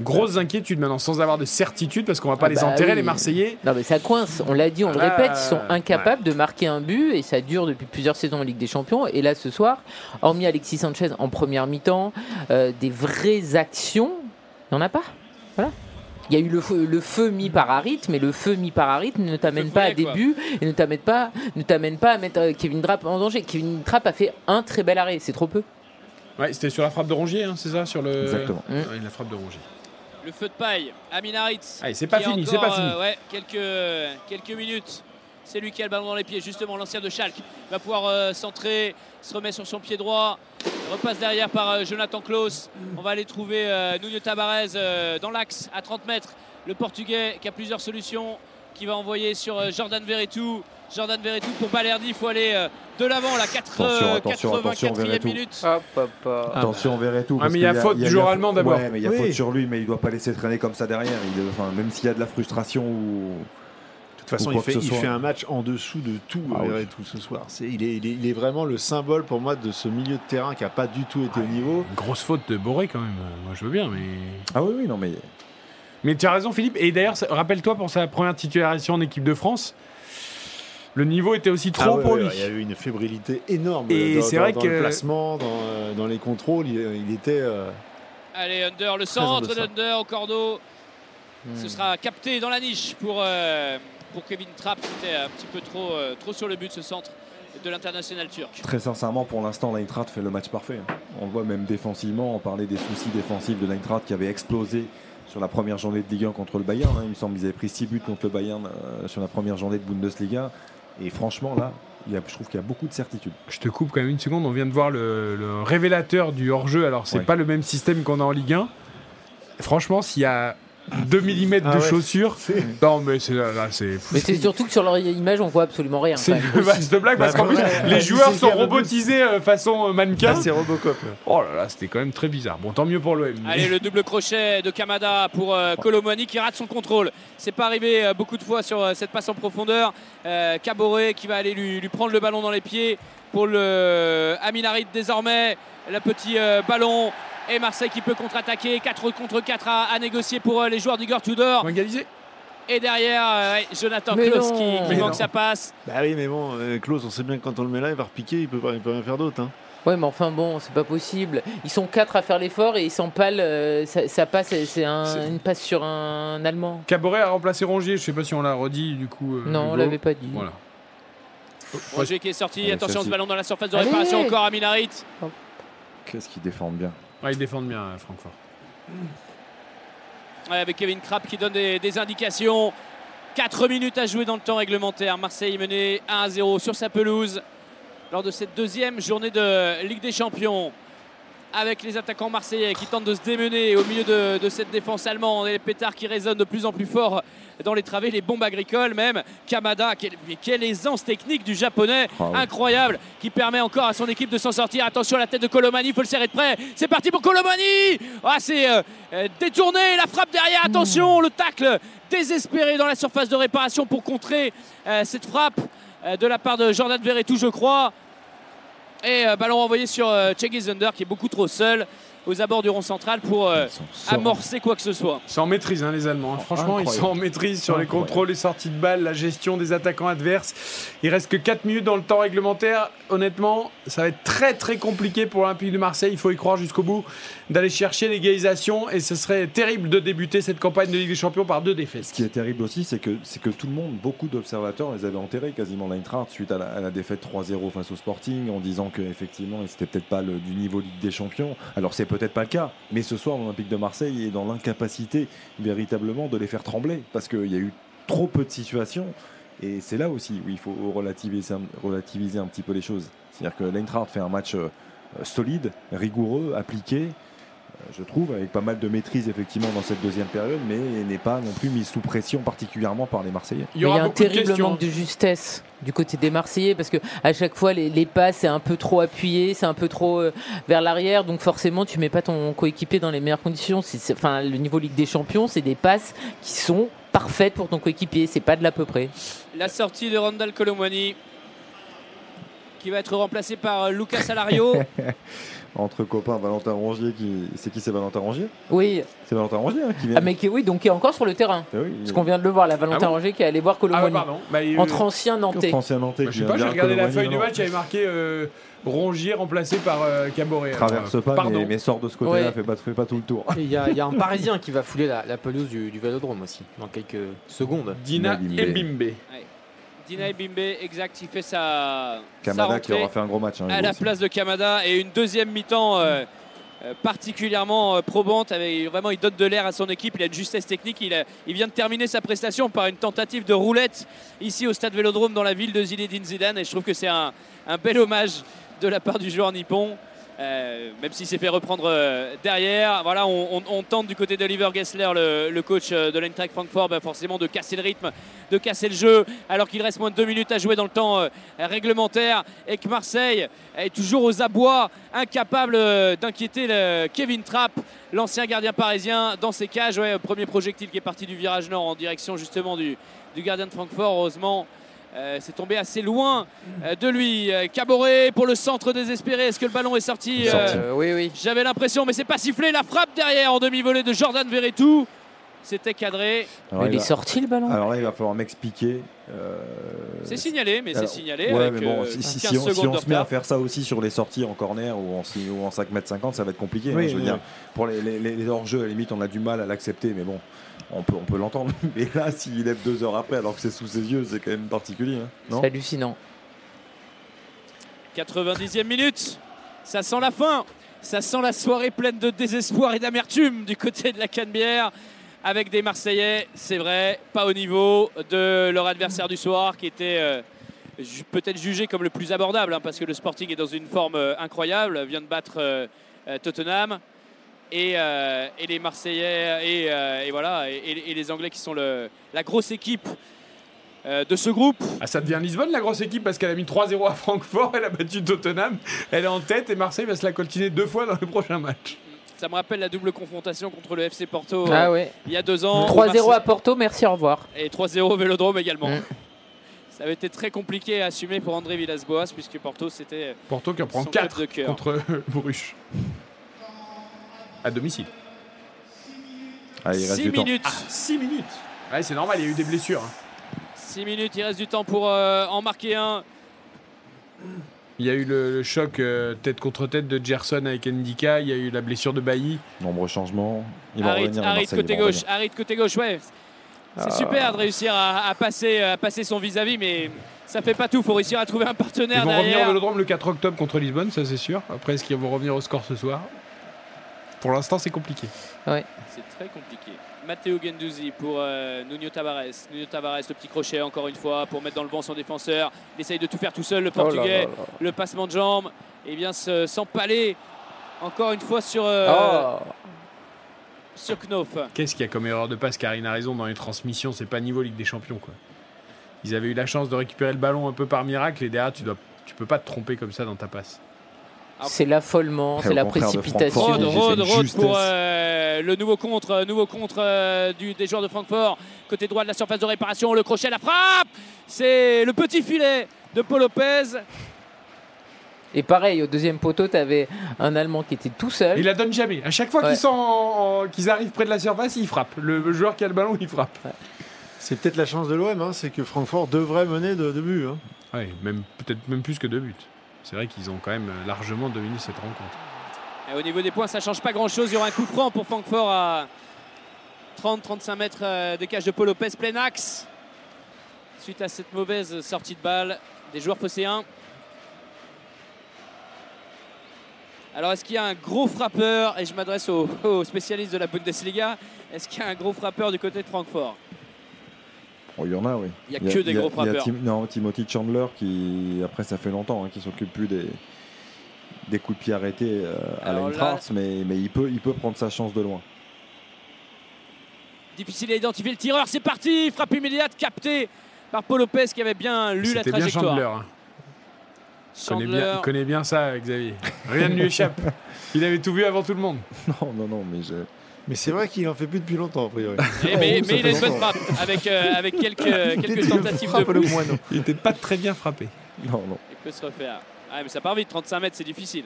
grosses inquiétudes maintenant, sans avoir de certitude, parce qu'on va pas les enterrer, les Marseillais. Non mais ça coince, on l'a dit, on le répète, ils sont incapables de marquer un but, et ça dure depuis plusieurs saisons en Ligue des Champions. Et là ce soir, hormis Alexis Sanchez en première mi-temps, des vraies actions, il n'y en a pas. Voilà. Il y a eu le feu mis par Harit, mais le feu mis par Harit ne t'amène pas à début et ne t'amène pas à mettre Kevin Trapp en danger. Kevin Trapp a fait un très bel arrêt, c'est trop peu. Ouais, c'était sur la frappe de Rongier, hein, c'est ça, sur le... Exactement. Ouais, la frappe de Rongier. Le feu de paille, Amin Harit. Allez, c'est pas fini. Quelques minutes. C'est lui qui a le ballon dans les pieds, justement, l'ancien de Schalke. Il va pouvoir centrer, se remet sur son pied droit, repasse derrière par Jonathan Klaus. On va aller trouver Nuno Tabarez dans l'axe, à 30 mètres. Le Portugais qui a plusieurs solutions, qui va envoyer sur Jordan Veretout. Jordan Veretout pour Balerdi, il faut aller de l'avant, la 84e minute. Hop, hop, hop. Attention Veretout. Ah, mais il y a faute du joueur allemand d'abord. Ouais, mais il y a faute sur lui, mais il ne doit pas laisser traîner comme ça derrière. Même s'il y a de la frustration ou... De toute façon, il fait un match en dessous de tout, tout ce soir. Il est vraiment le symbole pour moi de ce milieu de terrain qui n'a pas du tout été au niveau. Une grosse faute de Boré quand même. Moi, je veux bien, mais. Ah oui, oui, non, mais. Mais tu as raison, Philippe. Et d'ailleurs, rappelle-toi pour sa première titularisation en équipe de France. Le niveau était aussi trop pour lui. Il y a eu une fébrilité énorme dans le placement, dans les contrôles. Il était. Allez, Under, le centre d'Under au cordeau. Ce sera capté dans la niche pour Kevin Trapp. C'était un petit peu trop sur le but, ce centre de l'international turc. Très sincèrement, pour l'instant, l'Eintracht fait le match parfait. On voit même défensivement, on parlait des soucis défensifs de l'Eintracht qui avait explosé sur la première journée de Ligue 1 contre le Bayern. Il me semble qu'ils avaient pris 6 buts contre le Bayern sur la première journée de Bundesliga. Et franchement, là, je trouve qu'il y a beaucoup de certitudes. Je te coupe quand même une seconde. On vient de voir le révélateur du hors-jeu. Alors, c'est pas le même système qu'on a en Ligue 1. Franchement, s'il y a 2 mm de chaussures. Non, mais c'est là, c'est fou. Mais c'est surtout que sur leur image, on voit absolument rien. C'est une vaste blague parce qu'en plus, les joueurs sont robotisés façon mannequin. Là, c'est Robocop. Oh là là, c'était quand même très bizarre. Bon, tant mieux pour l'OM. Allez, le double crochet de Kamada pour Colomani qui rate son contrôle. C'est pas arrivé beaucoup de fois sur cette passe en profondeur. Caboret qui va aller lui prendre le ballon dans les pieds pour le Amin Harit désormais. Le petit ballon. Et Marseille qui peut contre-attaquer, 4 contre 4 à négocier pour les joueurs d'Igor Tudor. Égalisé. Et derrière, Jonathan Klaus qui manque sa passe. Bah oui, mais bon, Klaus, on sait bien que quand on le met là, il va repiquer, il peut rien faire d'autre. Hein. Ouais, mais enfin bon, c'est pas possible. Ils sont 4 à faire l'effort et ils s'empalent. Ça passe, c'est une passe sur un Allemand. Caboret a remplacé Rongier, je sais pas si on l'a redit du coup. Non, on l'avait pas dit. Voilà. Rongier qui est sorti, attention ce ballon dans la surface de réparation, encore à Amin Harit. Qu'est-ce qu'ils défendent bien. Ouais, ils défendent bien Francfort. Ouais, avec Kevin Trapp qui donne des indications. 4 minutes à jouer dans le temps réglementaire. Marseille menait 1-0 sur sa pelouse lors de cette deuxième journée de Ligue des Champions. Avec les attaquants marseillais qui tentent de se démener au milieu de cette défense allemande et les pétards qui résonnent de plus en plus fort dans les travées, les bombes agricoles même. Kamada, quelle aisance technique du japonais, incroyable, qui permet encore à son équipe de s'en sortir. Attention à la tête de Colomani, il faut le serrer de près. C'est parti pour Colomani. C'est détourné, la frappe derrière, attention, le tacle désespéré dans la surface de réparation pour contrer cette frappe de la part de Jordan Veretout, je crois. Et ballon renvoyé sur Cengiz Under qui est beaucoup trop seul aux abords du rond central pour amorcer quoi que ce soit. C'est en maîtrise les Allemands. Franchement, incroyable. Ils sont en maîtrise sur les contrôles, les sorties de balles, la gestion des attaquants adverses. Il reste que 4 minutes dans le temps réglementaire. Honnêtement, ça va être très très compliqué pour l'Olympique de Marseille. Il faut y croire jusqu'au bout d'aller chercher l'égalisation et ce serait terrible de débuter cette campagne de Ligue des Champions par 2 défaites. Ce qui est terrible aussi, c'est que tout le monde, beaucoup d'observateurs les avaient enterrés quasiment l'Eintracht suite à la défaite 3-0 face au Sporting en disant qu'effectivement, c'était peut-être pas du niveau Ligue des Champions. Alors c'est peut-être pas le cas, mais ce soir l'Olympique de Marseille est dans l'incapacité véritablement de les faire trembler parce qu'il y a eu trop peu de situations et c'est là aussi où il faut relativiser un petit peu les choses. C'est-à-dire que l'Eintracht fait un match solide, rigoureux, appliqué, je trouve, avec pas mal de maîtrise effectivement dans cette deuxième période, mais n'est pas non plus mise sous pression particulièrement par les Marseillais. Il y a un terrible manque de justesse du côté des Marseillais parce que à chaque fois les passes c'est un peu trop appuyé, c'est un peu trop vers l'arrière, donc forcément tu mets pas ton coéquipier dans les meilleures conditions. Enfin, le niveau Ligue des Champions, c'est des passes qui sont parfaites pour ton coéquipier, c'est pas de l'à peu près. La sortie de Randal Colomani qui va être remplacé par Lucas Salario. Entre copains, Valentin Rongier qui... C'est qui, c'est Valentin Rongier? Oui. C'est Valentin Rongier qui vient. Ah mais oui, donc qui est encore sur le terrain. Ah oui, parce qu'on vient de le voir, là, Valentin Rongier qui est allé voir Colomani. Entre anciens Nantais. Je sais pas, j'ai regardé la feuille du match, il y avait marqué Rongier remplacé par Caboret. Traverse pas, mais sort de ce côté-là, fait pas tout le tour. Il y a un Parisien qui va fouler la pelouse du Vélodrome aussi, dans quelques secondes. Dina Ebimbe. Dina Ebimbe, exact, il fait sa Kamada qui aura fait un gros match à la place de Kamada et une deuxième mi-temps particulièrement probante. Vraiment, il donne de l'air à son équipe, il a une justesse technique, il vient de terminer sa prestation par une tentative de roulette ici au stade Vélodrome dans la ville de Zinedine Zidane et je trouve que c'est un bel hommage de la part du joueur nippon Même s'il s'est fait reprendre derrière. Voilà, on tente du côté d'Oliver Gessler, le coach de l'Eintracht Francfort, forcément de casser le rythme, de casser le jeu, alors qu'il reste moins de 2 minutes à jouer dans le temps réglementaire, et que Marseille est toujours aux abois, incapable d'inquiéter Kevin Trapp, l'ancien gardien parisien, dans ses cages. Ouais, premier projectile qui est parti du virage nord en direction justement du gardien de Francfort. Heureusement, c'est tombé assez loin de lui. Caboret pour le centre désespéré. Est-ce que le ballon est sorti? Oui. J'avais l'impression, mais c'est pas sifflé. La frappe derrière en demi-volée de Jordan Verretou. C'était cadré. Alors, mais il est sorti le ballon. Alors là, il va falloir m'expliquer. C'est signalé, mais alors, c'est signalé. Ouais, avec, mais bon, si on se met à faire ça aussi sur les sorties en corner ou en 5m50, ça va être compliqué. Oui, hein, je veux dire, pour les hors-jeux, à la limite, on a du mal à l'accepter, mais bon. On peut l'entendre, mais là, s'il lève 2 heures après, alors que c'est sous ses yeux, c'est quand même particulier. Hein, non ? C'est hallucinant. 90e minute, ça sent la fin, ça sent la soirée pleine de désespoir et d'amertume du côté de la Canebière, avec des Marseillais, c'est vrai, pas au niveau de leur adversaire du soir, qui était peut-être jugé comme le plus abordable, hein, parce que le Sporting est dans une forme incroyable, vient de battre Tottenham. Et les Marseillais et les Anglais qui sont la grosse équipe de ce groupe. Ah, ça devient Lisbonne la grosse équipe, parce qu'elle a mis 3-0 à Francfort, elle a battu Tottenham, elle est en tête, et Marseille va se la coltiner 2 fois dans le prochain match. Ça me rappelle la double confrontation contre le FC Porto il y a 2 ans. 3-0 à Porto, merci, au revoir. Et 3-0 au Vélodrome également. Ça avait été très compliqué à assumer pour André Villas-Boas, puisque Porto c'était... Porto qui en prend 4 contre Bruges. À domicile. 6 minutes. 6 minutes. Ouais, c'est normal, il y a eu des blessures. 6 minutes, il reste du temps pour en marquer un. Il y a eu le choc tête contre tête de Gerson avec Ndika. Il y a eu la blessure de Bailly. Nombreux changements. Harit côté gauche, ouais. C'est super de réussir à passer son vis-à-vis, mais ça fait pas tout. Faut réussir à trouver un partenaire derrière. Ils vont revenir au Vélodrome le 4 octobre contre Lisbonne, ça c'est sûr. Après, est-ce qu'ils vont revenir au score ce soir ? Pour l'instant, c'est compliqué. Ouais. C'est très compliqué. Matteo Guendouzi pour Nuno Tavares. Nuno Tavares, le petit crochet encore une fois pour mettre dans le vent son défenseur. Il essaye de tout faire tout seul, le Portugais. Oh là. Le passement de jambes. Et vient s'empaler encore une fois sur Knof. Qu'est-ce qu'il y a comme erreur de passe? Karine a raison, dans les transmissions, c'est pas niveau Ligue des Champions, quoi. Ils avaient eu la chance de récupérer le ballon un peu par miracle, et derrière, tu peux pas te tromper comme ça dans ta passe. C'est l'affolement, c'est la précipitation. Rode pour le nouveau contre des joueurs de Francfort. Côté droit de la surface de réparation, le crochet, la frappe. C'est le petit filet de Paul Lopez. Et pareil, au deuxième poteau, t'avais un Allemand qui était tout seul. Il la donne jamais. À chaque fois qu'ils arrivent près de la surface, ils frappent. Le joueur qui a le ballon, il frappe. Ouais. C'est peut-être la chance de l'OM, hein, c'est que Francfort devrait mener de buts. Hein. Oui, peut-être même plus que 2 buts. C'est vrai qu'ils ont quand même largement dominé cette rencontre. Et au niveau des points, ça ne change pas grand-chose. Il y aura un coup franc pour Francfort à 30-35 mètres des cages de Paul Lopez, plein axe. Suite à cette mauvaise sortie de balle des joueurs phocéens. Alors, est-ce qu'il y a un gros frappeur? Et je m'adresse aux spécialistes de la Bundesliga. Est-ce qu'il y a un gros frappeur du côté de Francfort? Oh, il y en a, oui. Il n'y a que des gros frappeurs. Timothy Chandler, qui, après, ça fait longtemps qu'il ne s'occupe plus des coups de pied arrêtés à l'Eintracht, mais il peut prendre sa chance de loin. Difficile à identifier le tireur, c'est parti. Frappe immédiate captée par Paul Lopez, qui avait bien lu la trajectoire. C'était bien Chandler. Il connaît bien ça, Xavier. Rien ne lui échappe. Il avait tout vu avant tout le monde. Non, mais je... Mais c'est vrai qu'il en fait plus depuis longtemps, a priori. Mais il a une bonne frappe avec quelques tentatives de plus. Il n'était pas très bien frappé. Non. Il peut se refaire. Ah, mais ça part vite, 35 mètres, c'est difficile.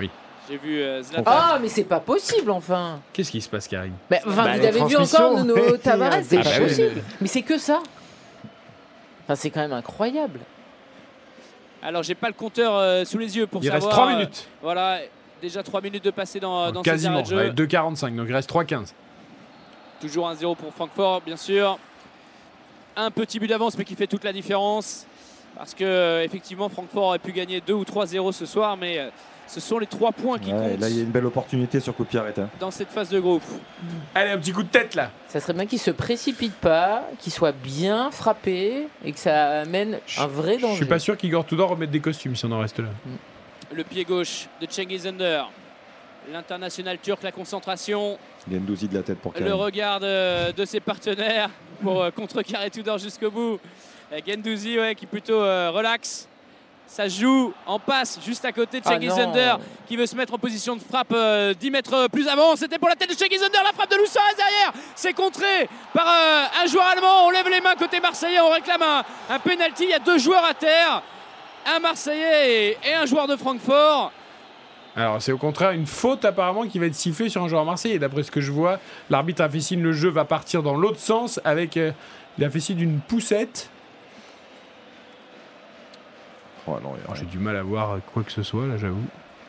Oui. J'ai vu Zlatan. Ah, mais c'est pas possible, enfin. Qu'est-ce qui se passe, Karine? Vous avez vu encore nos Tavares, c'est pas possible. Mais c'est que ça. Enfin, c'est quand même incroyable. Alors, j'ai pas le compteur sous les yeux pour savoir. Il reste 3 minutes. Voilà. Déjà 3 minutes de passer dans cet arrêt de jeu. Quasiment, 2,45, donc il reste 3,15. Toujours 1-0 pour Francfort, bien sûr. Un petit but d'avance, mais qui fait toute la différence. Parce que effectivement, Francfort aurait pu gagner 2 ou 3-0 ce soir, mais ce sont les 3 points qui comptent. Là, il y a une belle opportunité sur coup de pied arrêté. Dans cette phase de groupe. Allez, un petit coup de tête, là. Ça serait bien qu'il ne se précipite pas, qu'il soit bien frappé et que ça amène un vrai danger. Je ne suis pas sûr qu'Igor Tudor remette des costumes si on en reste là. le pied gauche de Cengiz Under. L'international turc, la concentration. Il Ndouzi de la tête pour Karim. Le regard de ses partenaires pour contrecarrer Tudor jusqu'au bout. Guendouzi qui plutôt relax. Ça joue en passe juste à côté de Cengiz Under qui veut se mettre en position de frappe 10 mètres plus avant. C'était pour la tête de Cengiz Under, la frappe de Loussaz derrière. C'est contré par un joueur allemand. On lève les mains côté marseillais, on réclame un pénalty. Il y a deux joueurs à terre, un marseillais et un joueur de Francfort. Alors c'est au contraire une faute apparemment qui va être sifflée sur un joueur marseillais. D'après ce que je vois, l'arbitre a fait signe, le jeu va partir dans l'autre sens avec il a fait signe d'une poussette. Oh, non, alors, j'ai du mal à voir quoi que ce soit là, j'avoue.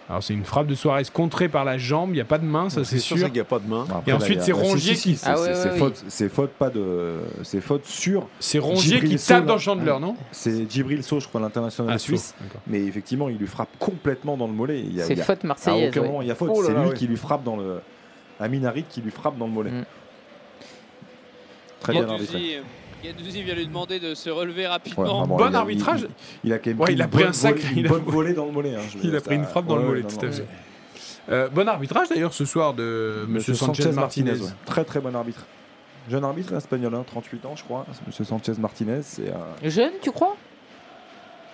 Alors c'est une frappe de Suarez contrée par la jambe, il n'y a pas de main, ça c'est sûr. C'est sûr qu'il n'y a pas de main. Après, et ensuite c'est Rongier qui... C'est faute sur... C'est Rongier qui tape dans Chandler, non ? C'est Djibril Sow, je crois, l'international suisse. D'accord. Mais effectivement, il lui frappe complètement dans le mollet. C'est faute marseillaise. À aucun moment il y a faute, c'est lui qui lui frappe dans le... Amin Harit qui lui frappe dans le mollet. Très bien arbitré. Guendouzi vient lui demander de se relever rapidement. Bon arbitrage. Il a quand même pris un sac, une bonne volée dans le mollet. Il a pris une frappe dans le mollet, tout à fait. Bon arbitrage d'ailleurs ce soir de Monsieur Sanchez Martinez. Ouais. Très très bon arbitre. Jeune arbitre espagnol, 38 ans je crois. Monsieur Sanchez Martinez. Jeune, tu crois ?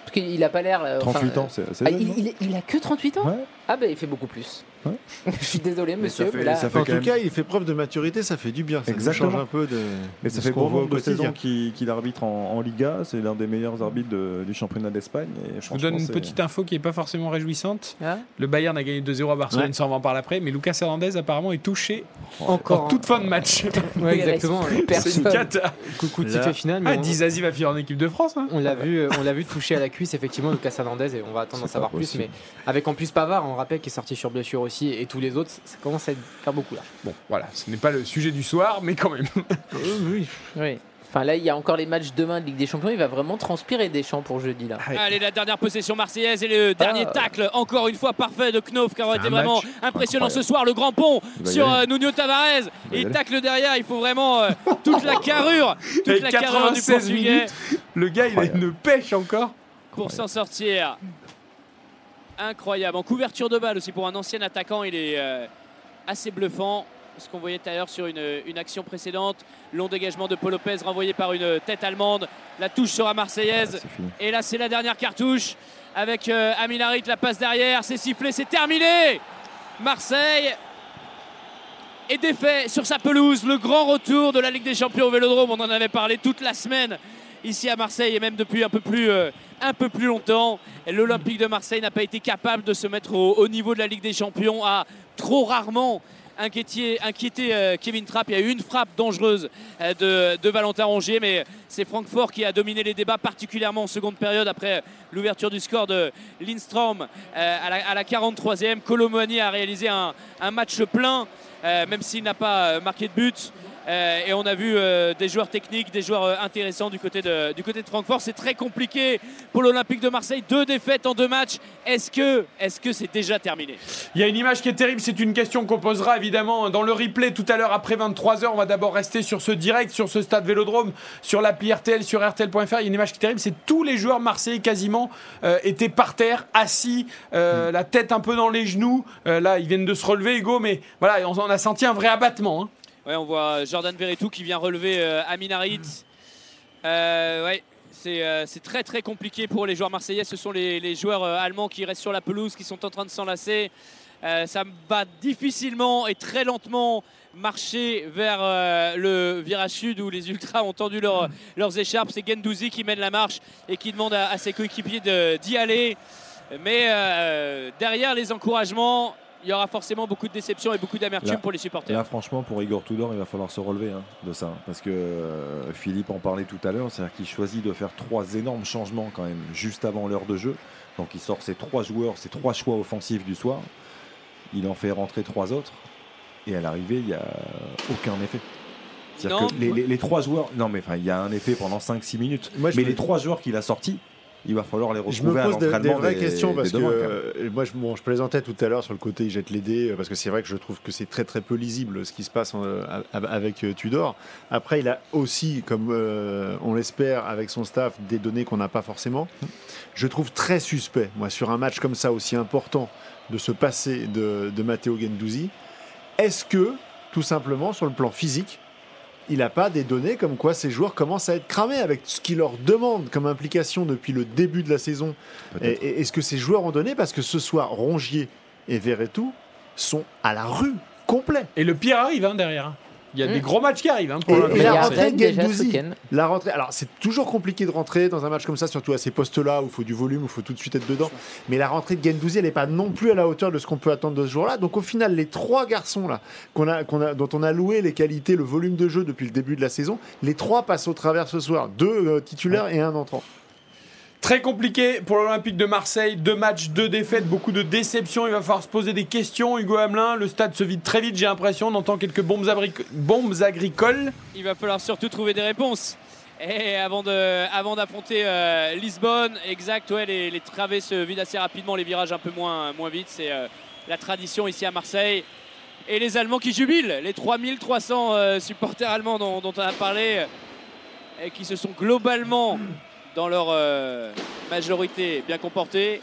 Parce qu'il a pas l'air. 38 ans, c'est jeune, il a que 38 ans. Ouais. Ah ben il fait beaucoup plus. Ouais. Je suis désolé, monsieur. Mais en tout cas, il fait preuve de maturité, ça fait du bien. Ça change un peu de. Et ça fait bon nombre de saisons qu'il arbitre en Liga. C'est l'un des meilleurs arbitres du championnat d'Espagne. Et je vous donne une petite info qui n'est pas forcément réjouissante. Ah. Le Bayern a gagné 2-0 à Barcelone, s'en va par l'après. Mais Lucas Hernandez apparemment est touché encore en toute fin de match. Ouais, exactement. C'est une cata. Coucou titre final. Ah, Dizazi va finir en équipe de France. On l'a vu touché à la cuisse, effectivement, Lucas Hernandez. Et on va attendre d'en savoir plus. Mais avec en plus Pavard, on rappelle, qui est sorti sur blessure aussi. Et tous les autres, ça commence à faire beaucoup là. Bon, voilà, ce n'est pas le sujet du soir, mais quand même. Oui. Enfin, là, il y a encore les matchs demain de Ligue des Champions. Il va vraiment transpirer Deschamps pour jeudi là. Allez, la dernière possession marseillaise et le dernier tacle, encore une fois parfait de Knof, qui aurait été vraiment impressionnant ce soir. Le grand pont sur Nuno Tavares. Il tacle derrière. Il faut vraiment toute la carrure, toute la carrure du Portugais. Le gars, il a une pêche encore pour s'en sortir. Incroyable, en couverture de balle aussi pour un ancien attaquant, il est assez bluffant, ce qu'on voyait tout à l'heure sur une action précédente. Long dégagement de Paul Lopez renvoyé par une tête allemande, la touche sera marseillaise et là c'est la dernière cartouche avec Amin Harit, la passe derrière, c'est sifflé, c'est terminé. Marseille est défait sur sa pelouse, le grand retour de la Ligue des Champions au Vélodrome, on en avait parlé toute la semaine ici à Marseille et même depuis un peu plus longtemps. L'Olympique de Marseille n'a pas été capable de se mettre au niveau de la Ligue des Champions, a trop rarement inquiété Kevin Trapp. Il y a eu une frappe dangereuse de Valentin Rongier, mais c'est Francfort qui a dominé les débats, particulièrement en seconde période, après l'ouverture du score de Lindstrom à la 43e. Kolo Muani a réalisé un match plein, même s'il n'a pas marqué de but. Et on a vu des joueurs techniques, des joueurs intéressants du côté de Francfort. C'est très compliqué pour l'Olympique de Marseille. 2 défaites en 2 matchs. Est-ce que c'est déjà terminé ? Il y a une image qui est terrible. C'est une question qu'on posera évidemment dans le replay tout à l'heure après 23h. On va d'abord rester sur ce direct, sur ce stade Vélodrome, sur l'appli RTL, sur RTL.fr. Il y a une image qui est terrible. C'est tous les joueurs marseillais quasiment étaient par terre, assis, la tête un peu dans les genoux. Là, ils viennent de se relever, Hugo. Mais voilà, on a senti un vrai abattement. Hein. Ouais, on voit Jordan Verretou qui vient relever Amin Harit. C'est très très compliqué pour les joueurs marseillais. Ce sont les joueurs allemands qui restent sur la pelouse, qui sont en train de s'enlacer. Ça va difficilement et très lentement marcher vers le virage sud où les ultras ont tendu leurs écharpes. C'est Guendouzi qui mène la marche et qui demande à ses coéquipiers d'y aller. Mais derrière les encouragements, il y aura forcément beaucoup de déception et beaucoup d'amertume pour les supporters. Là, franchement, pour Igor Tudor, il va falloir se relever de ça. Parce que Philippe en parlait tout à l'heure, c'est-à-dire qu'il choisit de faire 3 énormes changements quand même juste avant l'heure de jeu. Donc il sort ses 3 joueurs, ses 3 choix offensifs du soir. Il en fait rentrer 3 autres. Et à l'arrivée, il n'y a aucun effet. C'est-à-dire que les 3 joueurs... Non, mais enfin, il y a un effet pendant 5-6 minutes. Mais les 3 joueurs qu'il a sortis, il va falloir les retrouver à l'entraînement. Je me pose des vraies questions parce que moi, je plaisantais tout à l'heure sur le côté il jette les dés, parce que c'est vrai que je trouve que c'est très très peu lisible ce qui se passe avec Tudor. Après, il a aussi, comme on l'espère, avec son staff, des données qu'on n'a pas forcément. Je trouve très suspect, moi, sur un match comme ça aussi important, de se passer de Matteo Guendouzi. Est-ce que, tout simplement, sur le plan physique, il n'a pas des données comme quoi ces joueurs commencent à être cramés avec ce qu'il leur demande comme implication depuis le début de la saison? Et est-ce que ces joueurs ont donné? Parce que ce soir, Rongier et Verretou sont à la rue, complet. Et le pire arrive derrière. Il y a des gros matchs qui arrivent. Et la rentrée de Guendouzi. Alors, c'est toujours compliqué de rentrer dans un match comme ça, surtout à ces postes-là où il faut du volume, où il faut tout de suite être dedans. Mais la rentrée de Guendouzi, elle n'est pas non plus à la hauteur de ce qu'on peut attendre de ce jour-là. Donc, au final, les trois garçons là, dont on a loué les qualités, le volume de jeu depuis le début de la saison, les trois passent au travers ce soir. Deux titulaires et un entrant. Très compliqué pour l'Olympique de Marseille. 2 matchs, 2 défaites, beaucoup de déceptions. Il va falloir se poser des questions. Hugo Hamelin, le stade se vide très vite, j'ai l'impression. On entend quelques bombes agricoles. Il va falloir surtout trouver des réponses. Et avant d'affronter Lisbonne, exact, ouais, les travées se vident assez rapidement, les virages un peu moins vite. C'est la tradition ici à Marseille. Et les Allemands qui jubilent. Les 3300 supporters allemands dont on a parlé, et qui se sont globalement... dans leur majorité bien comportée.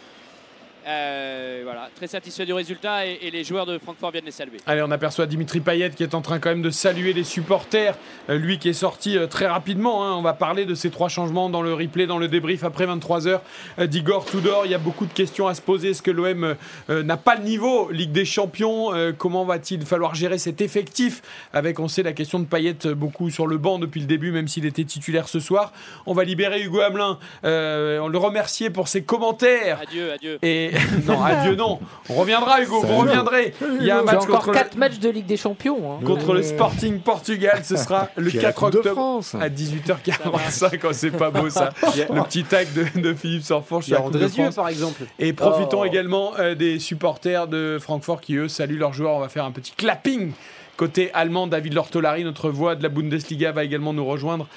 Voilà, très satisfait du résultat et les joueurs de Francfort viennent les saluer. Allez, on aperçoit Dimitri Payet qui est en train quand même de saluer les supporters, lui qui est sorti très rapidement, hein. On va parler de ces 3 changements dans le replay, dans le débrief après 23h d'Igor Tudor. Il y a beaucoup de questions à se poser. Est-ce que l'OM n'a pas le niveau Ligue des Champions? Comment va-t-il falloir gérer cet effectif avec, on sait, la question de Payet beaucoup sur le banc depuis le début, même s'il était titulaire ce soir. On va libérer Hugo Hamelin, on le remercier pour ses commentaires. Adieu. Et non, adieu, non. On reviendra, Hugo, vous reviendrez. Il y a un match contre 4 matchs de Ligue des Champions. Hein. Contre le Sporting Portugal, ce sera le 4 octobre à 18h45. Oh, c'est pas beau, ça. Le petit tag de Philippe Sanfourche. Il y a André Dieu, par exemple. Et profitons également des supporters de Francfort qui, eux, saluent leurs joueurs. On va faire un petit clapping. Côté allemand, David Lortolari, notre voix de la Bundesliga, va également nous rejoindre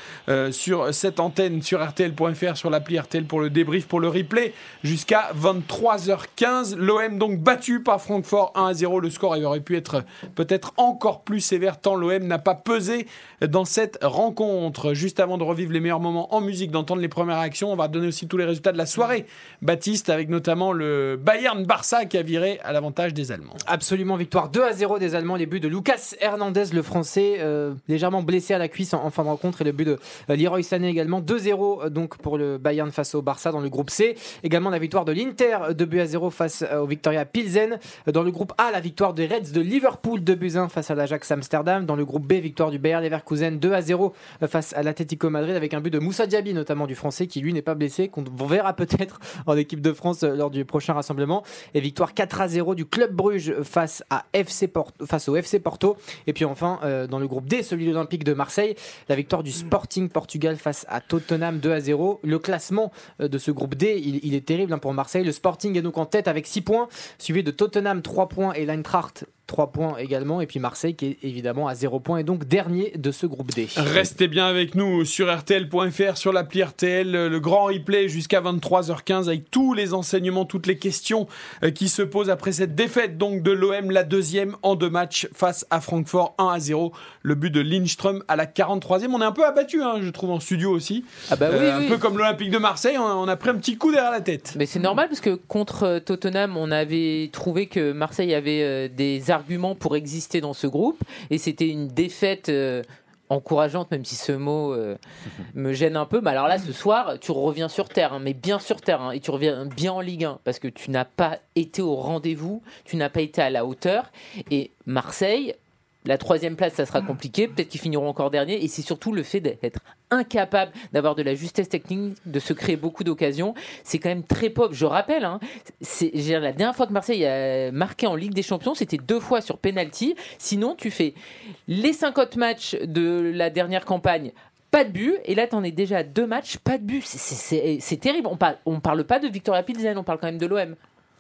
sur cette antenne, sur RTL.fr, sur l'appli RTL pour le débrief, pour le replay, jusqu'à 23h15. L'OM donc battu par Francfort 1-0. Le score aurait pu être peut-être encore plus sévère, tant l'OM n'a pas pesé dans cette rencontre. Juste avant de revivre les meilleurs moments en musique, d'entendre les premières réactions, on va donner aussi tous les résultats de la soirée, Baptiste, avec notamment le Bayern-Barça qui a viré à l'avantage des Allemands. Absolument, victoire 2-0 des Allemands, les buts de Lucas Hernandez, le français, légèrement blessé à la cuisse en fin de rencontre, et le but de Leroy Sané également. 2-0 donc pour le Bayern face au Barça dans le groupe C. Également la victoire de l'Inter, 2-0 face au Victoria Pilsen. Dans le groupe A, la victoire des Reds de Liverpool, 2-1 face à l'Ajax Amsterdam. Dans le groupe B, victoire du Bayer Leverkusen, 2-0 face à l'Atlético Madrid, avec un but de Moussa Diaby, notamment du français, qui lui n'est pas blessé, qu'on verra peut-être en équipe de France lors du prochain rassemblement. Et victoire 4-0 du Club Bruges face au FC Porto. Et puis enfin, dans le groupe D, celui de l'Olympique de Marseille, la victoire du Sporting Portugal face à Tottenham, 2-0. Le classement de ce groupe D, il est terrible, hein, pour Marseille. Le Sporting est donc en tête avec 6 points, suivi de Tottenham 3 points et l'Eintracht 3 points également, et puis Marseille qui est évidemment à 0 points et donc dernier de ce groupe D. Restez bien avec nous sur RTL.fr, sur l'appli RTL, le grand replay jusqu'à 23h15 avec tous les enseignements, toutes les questions qui se posent après cette défaite donc de l'OM, la 2e en 2 matchs face à Francfort, 1-0, le but de Lindström à la 43e. On est un peu abattu, hein, je trouve, en studio aussi, oui. Peu comme l'Olympique de Marseille, on a pris un petit coup derrière la tête. Mais c'est normal, parce que contre Tottenham, on avait trouvé que Marseille avait des arguments pour exister dans ce groupe, et c'était une défaite encourageante, même si ce mot me gêne un peu. Mais alors là, ce soir, tu reviens sur terre, hein, mais bien sur terre, hein, et tu reviens bien en Ligue 1, parce que tu n'as pas été au rendez-vous, tu n'as pas été à la hauteur, et Marseille, la 3e place, ça sera compliqué, peut-être qu'ils finiront encore dernier, et c'est surtout le fait d'être incapable d'avoir de la justesse technique, de se créer beaucoup d'occasions. C'est quand même très pauvre, je rappelle, hein, la dernière fois que Marseille a marqué en Ligue des Champions, c'était 2 fois sur pénalty. Sinon tu fais les 50 matchs de la dernière campagne, pas de but, et là t'en es déjà à 2 matchs, pas de but, c'est terrible. On parle pas de Victoria Pilsen, on parle quand même de l'OM.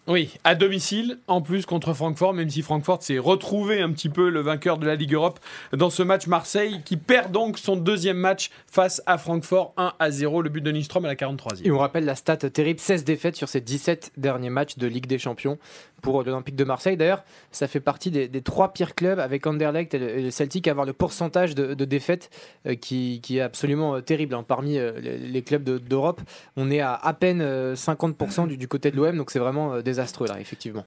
Oui, à domicile, en plus contre Francfort, même si Francfort s'est retrouvé un petit peu le vainqueur de la Ligue Europe dans ce match. Marseille qui perd donc son deuxième match face à Francfort, 1-0, le but de Lindström à la 43e. Et on rappelle la stat terrible, 16 défaites sur ses 17 derniers matchs de Ligue des Champions pour l'Olympique de Marseille. D'ailleurs, ça fait partie des trois pires clubs avec Anderlecht et le Celtic à avoir le pourcentage de défaites qui est absolument terrible. Parmi les clubs d'Europe, on est à peine 50% du côté de l'OM, donc c'est vraiment désastreux là, effectivement.